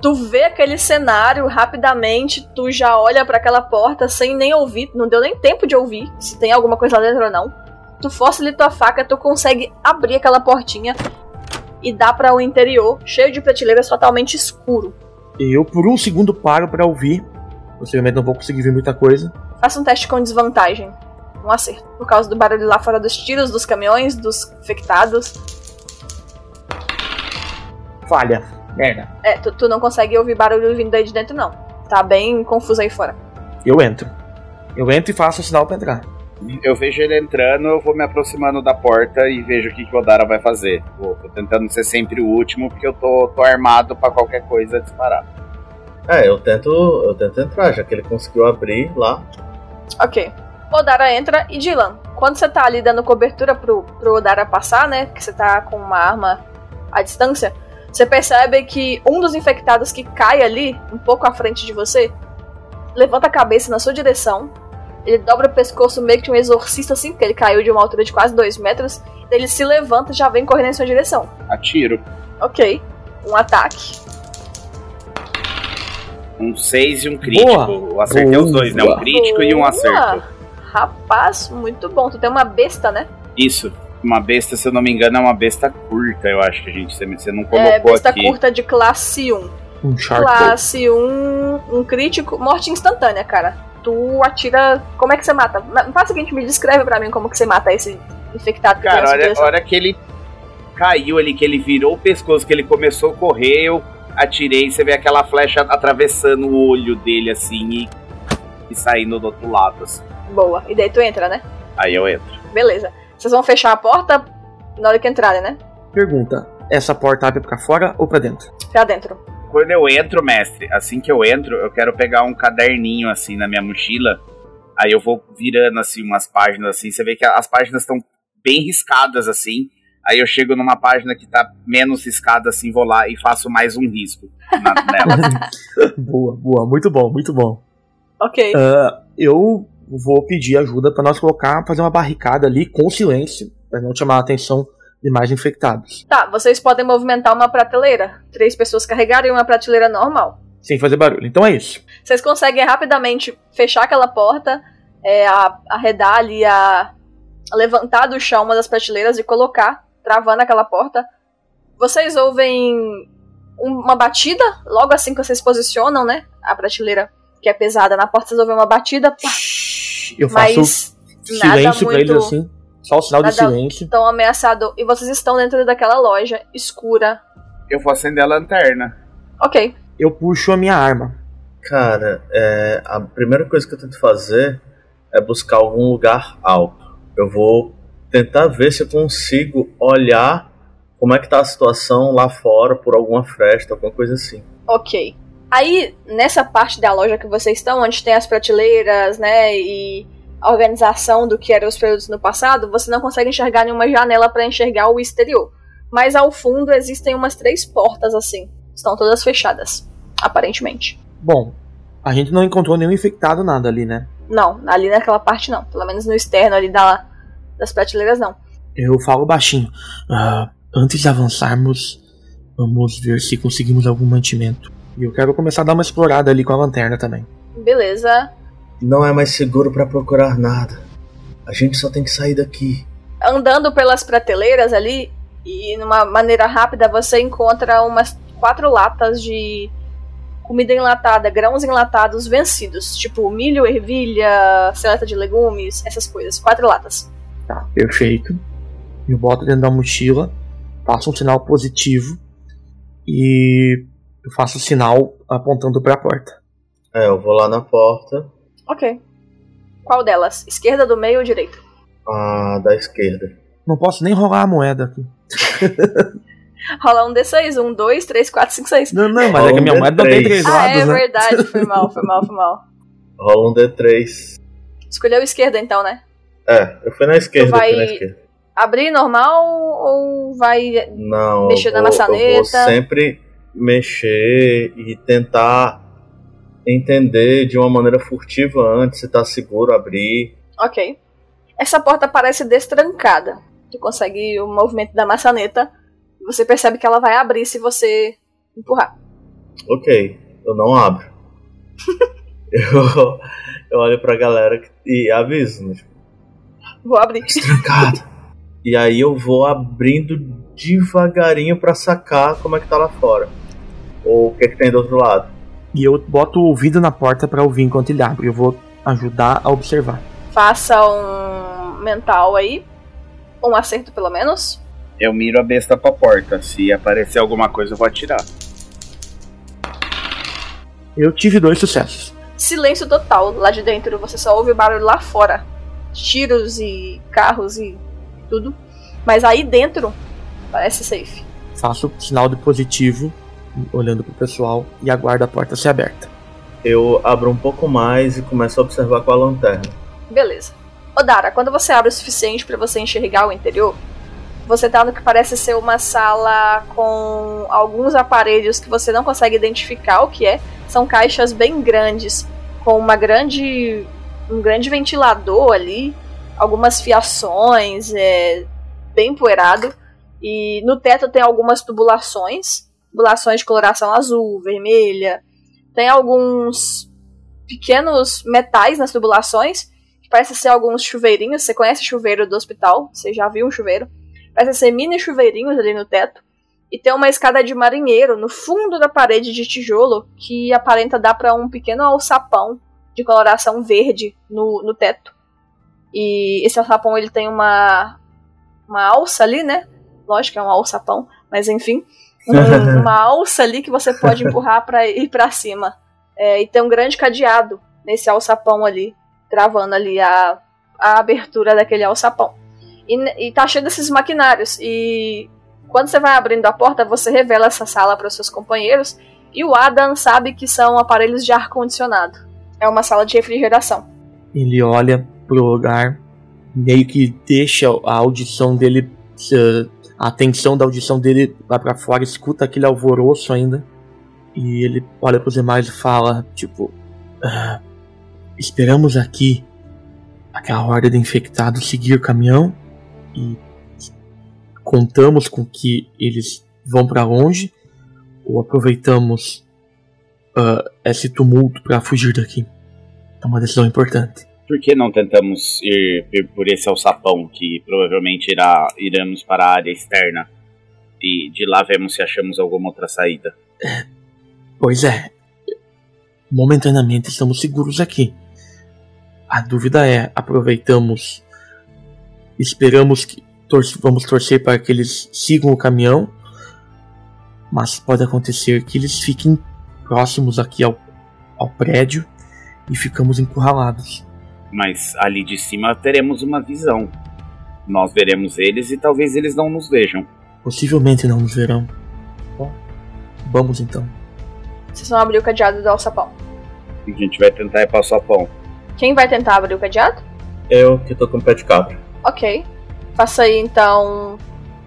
tu vê aquele cenário rapidamente, tu já olha pra aquela porta sem nem ouvir, não deu nem tempo de ouvir se tem alguma coisa lá dentro ou não. Tu força ali tua faca, tu consegue abrir aquela portinha e dá pra o interior, cheio de prateleiras, totalmente escuro. Eu, por um segundo, paro pra ouvir. Possivelmente não vou conseguir ver muita coisa. Faça um teste com desvantagem. Um acerto. Por causa do barulho lá fora dos tiros, dos caminhões, dos infectados. Falha. Merda. Tu não consegue ouvir barulho vindo daí de dentro, não. Tá bem confuso aí fora. Eu entro e faço o sinal pra entrar. Eu vejo ele entrando, eu vou me aproximando da porta e vejo o que o Odara vai fazer. Tô tentando ser sempre o último, porque eu tô armado pra qualquer coisa disparar. Eu tento entrar, já que ele conseguiu abrir lá. Ok. Odara entra e Dylan, quando você tá ali dando cobertura pro Odara passar, né, porque você tá com uma arma à distância, você percebe que um dos infectados que cai ali, um pouco à frente de você, levanta a cabeça na sua direção. Ele dobra o pescoço meio que um exorcista, assim, porque ele caiu de uma altura de quase 2 metros. Ele se levanta e já vem correndo em sua direção. Atiro. Ok. Um ataque. Um 6 e um crítico. Boa. Acertei os 2, né? Um crítico e um acerto. Rapaz, muito bom. Tu tem uma besta, né? Isso. Uma besta, se eu não me engano, é uma besta curta, eu acho que a gente... Você não colocou aqui. É, besta curta de classe 1. Classe 1, um crítico. Morte instantânea, cara. Tu atira... Como é que você mata? Faz o seguinte, me descreve pra mim como que você mata esse infectado. Cara, a hora que ele caiu ali, que ele virou o pescoço, que ele começou a correr, eu atirei, você vê aquela flecha atravessando o olho dele, assim, e saindo do outro lado, assim. Boa. E daí tu entra, né? Aí eu entro. Beleza. Vocês vão fechar a porta na hora que entrarem, né? Pergunta. Essa porta abre pra fora ou pra dentro? Pra dentro. Quando eu entro, mestre, assim que eu entro, eu quero pegar um caderninho, assim, na minha mochila. Aí eu vou virando, assim, umas páginas, assim. Você vê que as páginas estão bem riscadas, assim. Aí eu chego numa página que tá menos riscada, assim, vou lá e faço mais um risco nela. Boa, boa. Muito bom, muito bom. Ok. Eu vou pedir ajuda pra nós colocar, fazer uma barricada ali com silêncio, pra não chamar a atenção de mais infectados. Tá, vocês podem movimentar uma prateleira. 3 pessoas carregarem uma prateleira normal. Sem fazer barulho, então é isso. Vocês conseguem rapidamente fechar aquela porta, arredar ali, levantar do chão uma das prateleiras e colocar, travando aquela porta. Vocês ouvem uma batida, logo assim que vocês posicionam, né, a prateleira que é pesada na porta, vocês ouvem uma batida, pá. Eu faço silêncio pra eles assim, só o sinal de silêncio. Tão ameaçado, e vocês estão dentro daquela loja escura. Eu vou acender a lanterna. Ok. Eu puxo a minha arma. Cara, a primeira coisa que eu tento fazer é buscar algum lugar alto. Eu vou tentar ver se eu consigo olhar como é que tá a situação lá fora, por alguma fresta, alguma coisa assim. Ok. Aí, nessa parte da loja que vocês estão, onde tem as prateleiras, né, e a organização do que eram os produtos no passado, você não consegue enxergar nenhuma janela para enxergar o exterior. Mas ao fundo existem umas 3 portas, assim. Estão todas fechadas, aparentemente. Bom, a gente não encontrou nenhum infectado, nada ali, né? Não, ali naquela parte não. Pelo menos no externo ali das prateleiras, não. Eu falo baixinho. Antes de avançarmos, vamos ver se conseguimos algum mantimento. E eu quero começar a dar uma explorada ali com a lanterna também. Beleza. Não é mais seguro pra procurar nada. A gente só tem que sair daqui. Andando pelas prateleiras ali, e numa maneira rápida, você encontra umas 4 latas de comida enlatada, grãos enlatados vencidos, tipo milho, ervilha, seleta de legumes, essas coisas. 4 latas. Tá, perfeito. Eu boto dentro da mochila, faço um sinal positivo e eu faço o sinal apontando pra porta. Eu vou lá na porta. Ok. Qual delas? Esquerda, do meio ou direita? Da esquerda. Não posso nem rolar a moeda aqui. Rola um D6, 1, 2, 3, 4, 5, 6. Não, não, mas é que a minha moeda não tem 3 lados, né? É verdade, foi mal. Rola um D3. Escolheu esquerda então, né? Eu fui na esquerda. Tu vai abrir normal ou vai mexer na maçaneta? Eu vou sempre mexer e tentar entender de uma maneira furtiva antes se tá seguro abrir. Ok. Essa porta parece destrancada. Tu consegue o movimento da maçaneta. Você percebe que ela vai abrir se você empurrar. Ok, eu não abro. eu olho pra galera e aviso. Né? Vou abrir. Trancado. E aí eu vou abrindo devagarinho pra sacar como é que tá lá fora. Ou o que é que tem do outro lado. E eu boto o ouvido na porta pra ouvir enquanto ele abre. Eu vou ajudar a observar. Faça um mental aí. Um acerto pelo menos. Eu miro a besta pra porta. Se aparecer alguma coisa, eu vou atirar. Eu tive 2 sucessos. Silêncio total lá de dentro. Você só ouve o barulho lá fora. Tiros e carros e tudo. Mas aí dentro, parece safe. Faço sinal de positivo, olhando pro pessoal, e aguardo a porta ser aberta. Eu abro um pouco mais e começo a observar com a lanterna. Beleza. Odara, quando você abre o suficiente pra você enxergar o interior... Você tá no que parece ser uma sala com alguns aparelhos que você não consegue identificar o que é. São caixas bem grandes, com um grande ventilador ali, algumas fiações, bem empoeirado. E no teto tem algumas tubulações de coloração azul, vermelha. Tem alguns pequenos metais nas tubulações, que parece ser alguns chuveirinhos. Você conhece chuveiro do hospital? Você já viu um chuveiro? Parece ser mini chuveirinhos ali no teto. E tem uma escada de marinheiro no fundo da parede de tijolo que aparenta dar pra um pequeno alçapão de coloração verde no teto. E esse alçapão, ele tem uma alça ali, né? Lógico que é um alçapão, mas enfim. Uma alça ali que você pode empurrar pra ir pra cima. E tem um grande cadeado nesse alçapão ali, travando ali a abertura daquele alçapão. E tá cheio desses maquinários. E quando você vai abrindo a porta, você revela essa sala para os seus companheiros. E o Adam sabe que são aparelhos de ar-condicionado. É uma sala de refrigeração. Ele olha pro lugar, meio que deixa a atenção da audição dele lá pra fora, escuta aquele alvoroço ainda. E ele olha pros demais e fala, tipo... esperamos aqui aquela horda de infectados seguir o caminhão e contamos com que eles vão para longe ou aproveitamos esse tumulto para fugir daqui. É uma decisão importante. Por que não tentamos ir por esse alçapão que provavelmente iremos para a área externa e de lá vemos se achamos alguma outra saída? Pois é. Momentaneamente estamos seguros aqui. A dúvida é, aproveitamos, esperamos que vamos torcer para que eles sigam o caminhão, mas pode acontecer que eles fiquem próximos aqui ao prédio e ficamos encurralados. Mas ali de cima teremos uma visão. Nós veremos eles e talvez eles não nos vejam. Possivelmente não nos verão. Bom, vamos então. Vocês vão abrir o cadeado do alçapão. A gente vai tentar ir para o alçapão. Quem vai tentar abrir o cadeado? Eu, que tô com o pé de cabra. Ok. Faça aí então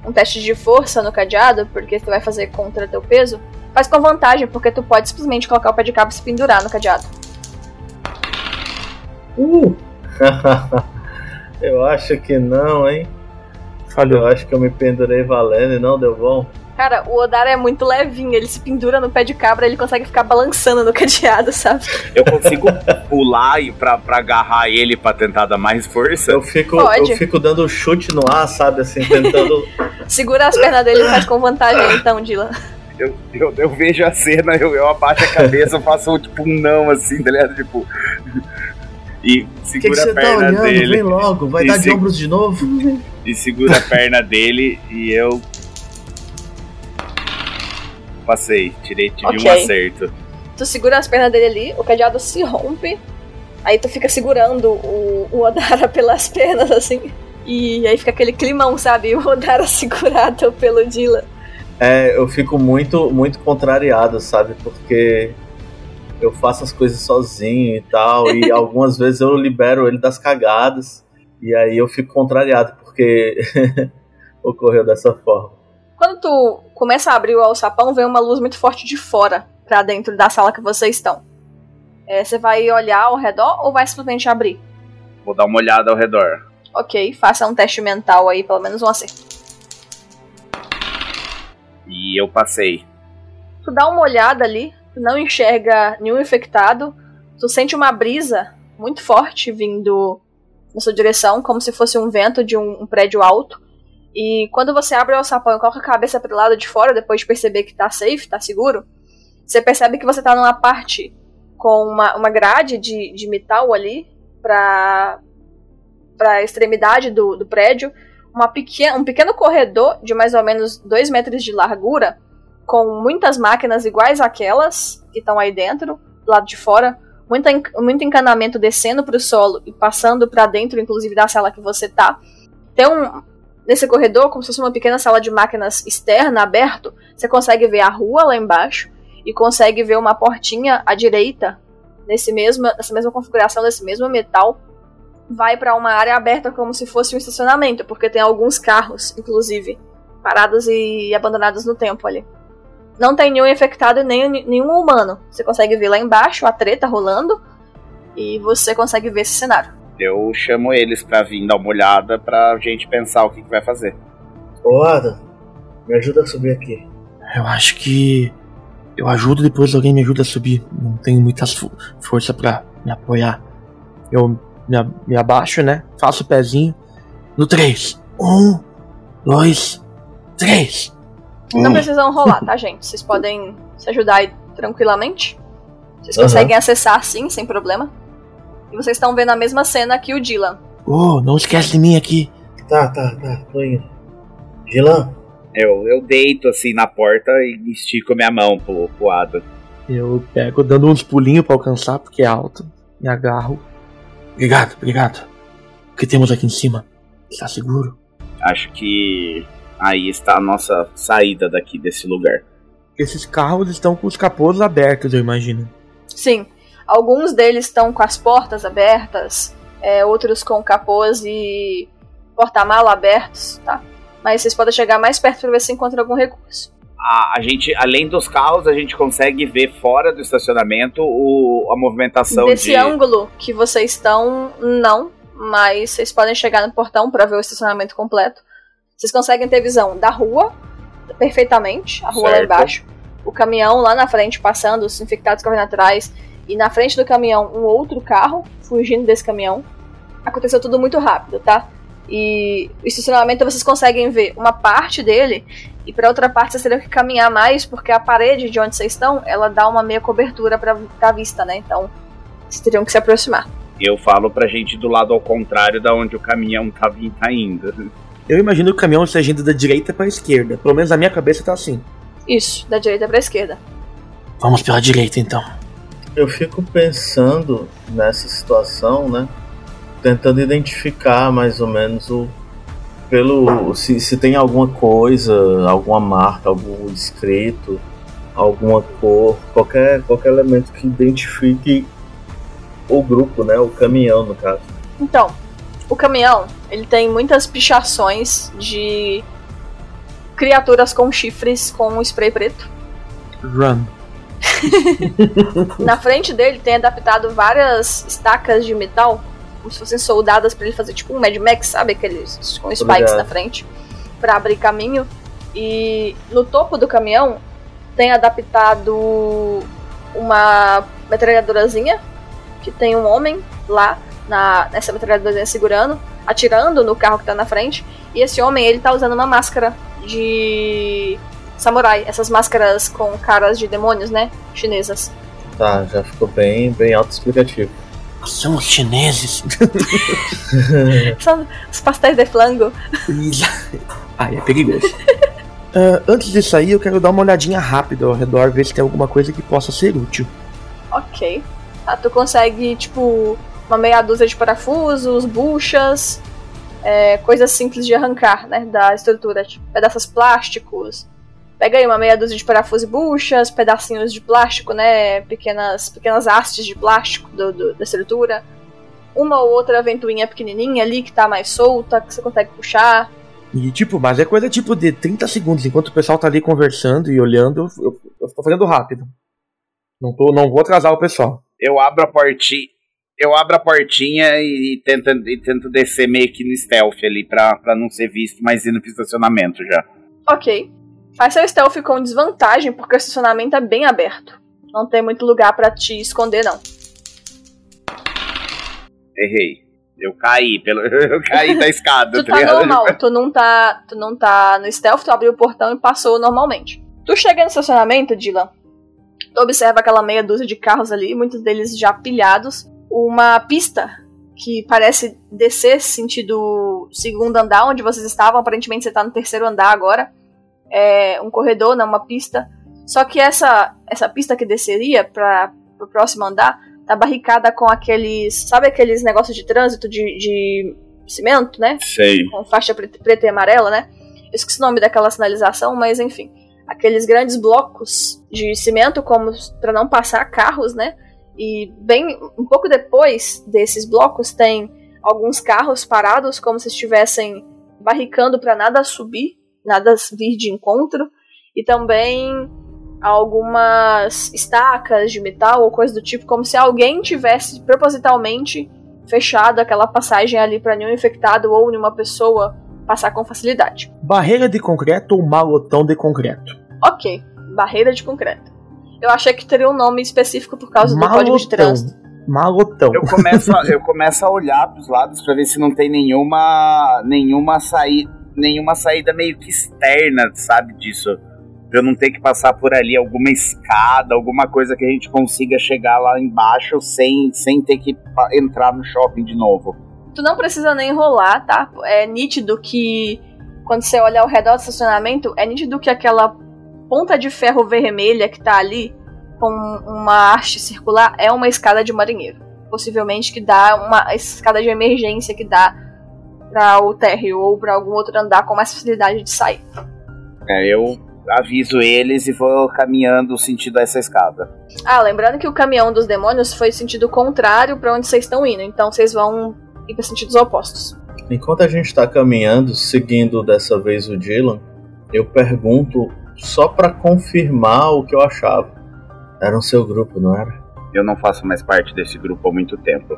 um teste de força no cadeado, porque tu vai fazer contra teu peso. Faz com vantagem, porque tu pode simplesmente colocar o pé de cabra e se pendurar no cadeado. Eu acho que não, hein? Falhou. Eu acho que eu me pendurei valendo e não deu bom. Cara, o Odara é muito levinho, ele se pendura no pé de cabra, ele consegue ficar balançando no cadeado, sabe? Eu consigo pular e pra agarrar ele pra tentar dar mais força? Eu fico dando chute no ar, sabe, assim, tentando... Segura as pernas dele e faz com vantagem, então, Dylan. Eu vejo a cena, eu abaixo a cabeça, eu faço tipo um não, assim, tá ligado? Tipo... E segura a perna dele. Vem logo, vai dar de ombros de novo? E segura a perna dele e eu... Passei, tive um acerto. Tu segura as pernas dele ali, o cadeado se rompe, aí tu fica segurando o Odara pelas pernas, assim, e aí fica aquele climão, sabe? O Odara segurado pelo Dylan. É, eu fico muito, muito contrariado, sabe? Porque eu faço as coisas sozinho e tal, e algumas vezes eu libero ele das cagadas, e aí eu fico contrariado, porque ocorreu dessa forma. Quando tu começa a abrir o alçapão, vem uma luz muito forte de fora, pra dentro da sala que vocês estão. Você vai olhar ao redor ou vai simplesmente abrir? Vou dar uma olhada ao redor. Ok, faça um teste mental aí, pelo menos um acerto. E eu passei. Tu dá uma olhada ali, tu não enxerga nenhum infectado, tu sente uma brisa muito forte vindo na sua direção, como se fosse um vento de um prédio alto. E quando você abre o alçapão e coloca a cabeça pro lado de fora, depois de perceber que tá safe, tá seguro, você percebe que você tá numa parte com uma grade de metal ali pra extremidade do prédio, um pequeno corredor de mais ou menos 2 metros de largura, com muitas máquinas iguais àquelas que estão aí dentro, do lado de fora, muito encanamento descendo pro solo e passando pra dentro, inclusive da sala que você tá. Tem nesse corredor, como se fosse uma pequena sala de máquinas externa, aberto, você consegue ver a rua lá embaixo e consegue ver uma portinha à direita, nessa mesma configuração, desse mesmo metal, vai para uma área aberta como se fosse um estacionamento, porque tem alguns carros, inclusive, parados e abandonados no tempo ali. Não tem nenhum infectado e nem nenhum humano. Você consegue ver lá embaixo a treta rolando e você consegue ver esse cenário. Eu chamo eles pra vir dar uma olhada pra gente pensar o que vai fazer. Ô Adam, me ajuda a subir aqui. Eu acho que eu ajudo, depois alguém me ajuda a subir. Não tenho muita força pra me apoiar. Eu me abaixo, né? Faço o pezinho. No 3. 1, 2, 3. Não precisam rolar, tá, gente? Vocês podem se ajudar aí tranquilamente. Vocês conseguem acessar sim, sem problema. E vocês estão vendo a mesma cena que o Dylan. Não esquece de mim aqui. Tá, tô indo. Dylan? Eu deito assim na porta e estico minha mão pro Adam. Eu pego dando uns pulinhos pra alcançar, porque é alto. Me agarro. Obrigado. O que temos aqui em cima? Está seguro? Acho que aí está a nossa saída daqui desse lugar. Esses carros estão com os capôs abertos, eu imagino. Sim. Alguns deles estão com as portas abertas, outros com capôs e porta-mala abertos, tá? Mas vocês podem chegar mais perto para ver se encontram algum recurso. A gente, além dos carros, a gente consegue ver fora do estacionamento a movimentação desse ângulo que vocês estão, não, mas vocês podem chegar no portão pra ver o estacionamento completo. Vocês conseguem ter visão da rua perfeitamente, a rua certo. Lá embaixo, o caminhão lá na frente passando, os infectados correndo atrás, e na frente do caminhão um outro carro fugindo desse caminhão. Aconteceu tudo muito rápido, tá? E o estacionamento vocês conseguem ver uma parte dele, e pra outra parte vocês teriam que caminhar mais, porque a parede de onde vocês estão, ela dá uma meia cobertura pra vista, né? Então, vocês teriam que se aproximar. Eu falo pra gente do lado ao contrário da onde o caminhão tá indo. Eu imagino que o caminhão esteja indo da direita pra esquerda. Pelo menos na minha cabeça tá assim. Isso, da direita pra esquerda. Vamos pela direita, então. Eu fico pensando nessa situação, né? Tentando identificar mais ou menos se tem alguma coisa, alguma marca, algum escrito, alguma cor, qualquer elemento que identifique o grupo, né? O caminhão, no caso. Então, o caminhão, ele tem muitas pichações de criaturas com chifres com spray preto. Run. Na frente dele tem adaptado várias estacas de metal, como se fossem soldadas pra ele fazer tipo um Mad Max, sabe? Aqueles com spikes na frente, pra abrir caminho. E no topo do caminhão tem adaptado uma metralhadorazinha, que tem um homem lá nessa metralhadorazinha segurando, atirando no carro que tá na frente. E esse homem, ele tá usando uma máscara de samurai, essas máscaras com caras de demônios, né? Chinesas. Tá, já ficou bem, bem autoexplicativo. São os chineses. São os pastéis de flango. Ai, é perigoso. Antes de sair, eu quero dar uma olhadinha rápida ao redor, ver se tem alguma coisa que possa ser útil. Ok. Ah, tu consegue, tipo, uma meia dúzia de parafusos, buchas, coisas simples de arrancar, né, da estrutura, tipo, pedaços plásticos. Pega aí uma meia dúzia de parafusos e buchas, pedacinhos de plástico, né? Pequenas hastes de plástico da estrutura. Uma ou outra ventoinha pequenininha ali que tá mais solta, que você consegue puxar. E tipo, mas é coisa tipo de 30 segundos. Enquanto o pessoal tá ali conversando e olhando, eu tô fazendo rápido. Não vou atrasar o pessoal. Eu abro a portinha e tento descer meio que no stealth ali pra não ser visto, mas ir no estacionamento já. Ok. Mas seu stealth ficou em desvantagem porque o estacionamento é bem aberto. Não tem muito lugar pra te esconder, não. Errei. Eu caí da escada. Tu tá normal. Tu não tá no stealth, tu abriu o portão e passou normalmente. Tu chega no estacionamento, Dylan. Tu observa aquela meia dúzia de carros ali, muitos deles já pilhados. Uma pista que parece descer sentido segundo andar, onde vocês estavam. Aparentemente você tá no terceiro andar agora. É um corredor, não uma pista. Só que essa pista que desceria para o próximo andar tá barricada com aqueles... Sabe aqueles negócios de trânsito de cimento, né? Sei. Com faixa preta e amarela, né? Eu esqueci o nome daquela sinalização, mas enfim. Aqueles grandes blocos de cimento como para não passar carros, né? E bem um pouco depois desses blocos tem alguns carros parados como se estivessem barricando para nada subir, nada vir de encontro, e também algumas estacas de metal ou coisa do tipo, como se alguém tivesse propositalmente fechado aquela passagem ali para nenhum infectado ou nenhuma pessoa passar com facilidade. Barreira de concreto ou malotão de concreto? Ok, barreira de concreto. Eu achei que teria um nome específico por causa do código de trânsito. Malotão. Eu começo a olhar pros lados para ver se não tem nenhuma saída meio que externa, sabe, disso. Eu não tenho que passar por ali alguma escada, alguma coisa que a gente consiga chegar lá embaixo sem ter que entrar no shopping de novo. Tu não precisa nem enrolar, tá? É nítido que, quando você olha ao redor do estacionamento, é nítido que aquela ponta de ferro vermelha que tá ali, com uma haste circular, é uma escada de marinheiro. Possivelmente que dá uma escada de emergência que dá pra o térreo ou pra algum outro andar com mais facilidade de sair. Eu aviso eles e vou caminhando sentido a essa escada. Lembrando que o caminhão dos demônios foi sentido contrário pra onde vocês estão indo, então vocês vão ir pra sentidos opostos. Enquanto a gente tá caminhando, seguindo dessa vez o Dylan, eu pergunto só pra confirmar o que eu achava. Era um seu grupo, não era? Eu não faço mais parte desse grupo há muito tempo.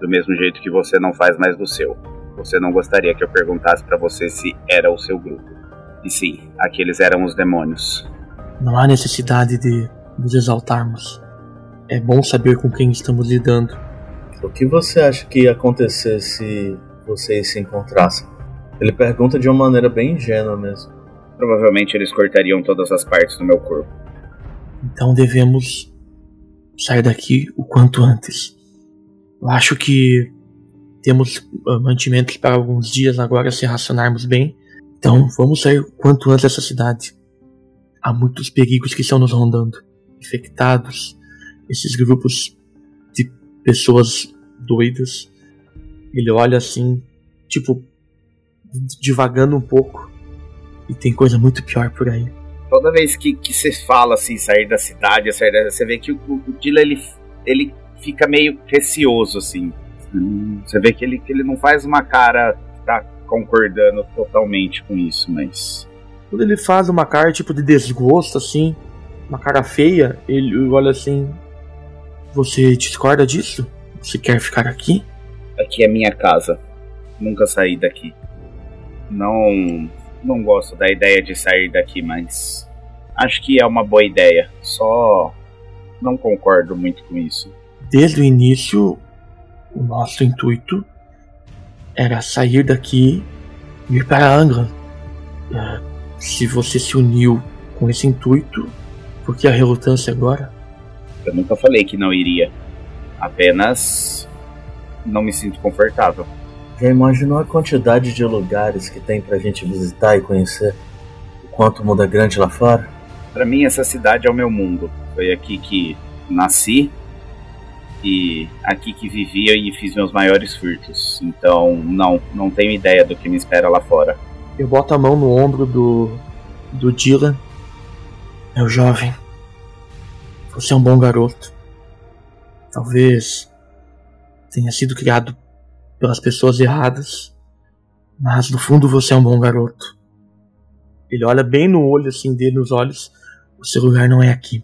Do mesmo jeito que você não faz mais do seu. Você não gostaria que eu perguntasse pra você se era o seu grupo. E sim, aqueles eram os demônios. Não há necessidade de nos exaltarmos. É bom saber com quem estamos lidando. O que você acha que ia acontecer se vocês se encontrassem? Ele pergunta de uma maneira bem ingênua mesmo. Provavelmente eles cortariam todas as partes do meu corpo. Então devemos sair daqui o quanto antes. Eu acho que temos mantimentos para alguns dias agora, se racionarmos bem. Então vamos sair o quanto antes dessa cidade. Há muitos perigos que estão nos rondando. Infectados, esses grupos de pessoas doidas. Ele olha assim, tipo, divagando um pouco. E tem coisa muito pior por aí. Toda vez que você fala assim, sair da cidade, você vê que o Dylan ele fica meio receoso, assim. Você vê que ele não faz uma cara que tá concordando totalmente com isso, mas... Quando ele faz uma cara tipo de desgosto, assim, uma cara feia, ele olha assim... Você discorda disso? Você quer ficar aqui? Aqui é minha casa. Nunca saí daqui. Não gosto da ideia de sair daqui, mas acho que é uma boa ideia. Só não concordo muito com isso. Desde o início, o nosso intuito era sair daqui e ir para Anglan. Se você se uniu com esse intuito, por que a relutância agora? Eu nunca falei que não iria. Apenas não me sinto confortável. Já imaginou a quantidade de lugares que tem pra gente visitar e conhecer? O quanto muda grande lá fora? Pra mim, essa cidade é o meu mundo. Foi aqui que nasci e aqui que vivi e fiz meus maiores furtos. Então, não tenho ideia do que me espera lá fora. Eu boto a mão no ombro do Dylan. Meu jovem, você é um bom garoto. Talvez tenha sido criado pelas pessoas erradas, mas no fundo você é um bom garoto. Ele olha bem no olho assim dele, nos olhos. O seu lugar não é aqui.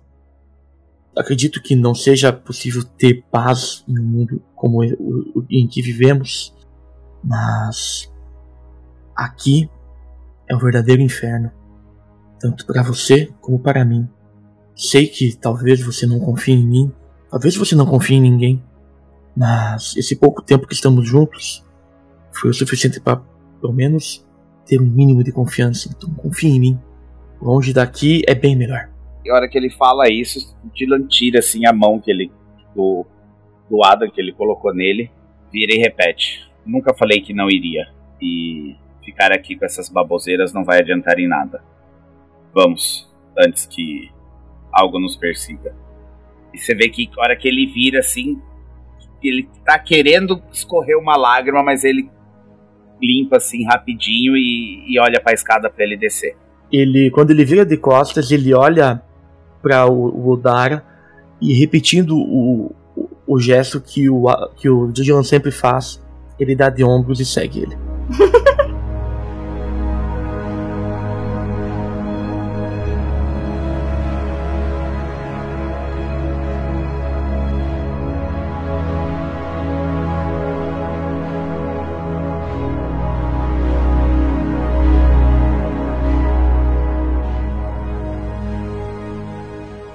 Acredito que não seja possível ter paz em um mundo como o em que vivemos, mas aqui é o verdadeiro inferno, tanto para você como para mim. Sei que talvez você não confie em mim, talvez você não confie em ninguém, mas esse pouco tempo que estamos juntos foi o suficiente para, pelo menos, ter um mínimo de confiança. Então confie em mim. Longe daqui é bem melhor. E a hora que ele fala isso, o Dylan tira assim a mão que ele do Adam que ele colocou nele, vira e repete: nunca falei que não iria. E ficar aqui com essas baboseiras não vai adiantar em nada. Vamos, antes que algo nos persiga. E você vê que a hora que ele vira assim, ele tá querendo escorrer uma lágrima, mas ele limpa assim rapidinho e olha pra escada pra ele descer. Quando ele vira de costas, ele olha pra o Odara e, repetindo o gesto que o Dylan sempre faz, ele dá de ombros e segue ele.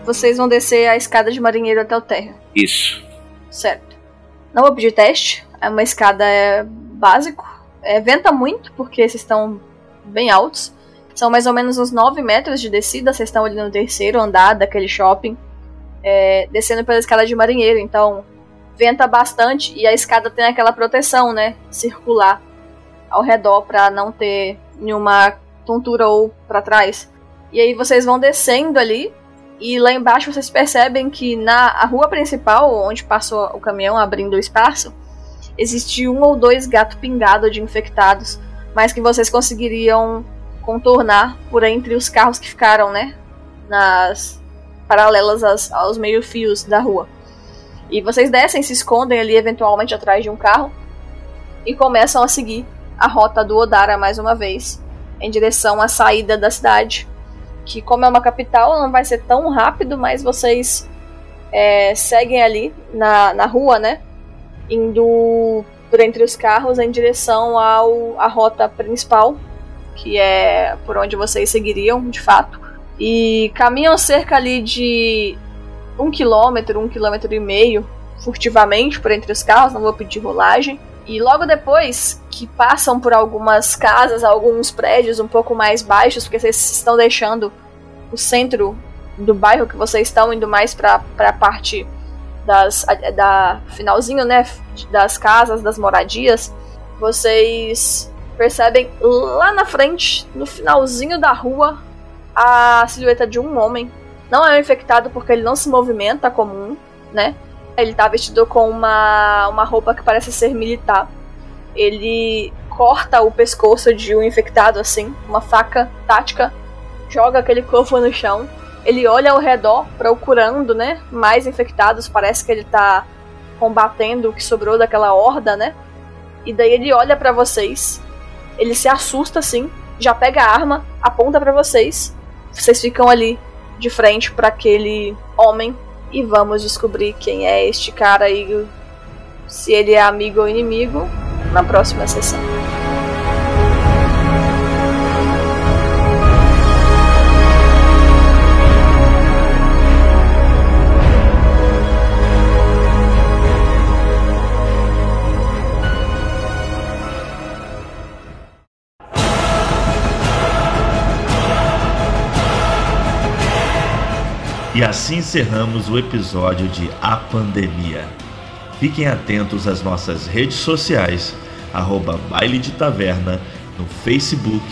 Vocês vão descer a escada de marinheiro até o térreo. Isso. Certo. Não vou pedir teste. É uma escada básico. Venta muito, porque vocês estão bem altos. São mais ou menos uns 9 metros de descida. Vocês estão ali no terceiro andar daquele shopping. Descendo pela escada de marinheiro. Então, venta bastante. E a escada tem aquela proteção, né? Circular ao redor pra não ter nenhuma tontura ou pra trás. E aí vocês vão descendo ali. E lá embaixo vocês percebem que a rua principal, onde passou o caminhão abrindo o espaço, existe um ou dois gato pingado de infectados, mas que vocês conseguiriam contornar por entre os carros que ficaram, né, nas paralelas aos meio-fios da rua. E vocês descem, se escondem ali eventualmente atrás de um carro e começam a seguir a rota do Odara mais uma vez, em direção à saída da cidade. que como é uma capital, não vai ser tão rápido, mas vocês seguem ali na rua, né? Indo por entre os carros em direção à rota principal, que é por onde vocês seguiriam, de fato. E caminham cerca ali de 1,5 km, furtivamente por entre os carros, não vou pedir rolagem. E logo depois que passam por algumas casas, alguns prédios um pouco mais baixos, porque vocês estão deixando o centro do bairro que vocês estão, indo mais para a parte da finalzinho, né, das casas, das moradias, vocês percebem lá na frente, no finalzinho da rua, a silhueta de um homem. Não é um infectado porque ele não se movimenta como um, né? Ele tá vestido com uma roupa que parece ser militar. Ele corta o pescoço de um infectado, assim, uma faca tática, joga aquele corpo no chão. Ele olha ao redor, procurando, né, mais infectados. Parece que ele tá combatendo o que sobrou daquela horda, né? E daí ele olha pra vocês. Ele se assusta, assim, já pega a arma, aponta pra vocês. Vocês ficam ali de frente pra aquele homem. E vamos descobrir quem é este cara e se ele é amigo ou inimigo na próxima sessão. E assim encerramos o episódio de A Pandemia. Fiquem atentos às nossas redes sociais, @Baile de Taverna, no Facebook,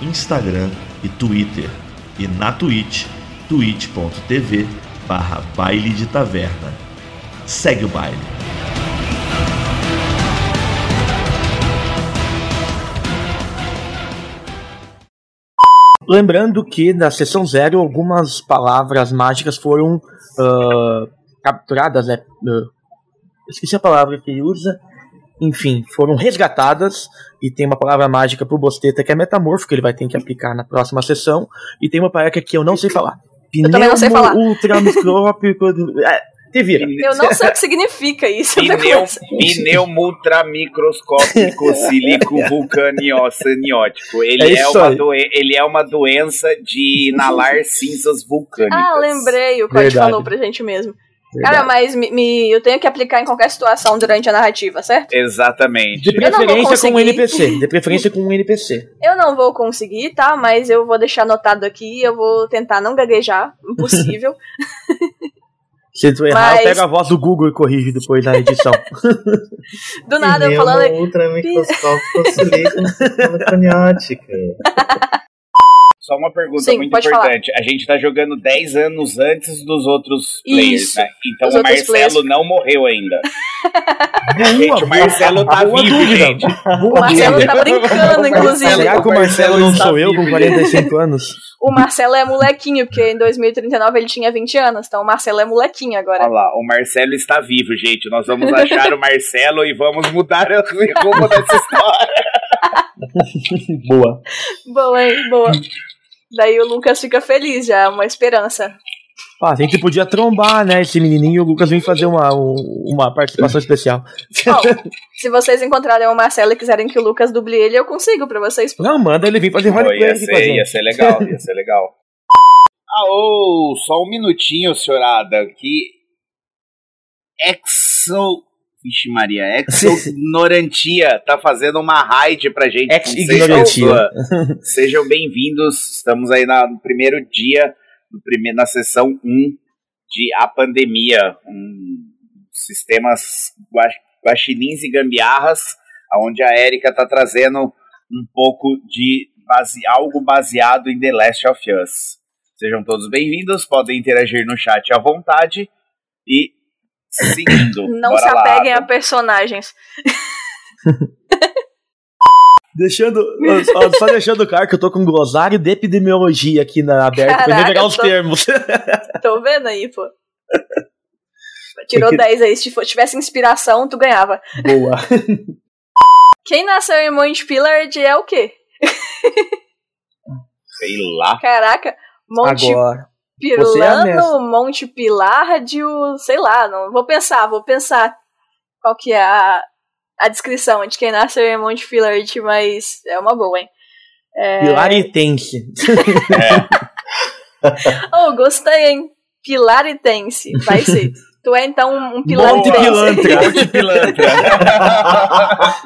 Instagram e Twitter. E na Twitch, twitch.tv/Baile de Taverna. Segue o baile! Lembrando que na sessão 0 algumas palavras mágicas foram capturadas, né? Esqueci a palavra que ele usa. Enfim, foram resgatadas. E tem uma palavra mágica pro Bosteta que é metamorfo, que ele vai ter que aplicar na próxima sessão. E tem uma palavra que eu não sei falar. Eu também não sei falar. Pneumultramicroscópico. Te vira. Eu não sei o que significa isso. Pneumultramicroscópico silicovulcaniótico. Ele é uma doença de inalar cinzas vulcânicas. Ah, lembrei o que Kod falou pra gente mesmo. Verdade. Cara, mas eu tenho que aplicar em qualquer situação durante a narrativa, certo? Exatamente. De preferência com um NPC. De preferência com um NPC. Eu não vou conseguir, tá? Mas eu vou deixar anotado aqui. Eu vou tentar não gaguejar. Impossível. Se tu errar, eu pego a voz do Google e corrijo depois na edição. Do nada eu falando... Só uma pergunta muito importante. Falar. A gente tá jogando 10 anos antes dos outros players, né? Então os o Marcelo não morreu ainda. Gente, o Marcelo tá vivo, gente. O Marcelo tá brincando, inclusive. Será que o Marcelo não sou eu com 45 anos? O Marcelo é molequinho, porque em 2039 ele tinha 20 anos, então o Marcelo é molequinho agora. Olha lá, o Marcelo está vivo, gente. Nós vamos achar o Marcelo e vamos mudar o rumo dessa história. Boa. Boa, hein? Boa. Daí o Lucas fica feliz, já é uma esperança. Ah, a gente podia trombar, né, esse menininho e o Lucas vem fazer uma participação especial. Bom, se vocês encontrarem o Marcelo e quiserem que o Lucas duble ele, eu consigo pra vocês. Não, manda ele vir fazer roleplay. Ia ser legal. Só um minutinho, senhorada, que Vixe Maria, Ex-Ignorantia tá fazendo uma raid pra gente. Ex-Ignorantia. Sejam bem-vindos, estamos aí no primeiro dia, na sessão 1 de A Pandemia, sistemas Guaxinins e Gambiarras, onde a Herica tá trazendo um pouco de algo baseado em The Last of Us. Sejam todos bem-vindos, podem interagir no chat à vontade e... Seguindo. Não se apeguem a personagens. Só deixando claro que eu tô com um glossário de epidemiologia aqui aberto. Caraca, pra pegar os termos. Tô vendo aí, pô. Tirou 10 aí. Se tivesse inspiração, tu ganhava. Boa. Quem nasceu em Mount Pillard é o quê? Sei lá. Caraca. Mount Pillard, sei lá, não vou pensar qual que é a descrição de quem nasceu em Mount Pillard, mas é uma boa, hein? Pilaritense. Oh, gostei, hein? Pilaritense, vai ser. Tu é então um pilantra. Monte pilantra.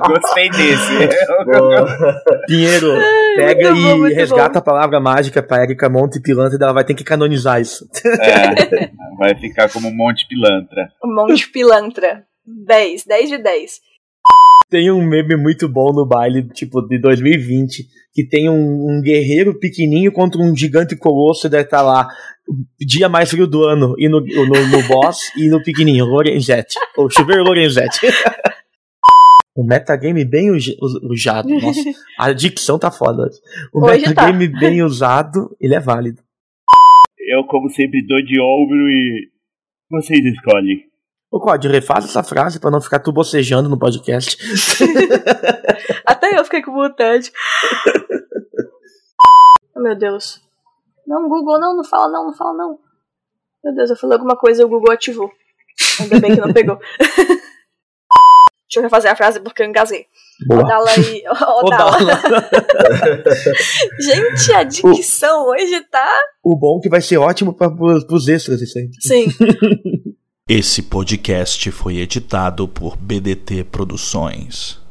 Gostei desse. Pinheiro, pega bom, e resgata bom. A palavra mágica pra Herica Monte Pilantra, ela vai ter que canonizar isso. É, vai ficar como Monte Pilantra. Monte Pilantra. 10 de 10. Tem um meme muito bom no baile, tipo, de 2020, que tem um guerreiro pequenininho contra um gigante colosso, deve estar lá, dia mais frio do ano, e no boss, e no pequenininho, Lorenzetti, ou chuveiro Lorenzetti. Um metagame bem usado, nossa, a dicção tá foda. Metagame bem usado, ele é válido. Eu, como sempre, dou de ombro e vocês escolhem. Ô, Kod, refaz essa frase pra não ficar tu bocejando no podcast. Até eu fiquei com vontade. Oh, meu Deus. Não, Google, não fala não. Meu Deus, eu falei alguma coisa e o Google ativou. Ainda bem que não pegou. Deixa eu refazer a frase porque eu engasguei. Odala. Gente, a dicção hoje tá... O bom que vai ser ótimo pros extras, isso aí. Sim. Esse podcast foi editado por BDT Produções.